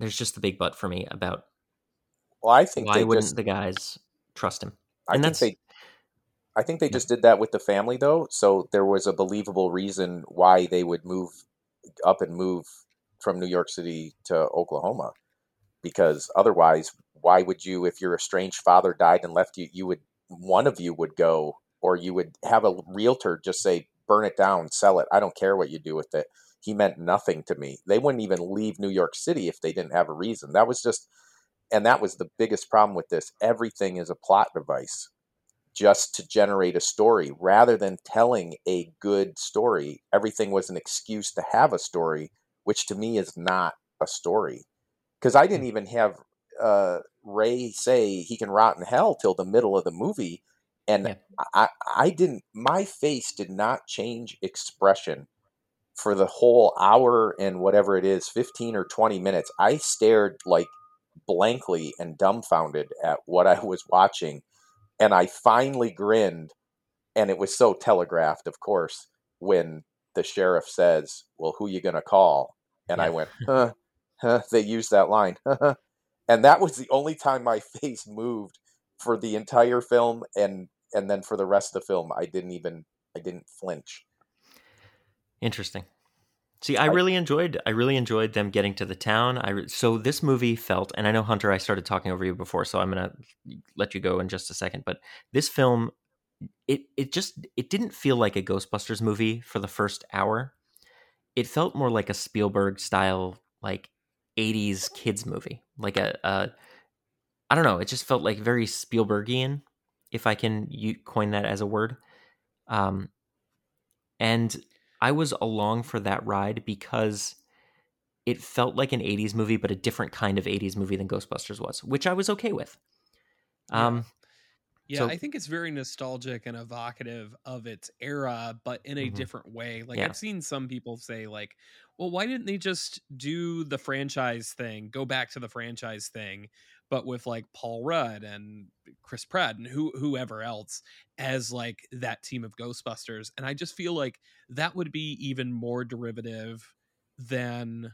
there's just the big but for me about well, I think why they wouldn't just, the guys trust him? And I, that's, think they, I think they just did that with the family, though, so there was a believable reason why they would move up and move from New York City to Oklahoma. Because otherwise, why would you, if your estranged father died and left you, you would, one of you would go, or you would have a realtor just say, burn it down, sell it. I don't care what you do with it. He meant nothing to me. They wouldn't even leave New York City if they didn't have a reason. That was just, and that was the biggest problem with this. Everything is a plot device just to generate a story rather than telling a good story. Everything was an excuse to have a story, which to me is not a story. Because I didn't even have uh, Ray say he can rot in hell till the middle of the movie. And yeah. I, I didn't, my face did not change expression for the whole hour and whatever it is, fifteen or twenty minutes. I stared like blankly and dumbfounded at what I was watching. And I finally grinned. And it was so telegraphed, of course, when the sheriff says, well, who you going to call? And yeah. I went, huh. Huh, they used that line. And that was the only time my face moved for the entire film. And, and then for the rest of the film, I didn't even, I didn't flinch. Interesting. See, I, I really enjoyed, I really enjoyed them getting to the town. I re- So this movie felt, and I know Hunter, I started talking over you before, so I'm going to let you go in just a second, but this film, it, it just, it didn't feel like a Ghostbusters movie for the first hour. It felt more like a Spielberg style, like, eighties kids movie, like a, a I don't know, it just felt like very Spielbergian, if I can coin that as a word. Um, and I was along for that ride because it felt like an eighties movie, but a different kind of eighties movie than Ghostbusters was, which I was okay with. Um, yeah, so, I think it's very nostalgic and evocative of its era, but in a mm-hmm. different way. Like, yeah. I've seen some people say, like, well, why didn't they just do the franchise thing, go back to the franchise thing, but with, like, Paul Rudd and Chris Pratt and who, whoever else as, like, that team of Ghostbusters. And I just feel like that would be even more derivative than...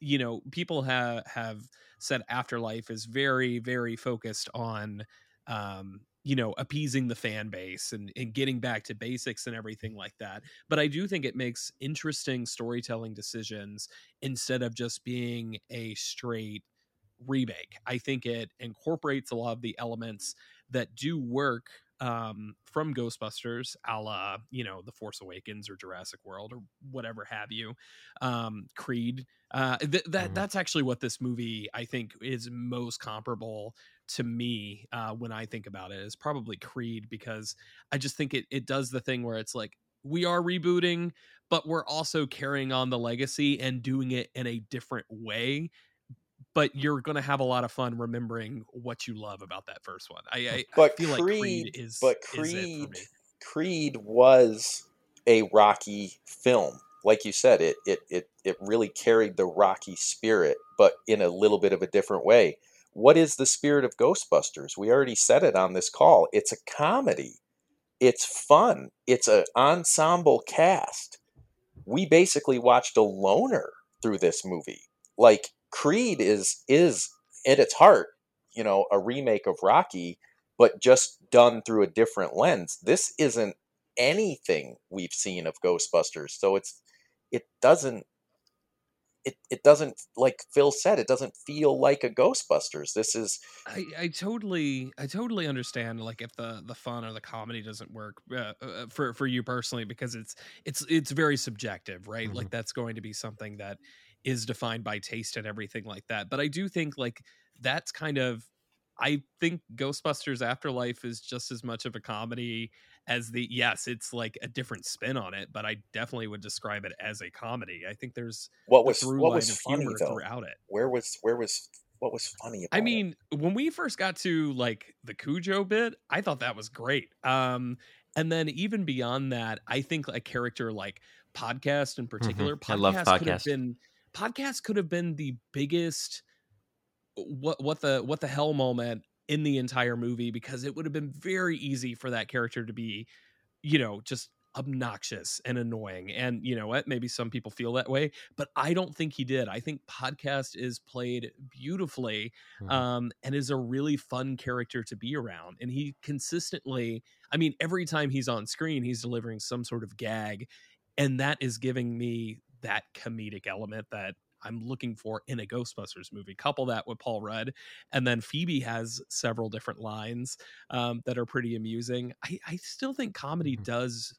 You know, people have have said Afterlife is very, very focused on, um, you know, appeasing the fan base and, and getting back to basics and everything like that. But I do think it makes interesting storytelling decisions instead of just being a straight remake. I think it incorporates a lot of the elements that do work um, from Ghostbusters, a la, you know, The Force Awakens or Jurassic World or whatever have you, um, Creed. Uh, th- that mm-hmm. That's actually what this movie, I think, is most comparable to me uh, when I think about it is probably Creed, because I just think it it does the thing where it's like, we are rebooting, but we're also carrying on the legacy and doing it in a different way. But you're going to have a lot of fun remembering what you love about that first one. I, I, but I feel Creed, like Creed is, but Creed, is it for me. Creed was a Rocky film. Like you said, it, it, it, it really carried the Rocky spirit, but in a little bit of a different way. What is the spirit of Ghostbusters? We already said it on this call. It's a comedy. It's fun. It's an ensemble cast. We basically watched a loner through this movie. Like, Creed is, is at its heart, you know, a remake of Rocky, but just done through a different lens. This isn't anything we've seen of Ghostbusters. So it's, it doesn't, it, it doesn't, like Phil said, it doesn't feel like a Ghostbusters. This is, I, I totally, I totally understand. Like, if the, the fun or the comedy doesn't work uh, uh, for, for you personally, because it's, it's, it's very subjective, right? Mm-hmm. Like, that's going to be something that is defined by taste and everything like that. But I do think, like, that's kind of, I think Ghostbusters Afterlife is just as much of a comedy as the, yes, it's like a different spin on it, but I definitely would describe it as a comedy. I think there's what was, what was funny though, throughout it. Where was, where was, what was funny about it? I mean, it? When we first got to, like, the Cujo bit, I thought that was great. Um, and then even beyond that, I think a character like Podcast in particular, mm-hmm. Podcast I love Podcast. Could have been, Podcast could have been the biggest what what the what the hell moment in the entire movie, because it would have been very easy for that character to be, you know, just obnoxious and annoying. And you know what? Maybe some people feel that way, but I don't think he did. I think Podcast is played beautifully mm-hmm. um, and is a really fun character to be around. And he consistently, I mean, every time he's on screen, he's delivering some sort of gag. And that is giving me that comedic element that I'm looking for in a Ghostbusters movie. Couple that with Paul Rudd, and then Phoebe has several different lines um, that are pretty amusing. I, I still think comedy does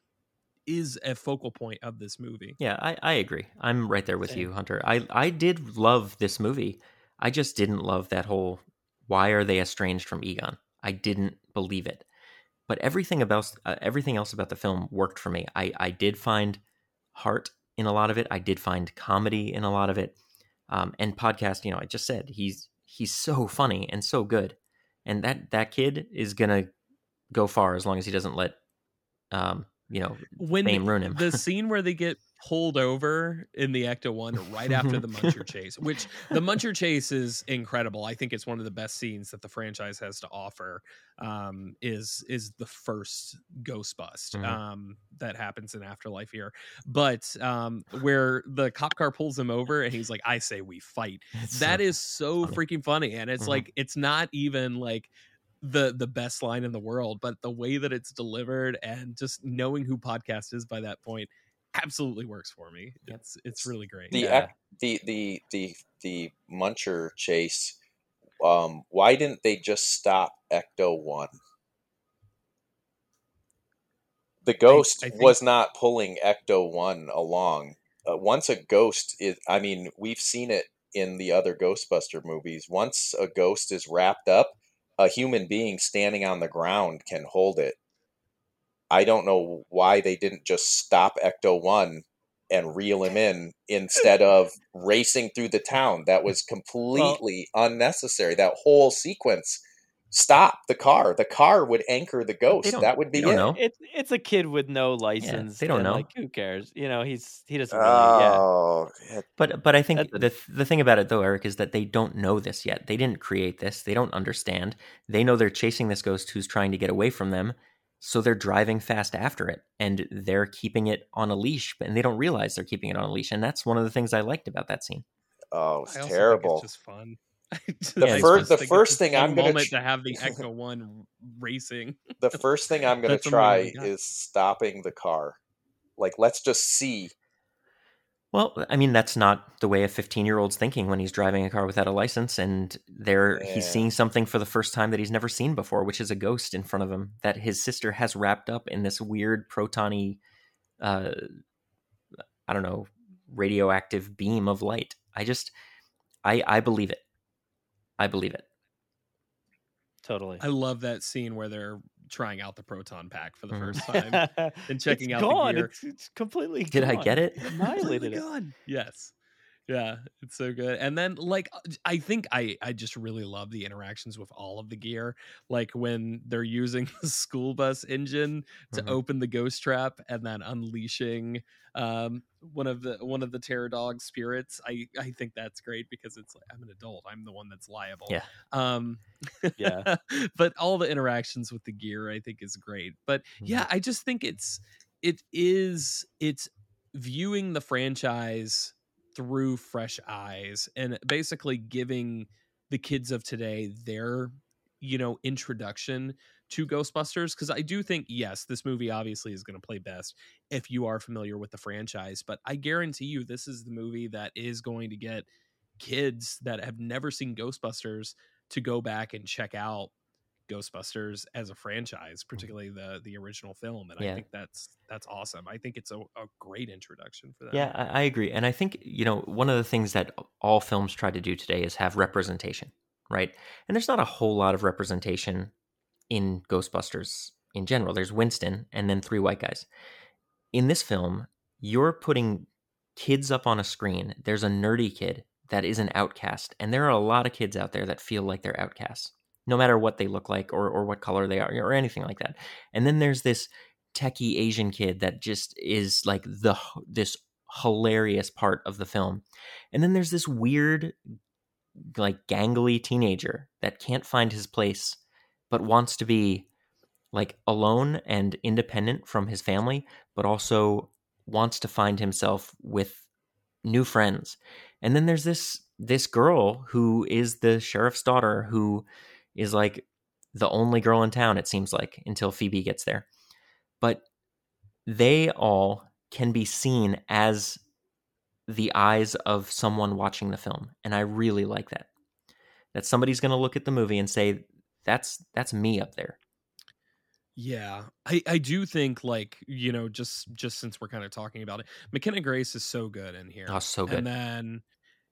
is a focal point of this movie. Yeah, I, I agree. I'm right there with Same. you, Hunter. I, I did love this movie. I just didn't love that whole, why are they estranged from Egon? I didn't believe it. But everything about uh, everything else about the film worked for me. I, I did find heart in a lot of it. I did find comedy in a lot of it. Um, and Podcast, you know, I just said, he's, he's so funny and so good. And that, that kid is going to go far as long as he doesn't let, um, you know, when fame ruin him. The scene where they get pulled over in the Ecto one right after the Muncher chase, which the Muncher chase is incredible. I think it's one of the best scenes that the franchise has to offer, um, is, is the first ghost bust, mm-hmm. um, that happens in Afterlife here, but, um, where the cop car pulls him over and he's like, I say we fight. It's that so is so funny. freaking funny. And it's mm-hmm. like, it's not even like the the best line in the world, but the way that it's delivered and just knowing who Podcast is by that point absolutely works for me. It's it's really great. The yeah. the the the the Muncher chase. Um, why didn't they just stop Ecto one? The ghost I, I think... was not pulling Ecto one along. Uh, once a ghost is, I mean, we've seen it in the other Ghostbuster movies. Once a ghost is wrapped up, a human being standing on the ground can hold it. I don't know why they didn't just stop Ecto one and reel him in instead of racing through the town. That was completely well, unnecessary. That whole sequence. Stop the car. The car would anchor the ghost. That would be it. It's, it's a kid with no license. Yeah, they don't know. Like, who cares? You know, he's he doesn't. Oh, really, yeah. But but I think the the thing about it though, Eric, is that they don't know this yet. They didn't create this. They don't understand. They know they're chasing this ghost who's trying to get away from them, so they're driving fast after it, and they're keeping it on a leash, and they don't realize they're keeping it on a leash. And that's one of the things I liked about that scene. Oh, it's I terrible. Also think it's just fun. the, yeah, first, the first thing I'm going tr- to have the Ecto one racing. The first thing I'm going to try is stopping the car. Like, let's just see. Well, I mean, that's not the way a fifteen-year-old's thinking when he's driving a car without a license, and there yeah. he's seeing something for the first time that he's never seen before, which is a ghost in front of him that his sister has wrapped up in this weird proton-y, uh, I don't know, radioactive beam of light. I just, I, I believe it. I believe it. Totally. I love that scene where they're trying out the proton pack for the first time and checking it's out gone. the gear. It's, it's completely Did gone. I get it? Annihilated it. Gone. Yes. Yeah, it's so good. And then, like, I think I, I just really love the interactions with all of the gear. Like, when they're using the school bus engine to mm-hmm. open the ghost trap and then unleashing um, one of the one of the terror dog spirits. I, I think that's great because it's like, I'm an adult. I'm the one that's liable. Yeah. Um, yeah. But all the interactions with the gear, I think, is great. But yeah, I just think it's it is it's viewing the franchise through fresh eyes and basically giving the kids of today their, you know, introduction to Ghostbusters. Because I do think, yes, this movie obviously is going to play best if you are familiar with the franchise, but I guarantee you this is the movie that is going to get kids that have never seen Ghostbusters to go back and check out Ghostbusters as a franchise, particularly the the original film, and yeah. I think that's that's awesome. I think it's a, a great introduction for that. Yeah, I, I agree, and I think, you know, one of the things that all films try to do today is have representation, right? And there's not a whole lot of representation in Ghostbusters in general. There's Winston and then three white guys. In this film, you're putting kids up on a screen. There's a nerdy kid that is an outcast, and there are a lot of kids out there that feel like they're outcasts, no matter what they look like or or what color they are or anything like that. And then there's this techie Asian kid that just is like the this hilarious part of the film. And then there's this weird, like, gangly teenager that can't find his place but wants to be, like, alone and independent from his family, but also wants to find himself with new friends. And then there's this this girl who is the sheriff's daughter who is like the only girl in town, it seems like, until Phoebe gets there. But they all can be seen as the eyes of someone watching the film. And I really like that. That somebody's going to look at the movie and say, that's that's me up there. Yeah, I, I do think, like, you know, just, just since we're kind of talking about it, McKenna Grace is so good in here. Oh, so good. And then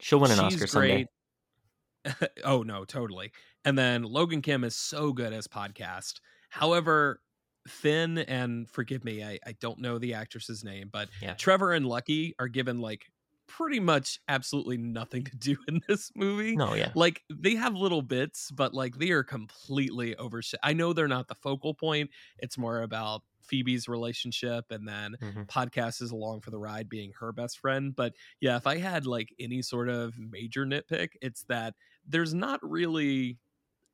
she'll win an Oscar someday. Oh, no, totally. And then Logan Kim is so good as Podcast. However, Finn and, forgive me, I, I don't know the actress's name, but yeah. Trevor and Lucky are given, like, pretty much absolutely nothing to do in this movie. No, yeah. Like, they have little bits, but, like, they are completely overshadowed. I know they're not the focal point. It's more about Phoebe's relationship, and then mm-hmm. Podcast is along for the ride being her best friend. But yeah, if I had, like, any sort of major nitpick, it's that there's not really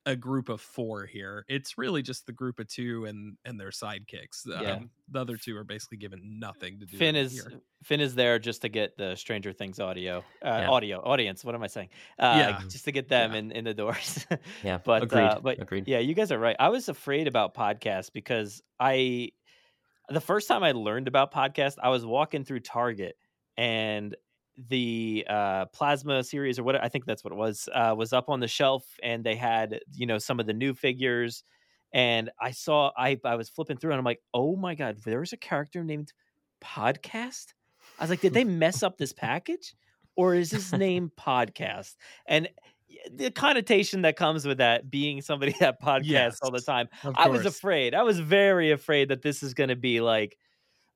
a group of four here. It's really just the group of two and and their sidekicks. Yeah. Um, the other two are basically given nothing to do. Finn is here. Finn is there just to get the Stranger Things audio, uh, yeah. audio audience. What am I saying? Uh, yeah. Just to get them yeah. in, in the doors. yeah, but agreed. Uh, but agreed. Yeah, you guys are right. I was afraid about Podcasts because I the first time I learned about Podcasts, I was walking through Target and the uh plasma series or what I think that's what it was uh was up on the shelf, and they had, you know, some of the new figures, and I saw I I was flipping through and I'm like, oh my god, there's a character named Podcast. I was like, did they mess up this package, or is his name Podcast? And the connotation that comes with that being somebody that podcasts yes, all the time, I was afraid I was very afraid that this is going to be like,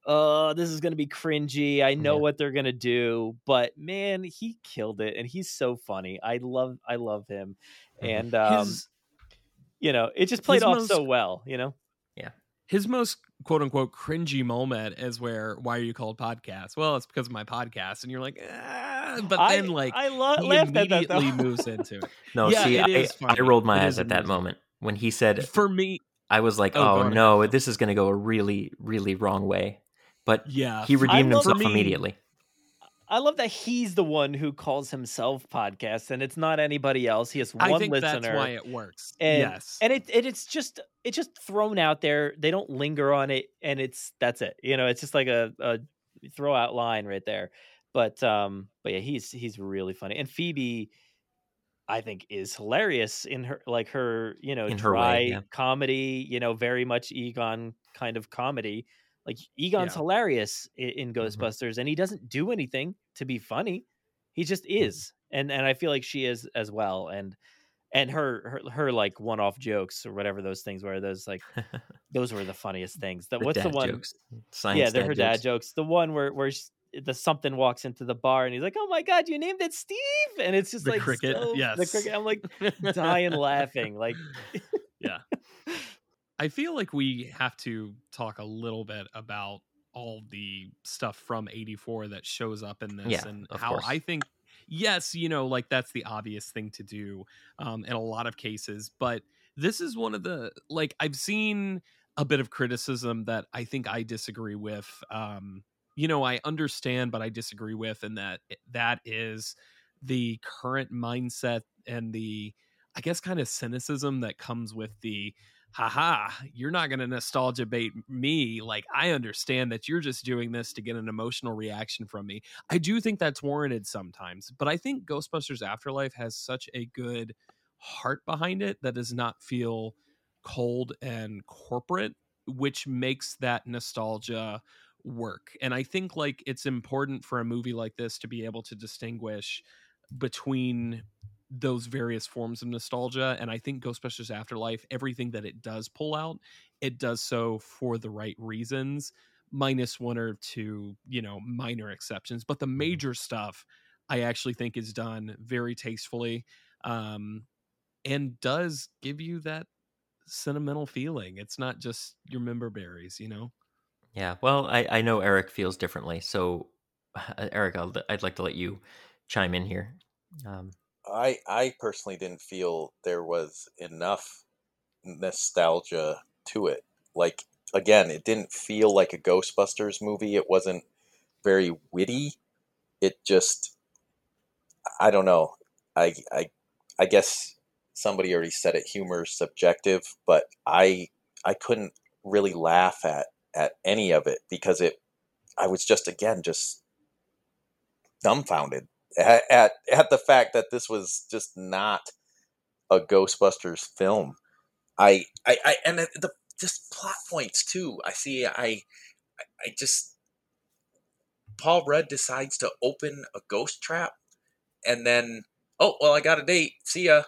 oh, this is going to be cringy. I know yeah. what they're going to do, but man, he killed it. And he's so funny. I love, I love him. And, um, his, you know, it just played off most, so well, you know? Yeah. His most quote unquote cringy moment is where, why are you called podcast? Well, it's because of my podcast. And you're like, ah, but I, then like, I love immediately that, moves into it. No, yeah, see, it I, I rolled my it eyes at that moment when he said, for me, I was like, oh, oh no, ahead. This is going to go a really, really wrong way. But yeah, he redeemed himself me, immediately. I love that he's the one who calls himself podcast, and it's not anybody else. He has one listener. I think listener, that's why it works. And, yes, and it, it it's just it's just thrown out there. They don't linger on it, and it's that's it. You know, it's just like a, a throw out line right there. But um, but yeah, he's he's really funny, and Phoebe, I think, is hilarious in her like her you know in dry her way, yeah. comedy. You know, very much Egon kind of comedy. Like Egon's yeah. hilarious in, in Ghostbusters, mm-hmm. and he doesn't do anything to be funny. He just is, and and I feel like she is as well. And and her her, her like one off jokes or whatever those things were. Those like those were the funniest things. That what's the one? Jokes. Science yeah, they're dad her dad jokes. jokes. The one where where she, the something walks into the bar and he's like, "Oh my god, you named it Steve!" And it's just the like cricket. So, yes, the cricket. I'm like dying laughing. Like yeah. I feel like we have to talk a little bit about all the stuff from eighty-four that shows up in this yeah, and how course. I think, yes, you know, like that's the obvious thing to do um, in a lot of cases. But this is one of the, like, I've seen a bit of criticism that I think I disagree with. Um, you know, I understand, but I disagree with. And that that is the current mindset and the, I guess, kind of cynicism that comes with the, haha, you're not going to nostalgia bait me. Like, I understand that you're just doing this to get an emotional reaction from me. I do think that's warranted sometimes, but I think Ghostbusters Afterlife has such a good heart behind it that does not feel cold and corporate, which makes that nostalgia work. And I think like it's important for a movie like this to be able to distinguish between those various forms of nostalgia. And I think Ghostbusters Afterlife, everything that it does pull out, it does so for the right reasons, minus one or two, you know, minor exceptions. But the major stuff I actually think is done very tastefully um, and does give you that sentimental feeling. It's not just your member berries, you know? Yeah. Well, I, I know Eric feels differently. So uh, Eric, I'll, I'd like to let you chime in here. Um, I, I personally didn't feel there was enough nostalgia to it. Like, again, it didn't feel like a Ghostbusters movie. It wasn't very witty. It just, I don't know. I, I, I guess somebody already said it, humor is subjective, but I, I couldn't really laugh at, at any of it because it, I was just, again, just dumbfounded. At, at at the fact that this was just not a Ghostbusters film. I I, I and the, the just plot points too. I see. I I just Paul Rudd decides to open a ghost trap, and then oh well, I got a date. See ya.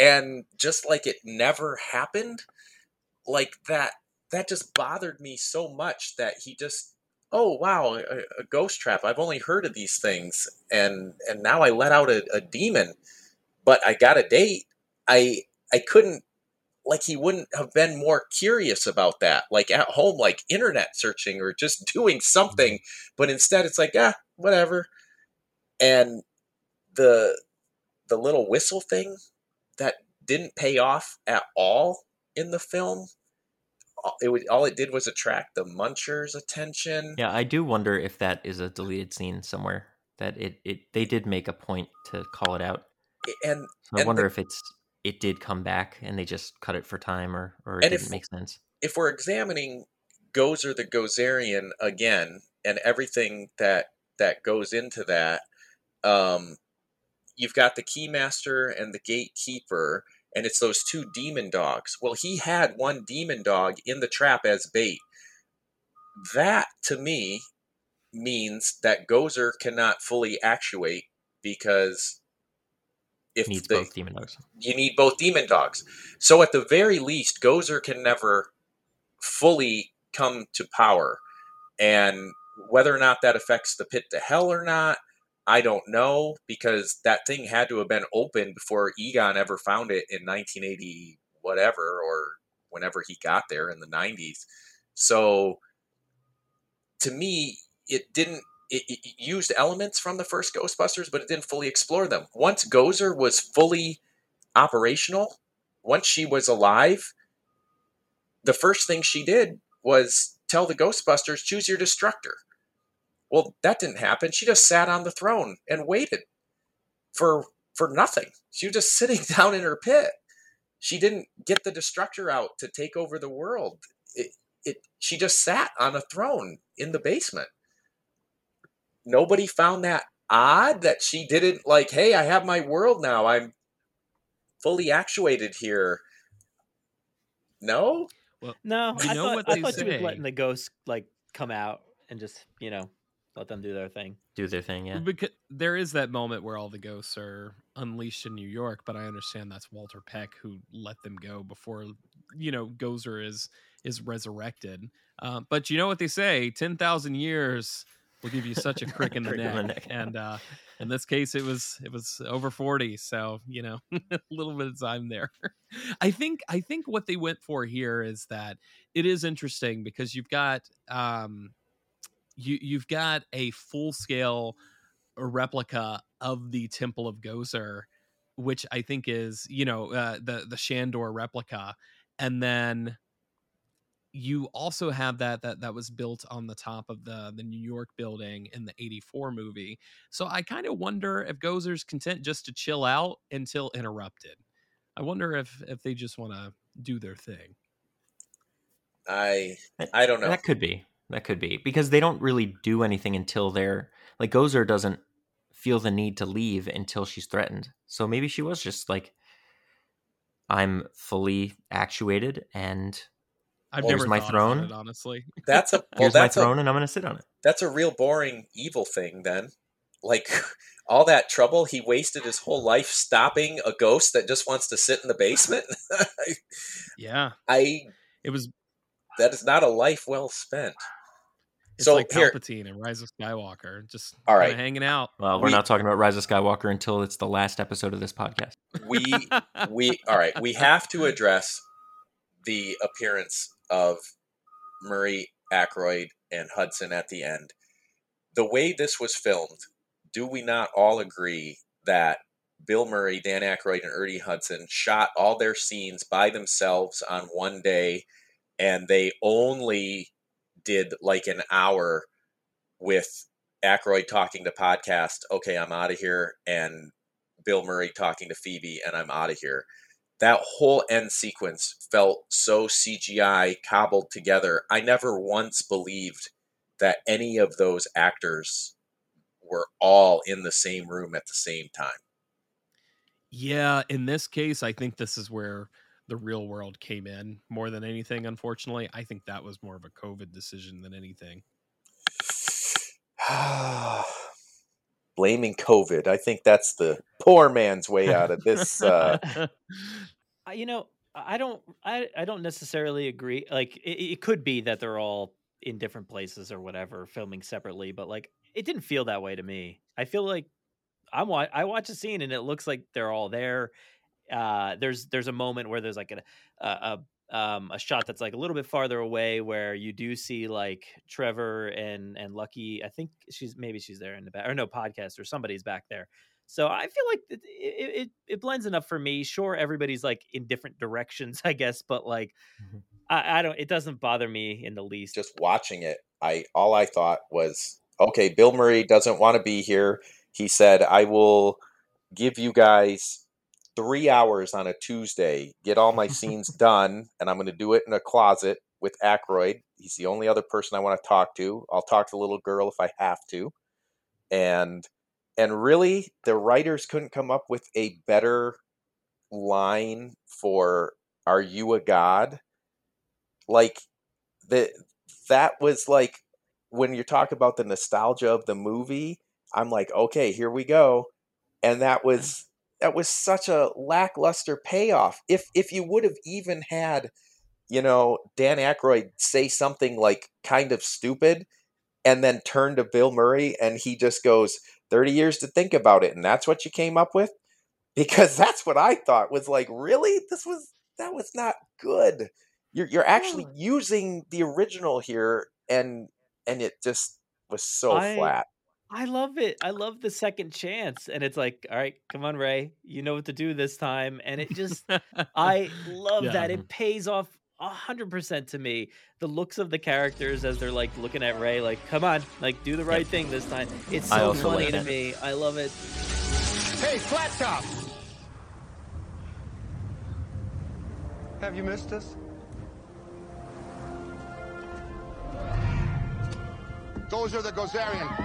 And just like it never happened, like that that just bothered me so much that he just. Oh, wow, a, a ghost trap. I've only heard of these things, and, and now I let out a, a demon, but I got a date. I I couldn't, like, he wouldn't have been more curious about that, like, at home, like, internet searching or just doing something, but instead it's like, ah, whatever. And the the little whistle thing that didn't pay off at all in the film, it was, all it did was attract the muncher's attention. Yeah, I do wonder if that is a deleted scene somewhere that it, it they did make a point to call it out. And so I and wonder the, if it's it did come back and they just cut it for time or, or it didn't if, make sense. If we're examining Gozer the Gozerian again and everything that that goes into that, um, you've got the Keymaster and the Gatekeeper. And it's those two demon dogs. Well, he had one demon dog in the trap as bait. That, to me, means that Gozer cannot fully actuate because if needs the, both demon dogs. You need both demon dogs. So at the very least, Gozer can never fully come to power. And whether or not that affects the pit to hell or not, I don't know, because that thing had to have been open before Egon ever found it in nineteen eighty whatever, or whenever he got there in the nineties. So to me, it didn't, it, it used elements from the first Ghostbusters, but it didn't fully explore them. Once Gozer was fully operational, once she was alive, the first thing she did was tell the Ghostbusters, choose your destructor. Well, that didn't happen. She just sat on the throne and waited for for nothing. She was just sitting down in her pit. She didn't get the destructor out to take over the world. It, it, she just sat on a throne in the basement. Nobody found that odd that she didn't like, hey, I have my world now. I'm fully actuated here. No? Well, no, I know thought, what I thought she was letting the ghosts like come out and just, you know, let them do their thing. Do their thing, yeah. Because there is that moment where all the ghosts are unleashed in New York, but I understand that's Walter Peck who let them go before, you know, Gozer is is resurrected. Um, but you know what they say, ten thousand years will give you such a crick in the neck. In the neck. And uh, in this case, it was it was over forty, so, you know, a little bit of time there. I think I think what they went for here is that it is interesting because you've got... Um, You, you've got a full-scale replica of the Temple of Gozer, which I think is, you know, uh, the, the Shandor replica. And then you also have that that that was built on the top of the, the New York building in the eighty-four movie. So I kind of wonder if Gozer's content just to chill out until interrupted. I wonder if, if they just want to do their thing. I I don't know. That could be. That could be because they don't really do anything until they're like Gozer doesn't feel the need to leave until she's threatened. So maybe she was just like, I'm fully actuated and I've here's never my throne. It, honestly, that's a well, here's that's my throne a, and I'm going to sit on it. That's a real boring evil thing. Then like all that trouble, he wasted his whole life stopping a ghost that just wants to sit in the basement. yeah, I it was. That is not a life well spent. It's so, like Palpatine here. And Rise of Skywalker, just all right. hanging out. Well, we're we, not talking about Rise of Skywalker until it's the last episode of this podcast. We, we, all right, we have to address the appearance of Murray, Aykroyd, and Hudson at the end. The way this was filmed, do we not all agree that Bill Murray, Dan Aykroyd, and Ernie Hudson shot all their scenes by themselves on one day, and they only did like an hour with Aykroyd talking to Podcast, okay, I'm out of here, and Bill Murray talking to Phoebe, and I'm out of here. That whole end sequence felt so C G I cobbled together. I never once believed that any of those actors were all in the same room at the same time. Yeah, in this case, I think this is where the real world came in more than anything. Unfortunately, I think that was more of a COVID decision than anything. Blaming COVID. I think that's the poor man's way out of this. Uh... you know, I don't, I, I don't necessarily agree. Like it, it could be that they're all in different places or whatever, filming separately, but like, it didn't feel that way to me. I feel like I'm, I watch a scene and it looks like they're all there. Uh, there's there's a moment where there's like a a, a, um, a shot that's like a little bit farther away where you do see like Trevor and and Lucky. I think she's maybe she's there in the back or no Podcast or somebody's back there. So I feel like it it, it blends enough for me. Sure, everybody's like in different directions, I guess, but like mm-hmm. I, I don't. It doesn't bother me in the least. Just watching it, I all I thought was, okay, Bill Murray doesn't want to be here. He said, I will give you guys three hours on a Tuesday, get all my scenes done, and I'm going to do it in a closet with Aykroyd. He's the only other person I want to talk to. I'll talk to the little girl if I have to. And and really, the writers couldn't come up with a better line for "Are you a god?" Like the that was like when you talk about the nostalgia of the movie. I'm like, okay, here we go, and that was. That was such a lackluster payoff. If if you would have even had, you know, Dan Aykroyd say something like kind of stupid, and then turn to Bill Murray and he just goes, thirty years to think about it. And that's what you came up with? Because that's what I thought was like, really? This was, that was not good. You're you're actually using the original here. And, and it just was so I, flat. I love it. I love the second chance. And it's like, all right, come on, Ray, you know what to do this time. And it just, I love yeah. that. It pays off a hundred percent to me. The looks of the characters as they're like looking at Ray, like, come on, like do the right yeah. thing this time. It's so funny to me. I love it. Hey, Flat Top. Have you missed us? Gozer the Gozerian.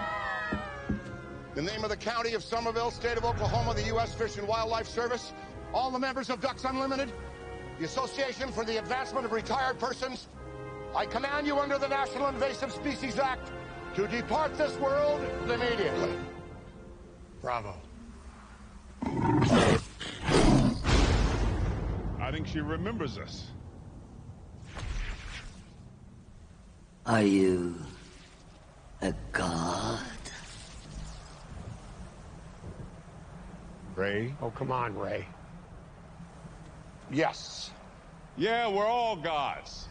The name of the county of Somerville, state of Oklahoma, the U S Fish and Wildlife Service, all the members of Ducks Unlimited, the Association for the Advancement of Retired Persons, I command you under the National Invasive Species Act to depart this world immediately. Bravo. I think she remembers us. Are you a god? Ray? Oh, come on, Ray. Yes. Yeah, we're all gods.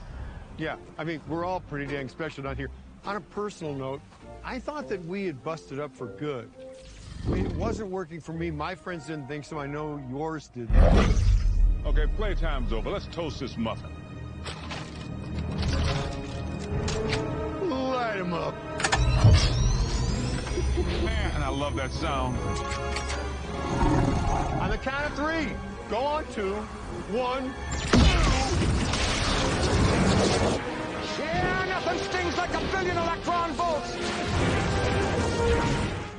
Yeah, I mean, we're all pretty dang special down here. On a personal note, I thought that we had busted up for good. I mean, it wasn't working for me. My friends didn't think so. I know yours didn't. Okay, playtime's over. Let's toast this muffin. Light him up. Man, I love that sound. On the count of three, go on two, one, two. Yeah, nothing stings like a billion electron volts.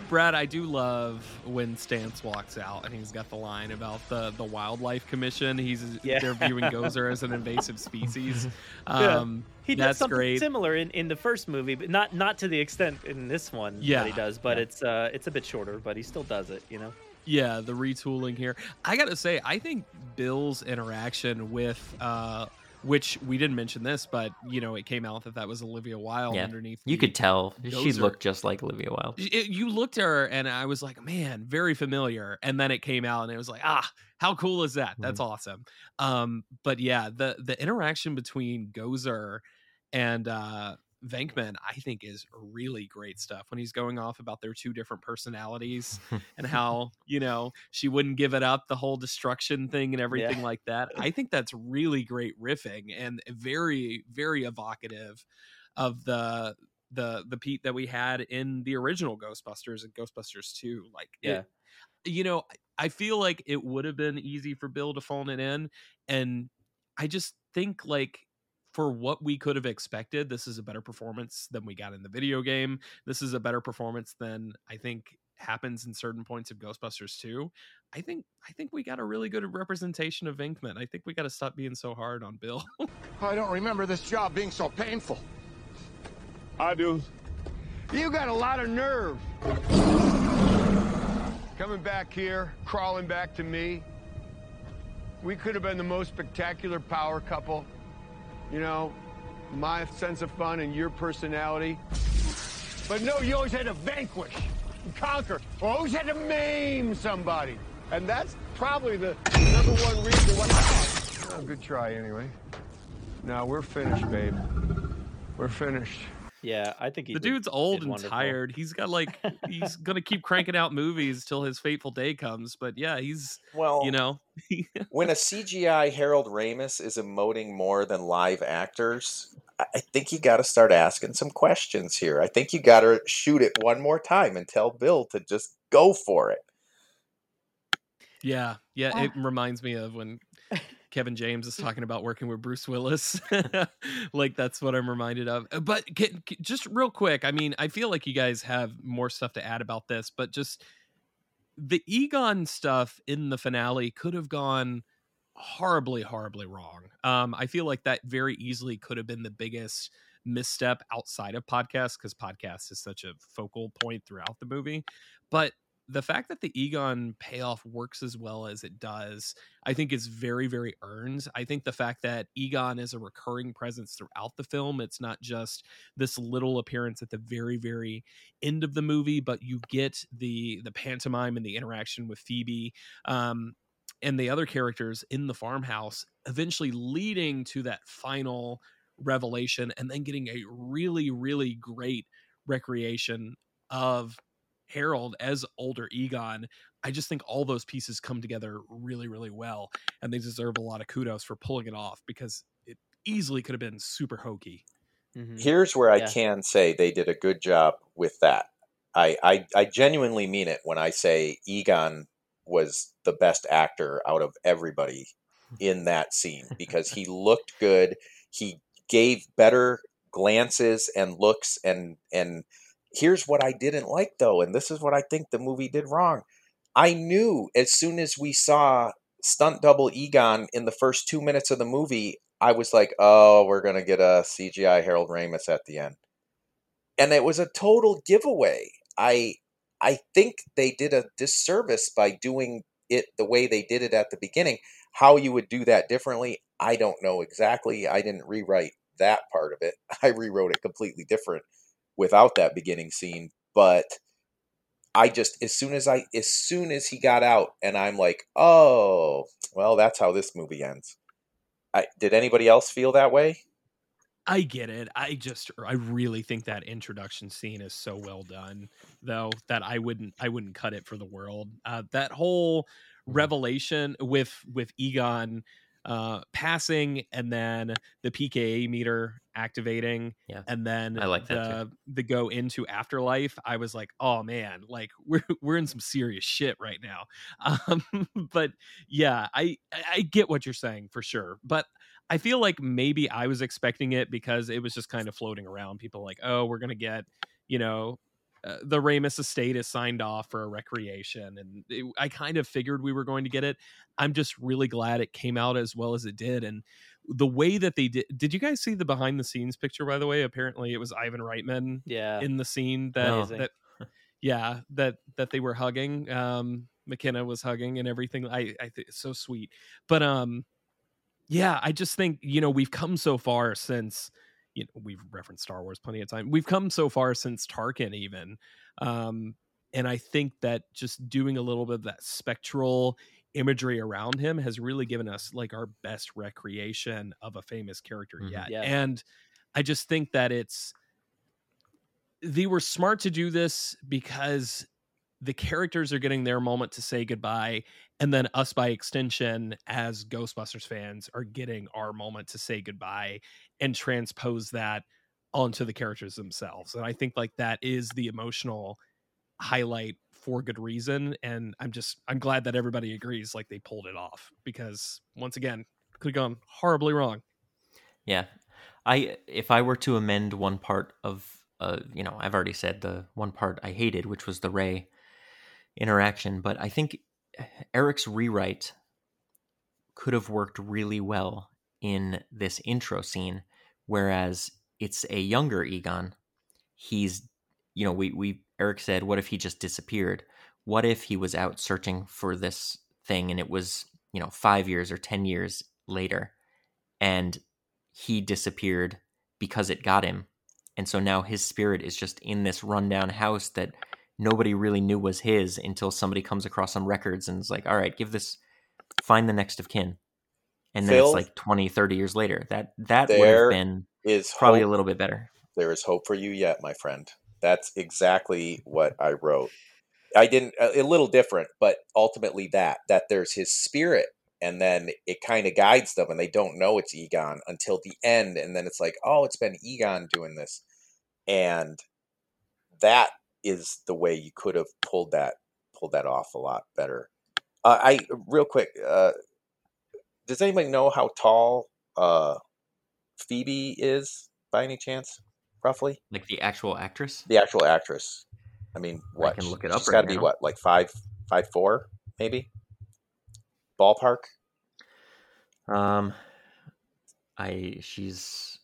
Brad, I do love when Stanz walks out and he's got the line about the, the Wildlife Commission. He's yeah. they're viewing Gozer as an invasive species. Um, yeah. He does something great. similar in, in the first movie, but not not to the extent in this one yeah. that he does. But yeah. it's uh, it's a bit shorter, but he still does it, you know. Yeah, the retooling here. I gotta say, I think Bill's interaction with, uh, which we didn't mention this, but you know, it came out that that was Olivia Wilde yeah. underneath. You could tell Gozer. She looked just like Olivia Wilde. It, you looked at her, and I was like, man, very familiar. And then it came out, and it was like, ah, how cool is that? That's mm-hmm. awesome. Um, but yeah, the the interaction between Gozer and uh, Venkman, I think, is really great stuff when he's going off about their two different personalities and how, you know, she wouldn't give it up, the whole destruction thing and everything yeah. like that. I think that's really great riffing and very, very evocative of the the the Pete that we had in the original Ghostbusters and Ghostbusters two. Like, yeah, it, you know, I feel like it would have been easy for Bill to phone it in, and I just think like, for what we could have expected, this is a better performance than we got in the video game. This is a better performance than I think happens in certain points of Ghostbusters two. I think I think we got a really good representation of Venkman. I think we got to stop being so hard on Bill. I don't remember this job being so painful. I do. You got a lot of nerve. Coming back here, crawling back to me. We could have been the most spectacular power couple. You know, my sense of fun and your personality. But no, you always had to vanquish, conquer, or always had to maim somebody. And that's probably the number one reason why... Oh, good try, anyway. No, we're finished, babe. We're finished. Yeah, I think he The did, dude's old and wonderful. Tired. He's got, like, he's going to keep cranking out movies till his fateful day comes. But, yeah, he's, well, you know. When a C G I Harold Ramis is emoting more than live actors, I think you got to start asking some questions here. I think you got to shoot it one more time and tell Bill to just go for it. Yeah, yeah, ah. It reminds me of when... Kevin James is talking about working with Bruce Willis. Like, that's what I'm reminded of. But can, can, just real quick, I mean, I feel like you guys have more stuff to add about this, but just the Egon stuff in the finale could have gone horribly, horribly wrong. Um, I feel like that very easily could have been the biggest misstep outside of Podcast, because Podcast is such a focal point throughout the movie. But the fact that the Egon payoff works as well as it does, I think is very, very earned. I think the fact that Egon is a recurring presence throughout the film, it's not just this little appearance at the very, very end of the movie, but you get the, the pantomime and the interaction with Phoebe, um, and the other characters in the farmhouse, eventually leading to that final revelation and then getting a really, really great recreation of Harold as older Egon. I just think all those pieces come together really, really well, and they deserve a lot of kudos for pulling it off, because it easily could have been super hokey. Mm-hmm. Here's where I yeah. can say they did a good job with that. I, I I genuinely mean it when I say Egon was the best actor out of everybody in that scene, because he looked good. He gave better glances and looks, and and here's what I didn't like, though, and this is what I think the movie did wrong. I knew as soon as we saw stunt double Egon in the first two minutes of the movie, I was like, oh, we're going to get a C G I Harold Ramis at the end. And it was a total giveaway. I I think they did a disservice by doing it the way they did it at the beginning. How you would do that differently, I don't know exactly. I didn't rewrite that part of it. I rewrote it completely different without that beginning scene. But I just, as soon as I, as soon as he got out, and I'm like, oh, well, that's how this movie ends. I, did anybody else feel that way? I get it. I just, I really think that introduction scene is so well done, though, that I wouldn't, I wouldn't cut it for the world. Uh, that whole revelation with, with Egon uh, passing, and then the P K A meter activating, yeah. and then I like that the, the go into afterlife. I was like, oh man, like we're, we're in some serious shit right now. Um, but yeah, I, I get what you're saying for sure. But I feel like maybe I was expecting it because it was just kind of floating around. People like, oh, we're going to get, you know, uh, the Ramis estate is signed off for a recreation. And it, I kind of figured we were going to get it. I'm just really glad it came out as well as it did. And the way that they did, did you guys see the behind the scenes picture, by the way? Apparently it was Ivan Reitman yeah. in the scene that, oh. that yeah, that, that they were hugging. Um, McKenna was hugging and everything. I, I think it's so sweet. But, um, yeah, I just think, you know, we've come so far since, you know, we've referenced Star Wars plenty of time. We've come so far since Tarkin even. Um, and I think that just doing a little bit of that spectral imagery around him has really given us like our best recreation of a famous character mm-hmm. yet. Yeah. And I just think that it's, they were smart to do this because the characters are getting their moment to say goodbye. And then us, by extension, as Ghostbusters fans, are getting our moment to say goodbye and transpose that onto the characters themselves. And I think like that is the emotional highlight for good reason. And I'm just, I'm glad that everybody agrees like they pulled it off, because once again, could have gone horribly wrong. Yeah. I, if I were to amend one part of, uh, you know, I've already said the one part I hated, which was the Ray interaction, but I think Eric's rewrite could have worked really well in this intro scene, whereas it's a younger Egon. He's, you know, we, we Eric said, what if he just disappeared? What if he was out searching for this thing and it was, you know, five years or ten years later and he disappeared because it got him. And so now his spirit is just in this rundown house that nobody really knew was his until somebody comes across some records and is like, all right, give this, find the next of kin. And then Phil, it's like twenty, thirty years later. That that would have been is probably hope. A little bit better. There is hope for you yet, my friend. That's exactly what I wrote. I didn't, a little different, but ultimately that, that there's his spirit, and then it kind of guides them and they don't know it's Egon until the end. And then it's like, oh, it's been Egon doing this. And that is the way you could have pulled that pulled that off a lot better. Uh, I real quick, uh, does anybody know how tall uh, Phoebe is by any chance, roughly? Like the actual actress? The actual actress. I mean, what? I can look it up. She's right, got to be what, like five, five, four, maybe? Ballpark. Um, I she's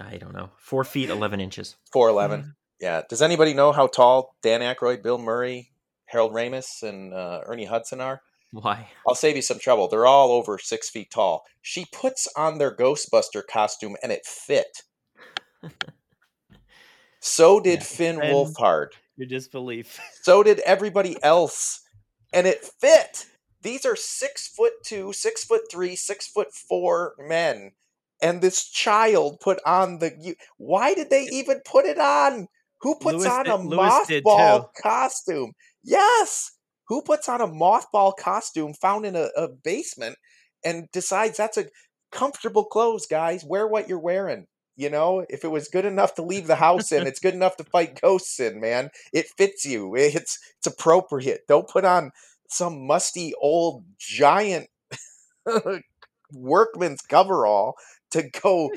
I don't know, four feet eleven inches. Four eleven. Yeah. Does anybody know how tall Dan Aykroyd, Bill Murray, Harold Ramis and uh, Ernie Hudson are? Why? I'll save you some trouble. They're all over six feet tall. She puts on their Ghostbuster costume and it fit. So did yeah, Finn Wolfhard. Your disbelief. So did everybody else. And it fit. These are six foot two, six foot three, six foot four men. And this child put on the... You, why did they even put it on? Who puts Lewis on a mothball costume? Yes! Who puts on a mothball costume found in a, a basement and decides that's a comfortable clothes, guys? Wear what you're wearing. You know, if it was good enough to leave the house in, it's good enough to fight ghosts in, man. It fits you. It's, it's appropriate. Don't put on some musty old giant workman's coverall to go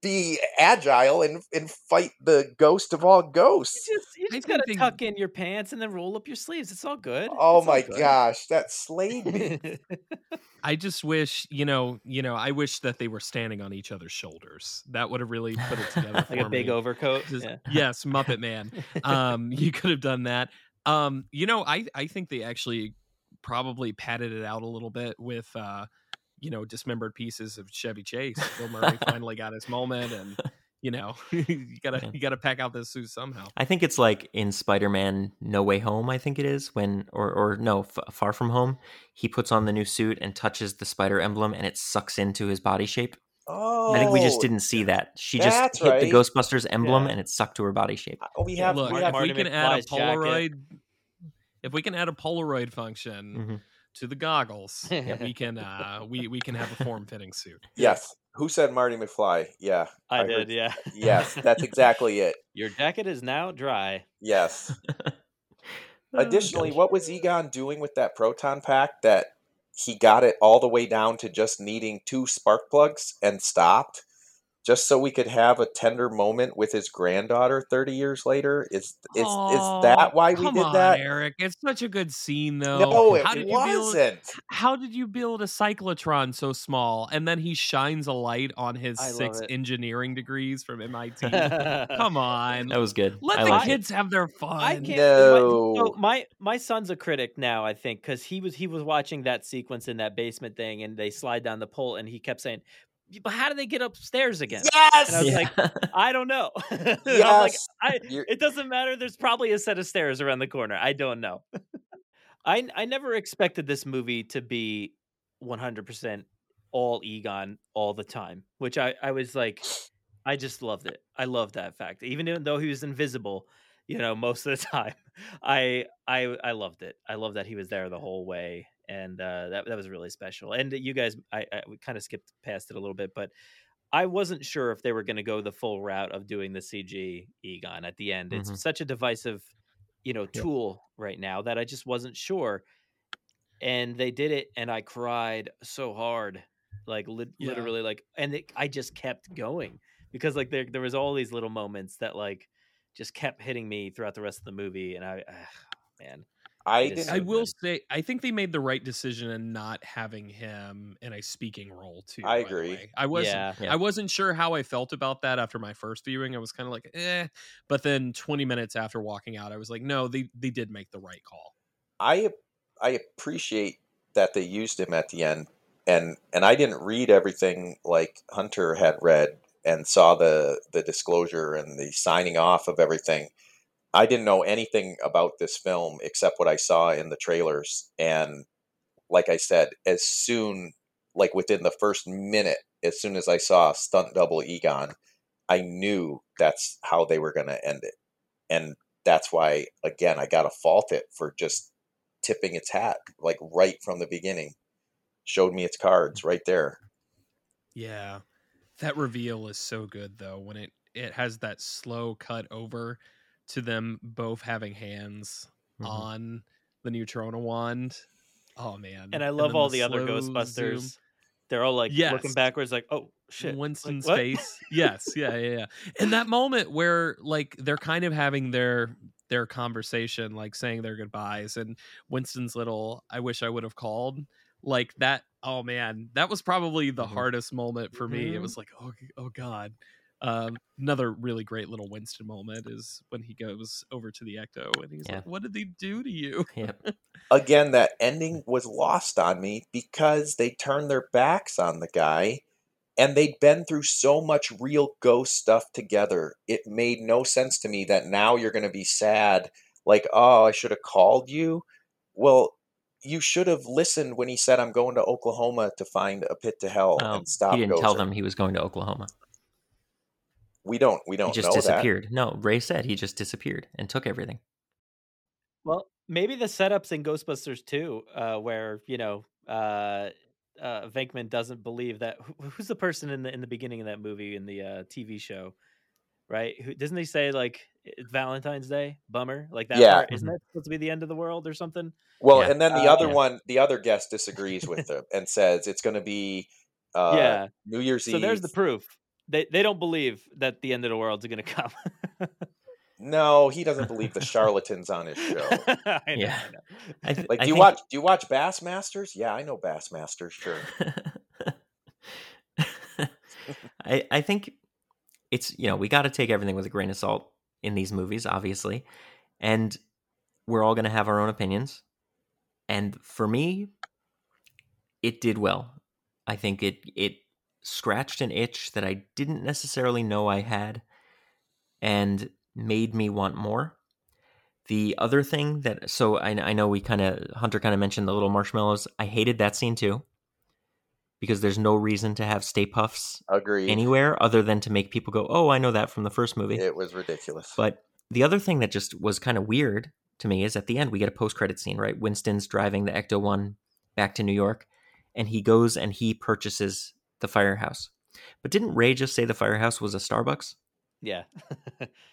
be agile and, and fight the ghost of all ghosts. You just, you just gotta think... tuck in your pants and then roll up your sleeves. It's all good. Oh, it's my good. Gosh, that slayed me. I just wish, you know, you know, I wish that they were standing on each other's shoulders. That would have really put it together. Like for a big me. Overcoat. Just, yeah. Yes, Muppet Man. Um, you could have done that. Um, you know, I I think they actually probably padded it out a little bit with uh you know, dismembered pieces of Chevy Chase. Bill Murray finally got his moment, and you know, you gotta you gotta pack out this suit somehow. I think it's like in Spider-Man No Way Home, I think it is, when or or no, F- Far From Home, he puts on the new suit and touches the spider emblem, and it sucks into his body shape. Oh, I think we just didn't see that. She just hit right. the Ghostbusters emblem, yeah. and it sucked to her body shape. Oh, we have. Look, we, have if we can add a Polaroid. Jacket. If we can add a Polaroid function. Mm-hmm. To the goggles, yep. we can uh, we we can have a form-fitting suit. Yes. Who said Marty McFly? Yeah, I, I did. Heard. Yeah. Yes, that's exactly it. Your jacket is now dry. Yes. Additionally, what was Egon doing with that proton pack that he got it all the way down to just needing two spark plugs and stopped, just so we could have a tender moment with his granddaughter thirty years later? Is is oh, is that why we did on, that? Eric, it's such a good scene, though. No, it how did wasn't. You build, how did you build a cyclotron so small? And then he shines a light on his I six engineering degrees from M I T. Come on, that was good. Let I the kids it. Have their fun. I can't, no, my, so my my son's a critic now, I think, because he was he was watching that sequence in that basement thing, and they slide down the pole, and he kept saying, but how do they get upstairs again? Yes. And I was yeah. like, I don't know. Yes. I'm like, I, it doesn't matter. There's probably a set of stairs around the corner. I don't know. I I never expected this movie to be one hundred percent all Egon all the time, which I, I was like, I just loved it. I loved that fact. Even though he was invisible, you know, most of the time, I I I loved it. I loved that he was there the whole way. And uh, that that was really special. And you guys, I, I we kind of skipped past it a little bit, but I wasn't sure if they were going to go the full route of doing the C G Egon at the end. Mm-hmm. It's such a divisive, you know, tool yeah. right now that I just wasn't sure. And they did it, and I cried so hard, like li- yeah. literally, like, and it, I just kept going because like there there was all these little moments that like just kept hitting me throughout the rest of the movie, and I, ugh, man. I, didn't I will say, I think they made the right decision in not having him in a speaking role too. I agree. I wasn't, yeah. I wasn't sure how I felt about that after my first viewing. I was kind of like, eh, but then twenty minutes after walking out, I was like, no, they, they did make the right call. I, I appreciate that they used him at the end, and, and I didn't read everything like Hunter had read and saw the, the disclosure and the signing off of everything. I didn't know anything about this film except what I saw in the trailers. And like I said, as soon, like within the first minute, as soon as I saw stunt double Egon, I knew that's how they were going to end it. And that's why, again, I got to fault it for just tipping its hat, like right from the beginning. Showed me its cards right there. Yeah. That reveal is so good though. When it, it has that slow cut over to them both having hands mm-hmm. on the Neutrona wand. Oh man. And I love and all the, the other Ghostbusters. Zoom. They're all like yes. looking backwards like, oh shit. Winston's like, face. yes. Yeah. Yeah. Yeah. And that moment where like, they're kind of having their, their conversation, like saying their goodbyes, and Winston's little, I wish I would have called like that. Oh man, that was probably the mm-hmm. hardest moment for mm-hmm. me. It was like, Oh, oh God, Um, another really great little Winston moment is when he goes over to the Ecto and he's yeah. like, what did they do to you? Yeah. Again, that ending was lost on me because they turned their backs on the guy and they'd been through so much real ghost stuff together. It made no sense to me that now you're going to be sad. Like, oh, I should have called you. Well, you should have listened when he said, I'm going to Oklahoma to find a pit to hell oh, and stop He didn't Gozer. Tell them he was going to Oklahoma. We don't, we don't know that. He just disappeared. That. No, Ray said he just disappeared and took everything. Well, maybe the setup's in Ghostbusters two, uh, where, you know, uh, uh, Venkman doesn't believe that. Who, who's the person in the in the beginning of that movie, in the uh, T V show, right? Who, doesn't he say, like, Valentine's Day? Bummer? Like that. Yeah. Part, isn't that supposed to be the end of the world or something? Well, yeah. And then the uh, other yeah. one, the other guest disagrees with them and says it's going to be uh, yeah. New Year's so Eve. So there's the proof. They they don't believe that the end of the world's going to come. No, he doesn't believe the charlatans on his show. I know, yeah, I know. I th- like do I you think... watch do you watch Bassmasters? Yeah, I know Bassmasters. Sure. I I think it's, you know, we got to take everything with a grain of salt in these movies, obviously, and we're all going to have our own opinions. And for me, it did well. I think it it. scratched an itch that I didn't necessarily know I had and made me want more. The other thing that, so I, I know we kind of, Hunter kind of mentioned the little marshmallows. I hated that scene too, because there's no reason to have Stay Puffs Agreed. Anywhere other than to make people go, oh, I know that from the first movie. It was ridiculous. But the other thing that just was kind of weird to me is at the end, we get a post-credit scene, right? Winston's driving the Ecto one back to New York, and he goes and he purchases the firehouse. But didn't Ray just say the firehouse was a Starbucks? Yeah.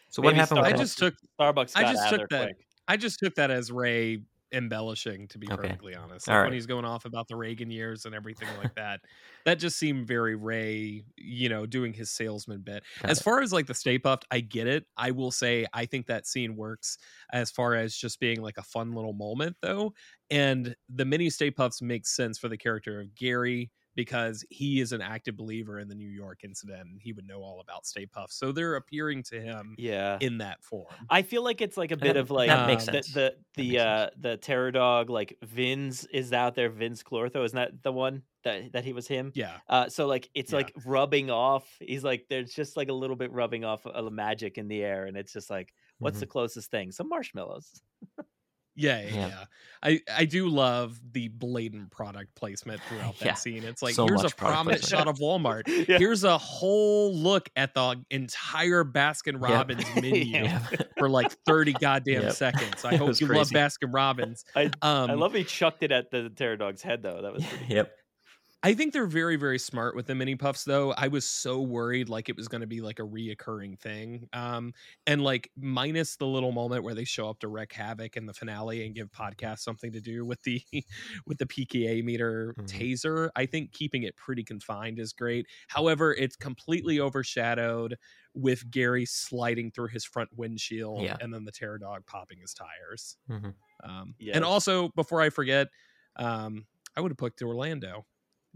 So what Maybe happened Starbucks. With that? I just took Starbucks got I just out took that quick. I just took that as Ray embellishing, to be okay. perfectly honest. Like right. When he's going off about the Reagan years and everything like that. That just seemed very Ray, you know, doing his salesman bit. Got as it. Far as like the Stay Puft, I get it. I will say I think that scene works as far as just being like a fun little moment though. And the mini Stay Puffs makes sense for the character of Gary, because he is an active believer in the New York incident and he would know all about Stay Puffs. So they're appearing to him yeah. in that form. I feel like it's like a bit that, of like that makes the, sense. the the the uh, the terror dog, like Vin's is out there, Vin's Clortho, isn't that the one that, that he was him? Yeah. Uh, so like it's yeah. like rubbing off. He's like there's just like a little bit rubbing off of the magic in the air, and it's just like, what's mm-hmm. the closest thing? Some marshmallows. Yeah, yeah, yeah, yeah. I, I do love the blatant product placement throughout that yeah. scene. It's like, so here's a prominent placement. Shot of Walmart. yeah. Here's a whole look at the entire Baskin-Robbins yeah. menu yeah. for like thirty goddamn yep. seconds. I hope you crazy. Love Baskin-Robbins. I, um, I love he chucked it at the terror dog's head, though. That was pretty Yep. I think they're very, very smart with the mini puffs, though. I was so worried like it was going to be like a reoccurring thing. Um, and like minus the little moment where they show up to wreak havoc in the finale and give Podcast something to do with the with the P K A meter mm-hmm. taser. I think keeping it pretty confined is great. However, it's completely overshadowed with Gary sliding through his front windshield yeah. and then the terror dog popping his tires. Mm-hmm. Um, yes. And also, before I forget, um, I would have picked Orlando.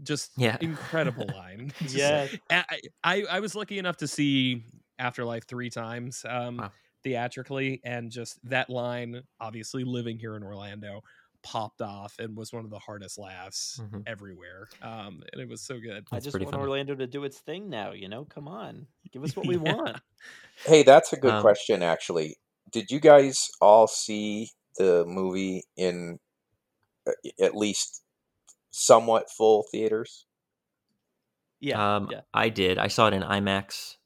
Just yeah. incredible line. Just, yeah, I, I I was lucky enough to see Afterlife three times um, wow. theatrically, and just that line, obviously living here in Orlando, popped off and was one of the hardest laughs mm-hmm. everywhere. Um, and it was so good. That's I just want funny. Orlando to do its thing now. You know, come on, give us what yeah. we want. Hey, that's a good um, question. Actually, did you guys all see the movie in uh, at least? Somewhat full theaters. Yeah, um, yeah, I did. I saw it in IMAX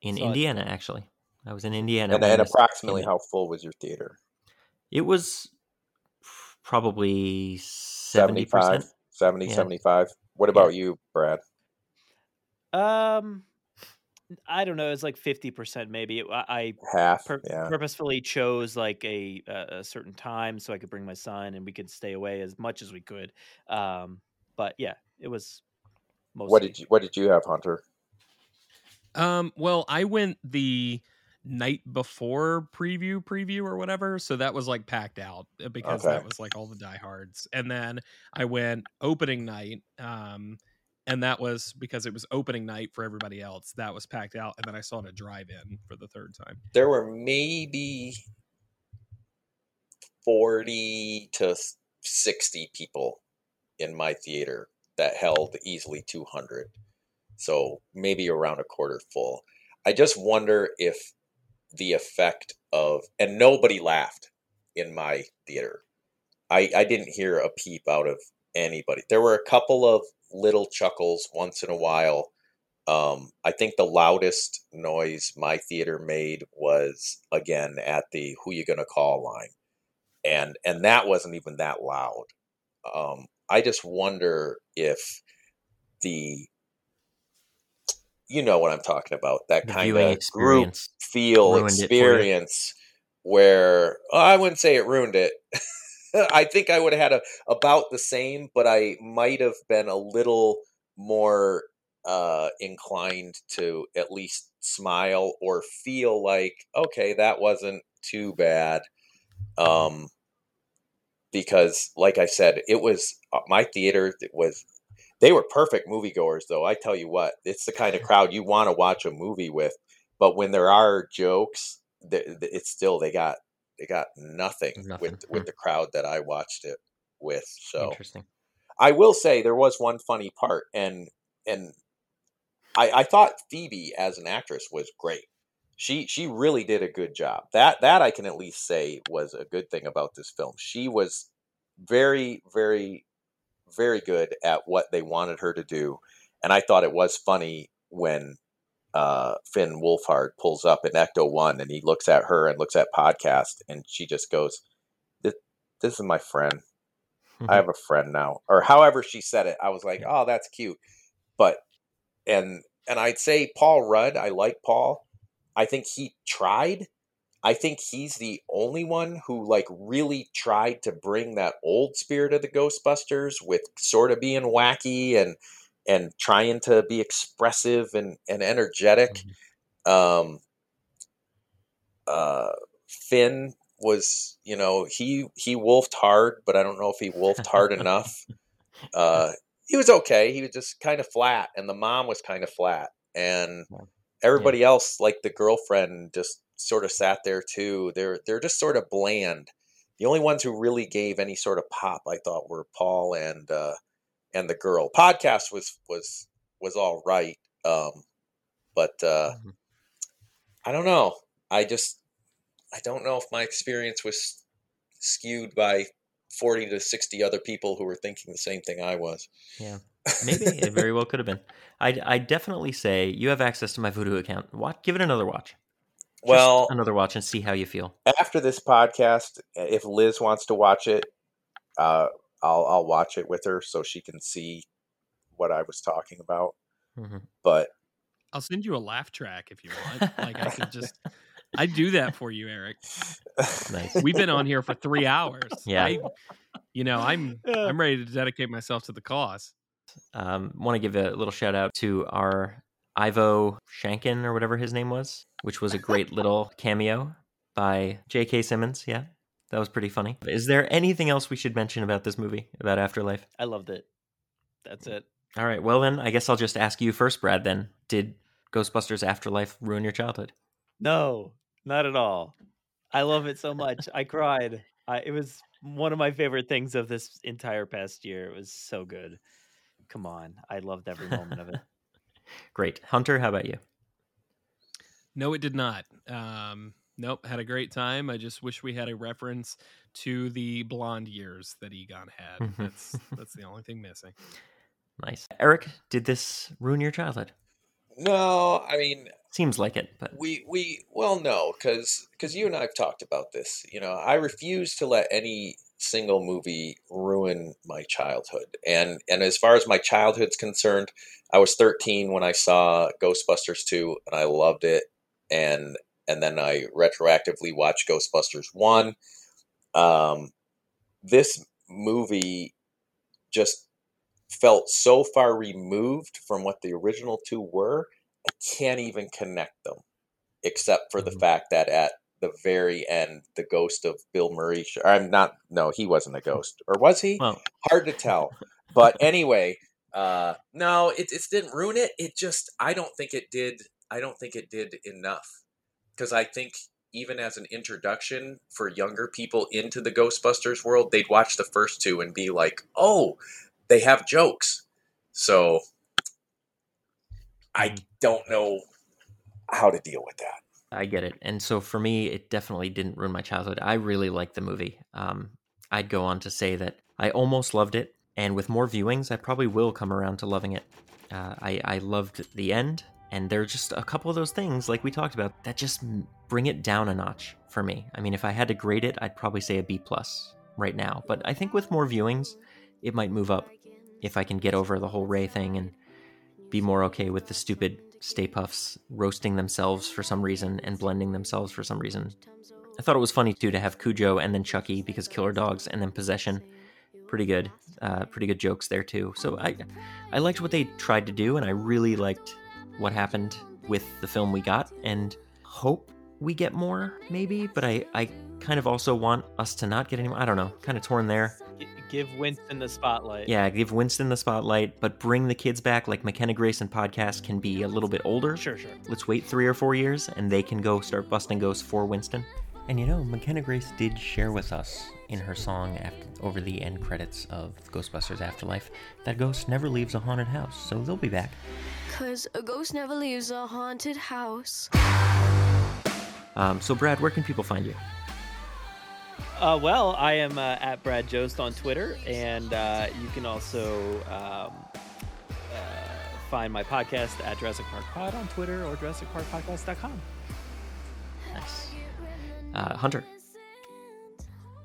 in saw Indiana. It. Actually, I was in Indiana. And, and approximately, how full was your theater? It was probably seventy percent. seventy, yeah. seventy-five. What about yeah. you, Brad? Um, I don't know. It's like fifty percent, maybe. It, I half pur- yeah. purposefully chose like a a certain time so I could bring my son and we could stay away as much as we could. Um, but yeah, it was mostly. What did you What did you have, Hunter? Um, well, I went the night before preview preview or whatever, so that was like packed out because okay. that was like all the diehards, and then I went opening night. Um, And that was because it was opening night for everybody else. That was packed out. And then I saw it at a drive-in for the third time. There were maybe forty to sixty people in my theater that held easily two hundred. So maybe around a quarter full. I just wonder if the effect of, and nobody laughed in my theater. I, I didn't hear a peep out of anybody. There were a couple of little chuckles once in a while. Um, I think the loudest noise my theater made was, again, at the who you gonna call line. And and that wasn't even that loud. Um, I just wonder if the, you know what I'm talking about, that the kind of group feel experience where, oh, I wouldn't say it ruined it. I think I would have had a, about the same, but I might have been a little more uh, inclined to at least smile or feel like, okay, that wasn't too bad. Um, because like I said, it was my theater it was, they were perfect moviegoers though. I tell you what, it's the kind of crowd you want to watch a movie with, but when there are jokes, it's still, they got, they got nothing, nothing. with, with the crowd that I watched it with. So interesting. I will say there was one funny part and, and I, I thought Phoebe as an actress was great. She she really did a good job. That that I can at least say was a good thing about this film. She was very, very, very good at what they wanted her to do. And I thought it was funny when uh, Finn Wolfhard pulls up in Ecto one and he looks at her and looks at Podcast and she just goes, this, this is my friend. I have a friend now. Or however she said it. I was like, oh, that's cute. But and and I'd say Paul Rudd, I like Paul. I think he tried. I think he's the only one who like really tried to bring that old spirit of the Ghostbusters with sort of being wacky and, and trying to be expressive and, and energetic. Um, uh, Finn was, you know, he, he wolfed hard, but I don't know if he wolfed hard enough. Uh, he was okay. He was just kind of flat and the mom was kind of flat and, everybody yeah. else, like the girlfriend, just sort of sat there too. They're they're just sort of bland. The only ones who really gave any sort of pop, I thought, were Paul and uh, and the girl. Podcast was was was all right, um, but uh, mm-hmm. I don't know. I just I don't know if my experience was skewed by forty to sixty other people who were thinking the same thing I was. Yeah. Maybe it very well could have been. I I definitely say you have access to my Voodoo account. Watch, give it another watch. Just well, another watch and see how you feel after this podcast. If Liz wants to watch it, uh, I'll I'll watch it with her so she can see what I was talking about. Mm-hmm. But I'll send you a laugh track if you want. Like I could just. I do that for you, Eric. Nice. We've been on here for three hours. Yeah. I, you know, I'm I'm ready to dedicate myself to the cause. Um, want to give a little shout out to our Ivo Shankin or whatever his name was, which was a great little cameo by J K Simmons. Yeah, that was pretty funny. Is there anything else we should mention about this movie, about Afterlife? I loved it. That's it. All right. Well, then I guess I'll just ask you first, Brad, then. Did Ghostbusters Afterlife ruin your childhood? No, not at all. I love it so much. I cried. I, it was one of my favorite things of this entire past year. It was so good. Come on. I loved every moment of it. Great. Hunter, how about you? No, it did not. Um, nope. Had a great time. I just wish we had a reference to the blonde years that Egon had. That's that's the only thing missing. Nice. Eric, did this ruin your childhood? No, I mean... Seems like it, but... We, we well, no, because because you and I have talked about this. You know, I refuse to let any... single movie ruined my childhood. And and as far as my childhood's concerned, I was thirteen when I saw Ghostbusters two and I loved it. And and then I retroactively watched Ghostbusters one. Um, this movie just felt so far removed from what the original two were, I can't even connect them. Except for the fact that at the very end, the ghost of Bill Murray. I'm not, no, he wasn't a ghost, or was he? Well. Hard to tell. But anyway, Uh, no, it it didn't ruin it. It just, I don't think it did. I don't think it did enough, because I think even as an introduction for younger people into the Ghostbusters world, they'd watch the first two and be like, "Oh, they have jokes." So I don't know how to deal with that. I get it. And so for me, it definitely didn't ruin my childhood. I really liked the movie. Um, I'd go on to say that I almost loved it. And with more viewings, I probably will come around to loving it. Uh, I, I loved the end. And there are just a couple of those things, like we talked about, that just bring it down a notch for me. I mean, if I had to grade it, I'd probably say a B plus right now. But I think with more viewings, it might move up if I can get over the whole Ray thing and be more okay with the stupid Stay Puffs roasting themselves for some reason and blending themselves for some reason. I thought it was funny, too, to have Cujo and then Chucky, because killer dogs, and then Possession. Pretty good. Uh, pretty good jokes there, too. So I, I liked what they tried to do, and I really liked what happened with the film we got, and hope we get more, maybe, but I, I kind of also want us to not get any more. I don't know, kind of torn there. Give Winston the spotlight. Yeah, give Winston the spotlight, but bring the kids back. Like McKenna Grace and Podcast can be a little bit older. Sure, sure. Let's wait three or four years, and they can go start busting ghosts for Winston. And you know, McKenna Grace did share with us in her song after, over the end credits of Ghostbusters Afterlife, that ghost never leaves a haunted house, so they'll be back. Because a ghost never leaves a haunted house. Um, so, Brad, where can people find you? Uh, well, I am uh, at Brad Jost on Twitter, and uh, you can also um, uh, find my podcast at Jurassic Park Pod on Twitter or Jurassic Park Podcast dot com. Nice. Uh, Hunter.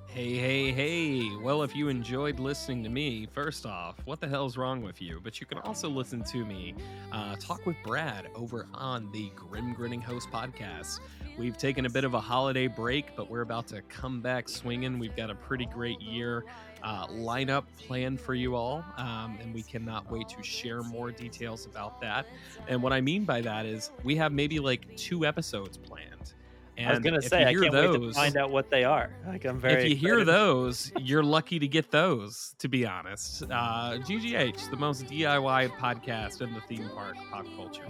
Hey, hey, hey. Well, if you enjoyed listening to me, first off, what the hell's wrong with you? But you can also listen to me uh, talk with Brad over on the Grim Grinning Host podcast. We've taken a bit of a holiday break, but we're about to come back swinging. We've got a pretty great year uh, lineup planned for you all, um, and we cannot wait to share more details about that. And what I mean by that is we have maybe like two episodes planned. And I was going to say, I can't those, wait to find out what they are. Like, I'm very If you excited. Hear those, you're lucky to get those, to be honest. Uh, G G H, the most D I Y podcast in the theme park pop culture.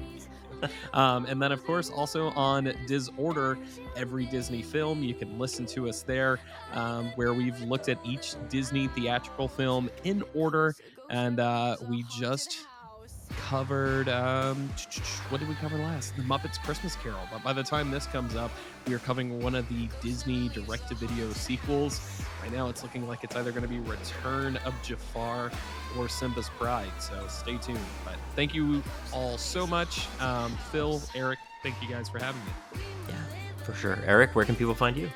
um, and then, of course, also on Disorder, every Disney film. You can listen to us there, um, where we've looked at each Disney theatrical film in order. And uh, we just... covered um what did we cover last? The Muppets Christmas Carol. But by the time this comes up, we are covering one of the Disney direct-to-video sequels. Right now it's looking like it's either going to be Return of Jafar or Simba's Pride, so stay tuned. But thank you all so much. um Phil, Eric, thank you guys for having me. Yeah, for sure. Eric, where can people find you?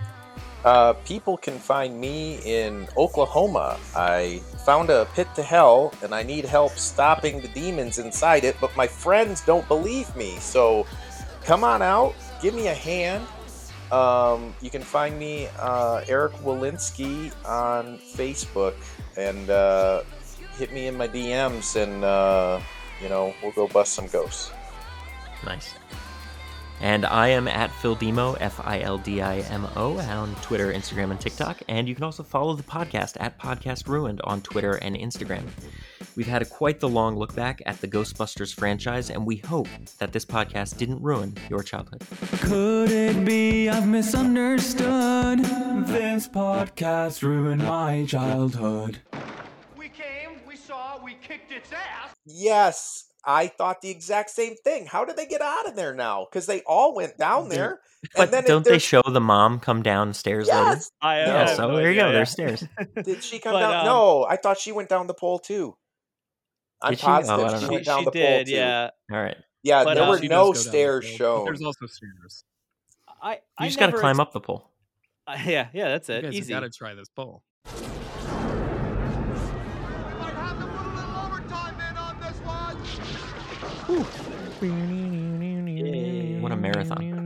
Uh, people can find me in Oklahoma. I found a pit to hell, and I need help stopping the demons inside it, but my friends don't believe me. So come on out, give me a hand. Um, you can find me, uh, Eric Walensky, on Facebook, and uh, hit me in my D Ms, and uh, you know, we'll go bust some ghosts. Nice. And I am at Phildimo, F I L D I M O, on Twitter, Instagram, and TikTok. And you can also follow the podcast at Podcast Ruined on Twitter and Instagram. We've had a quite the long look back at the Ghostbusters franchise, and we hope that this podcast didn't ruin your childhood. Could it be I've misunderstood? This podcast ruined my childhood. We came, we saw, we kicked its ass. Yes. I thought the exact same thing. How did they get out of there now? Because they all went down there. But and then don't they show the mom come downstairs yes! later? I, yeah, I, so I, there you yeah, go. Yeah. There's stairs. Did she come but, down? Um, no, I thought she went down the pole too. I'm she? positive oh, I she know. went down she the did, pole yeah. too. All right. Yeah, but, there uh, were no stairs the shown. There's also stairs. I, I you just got to climb ex- up the pole. Uh, yeah, yeah, that's it. You guys got to try this pole. What a marathon.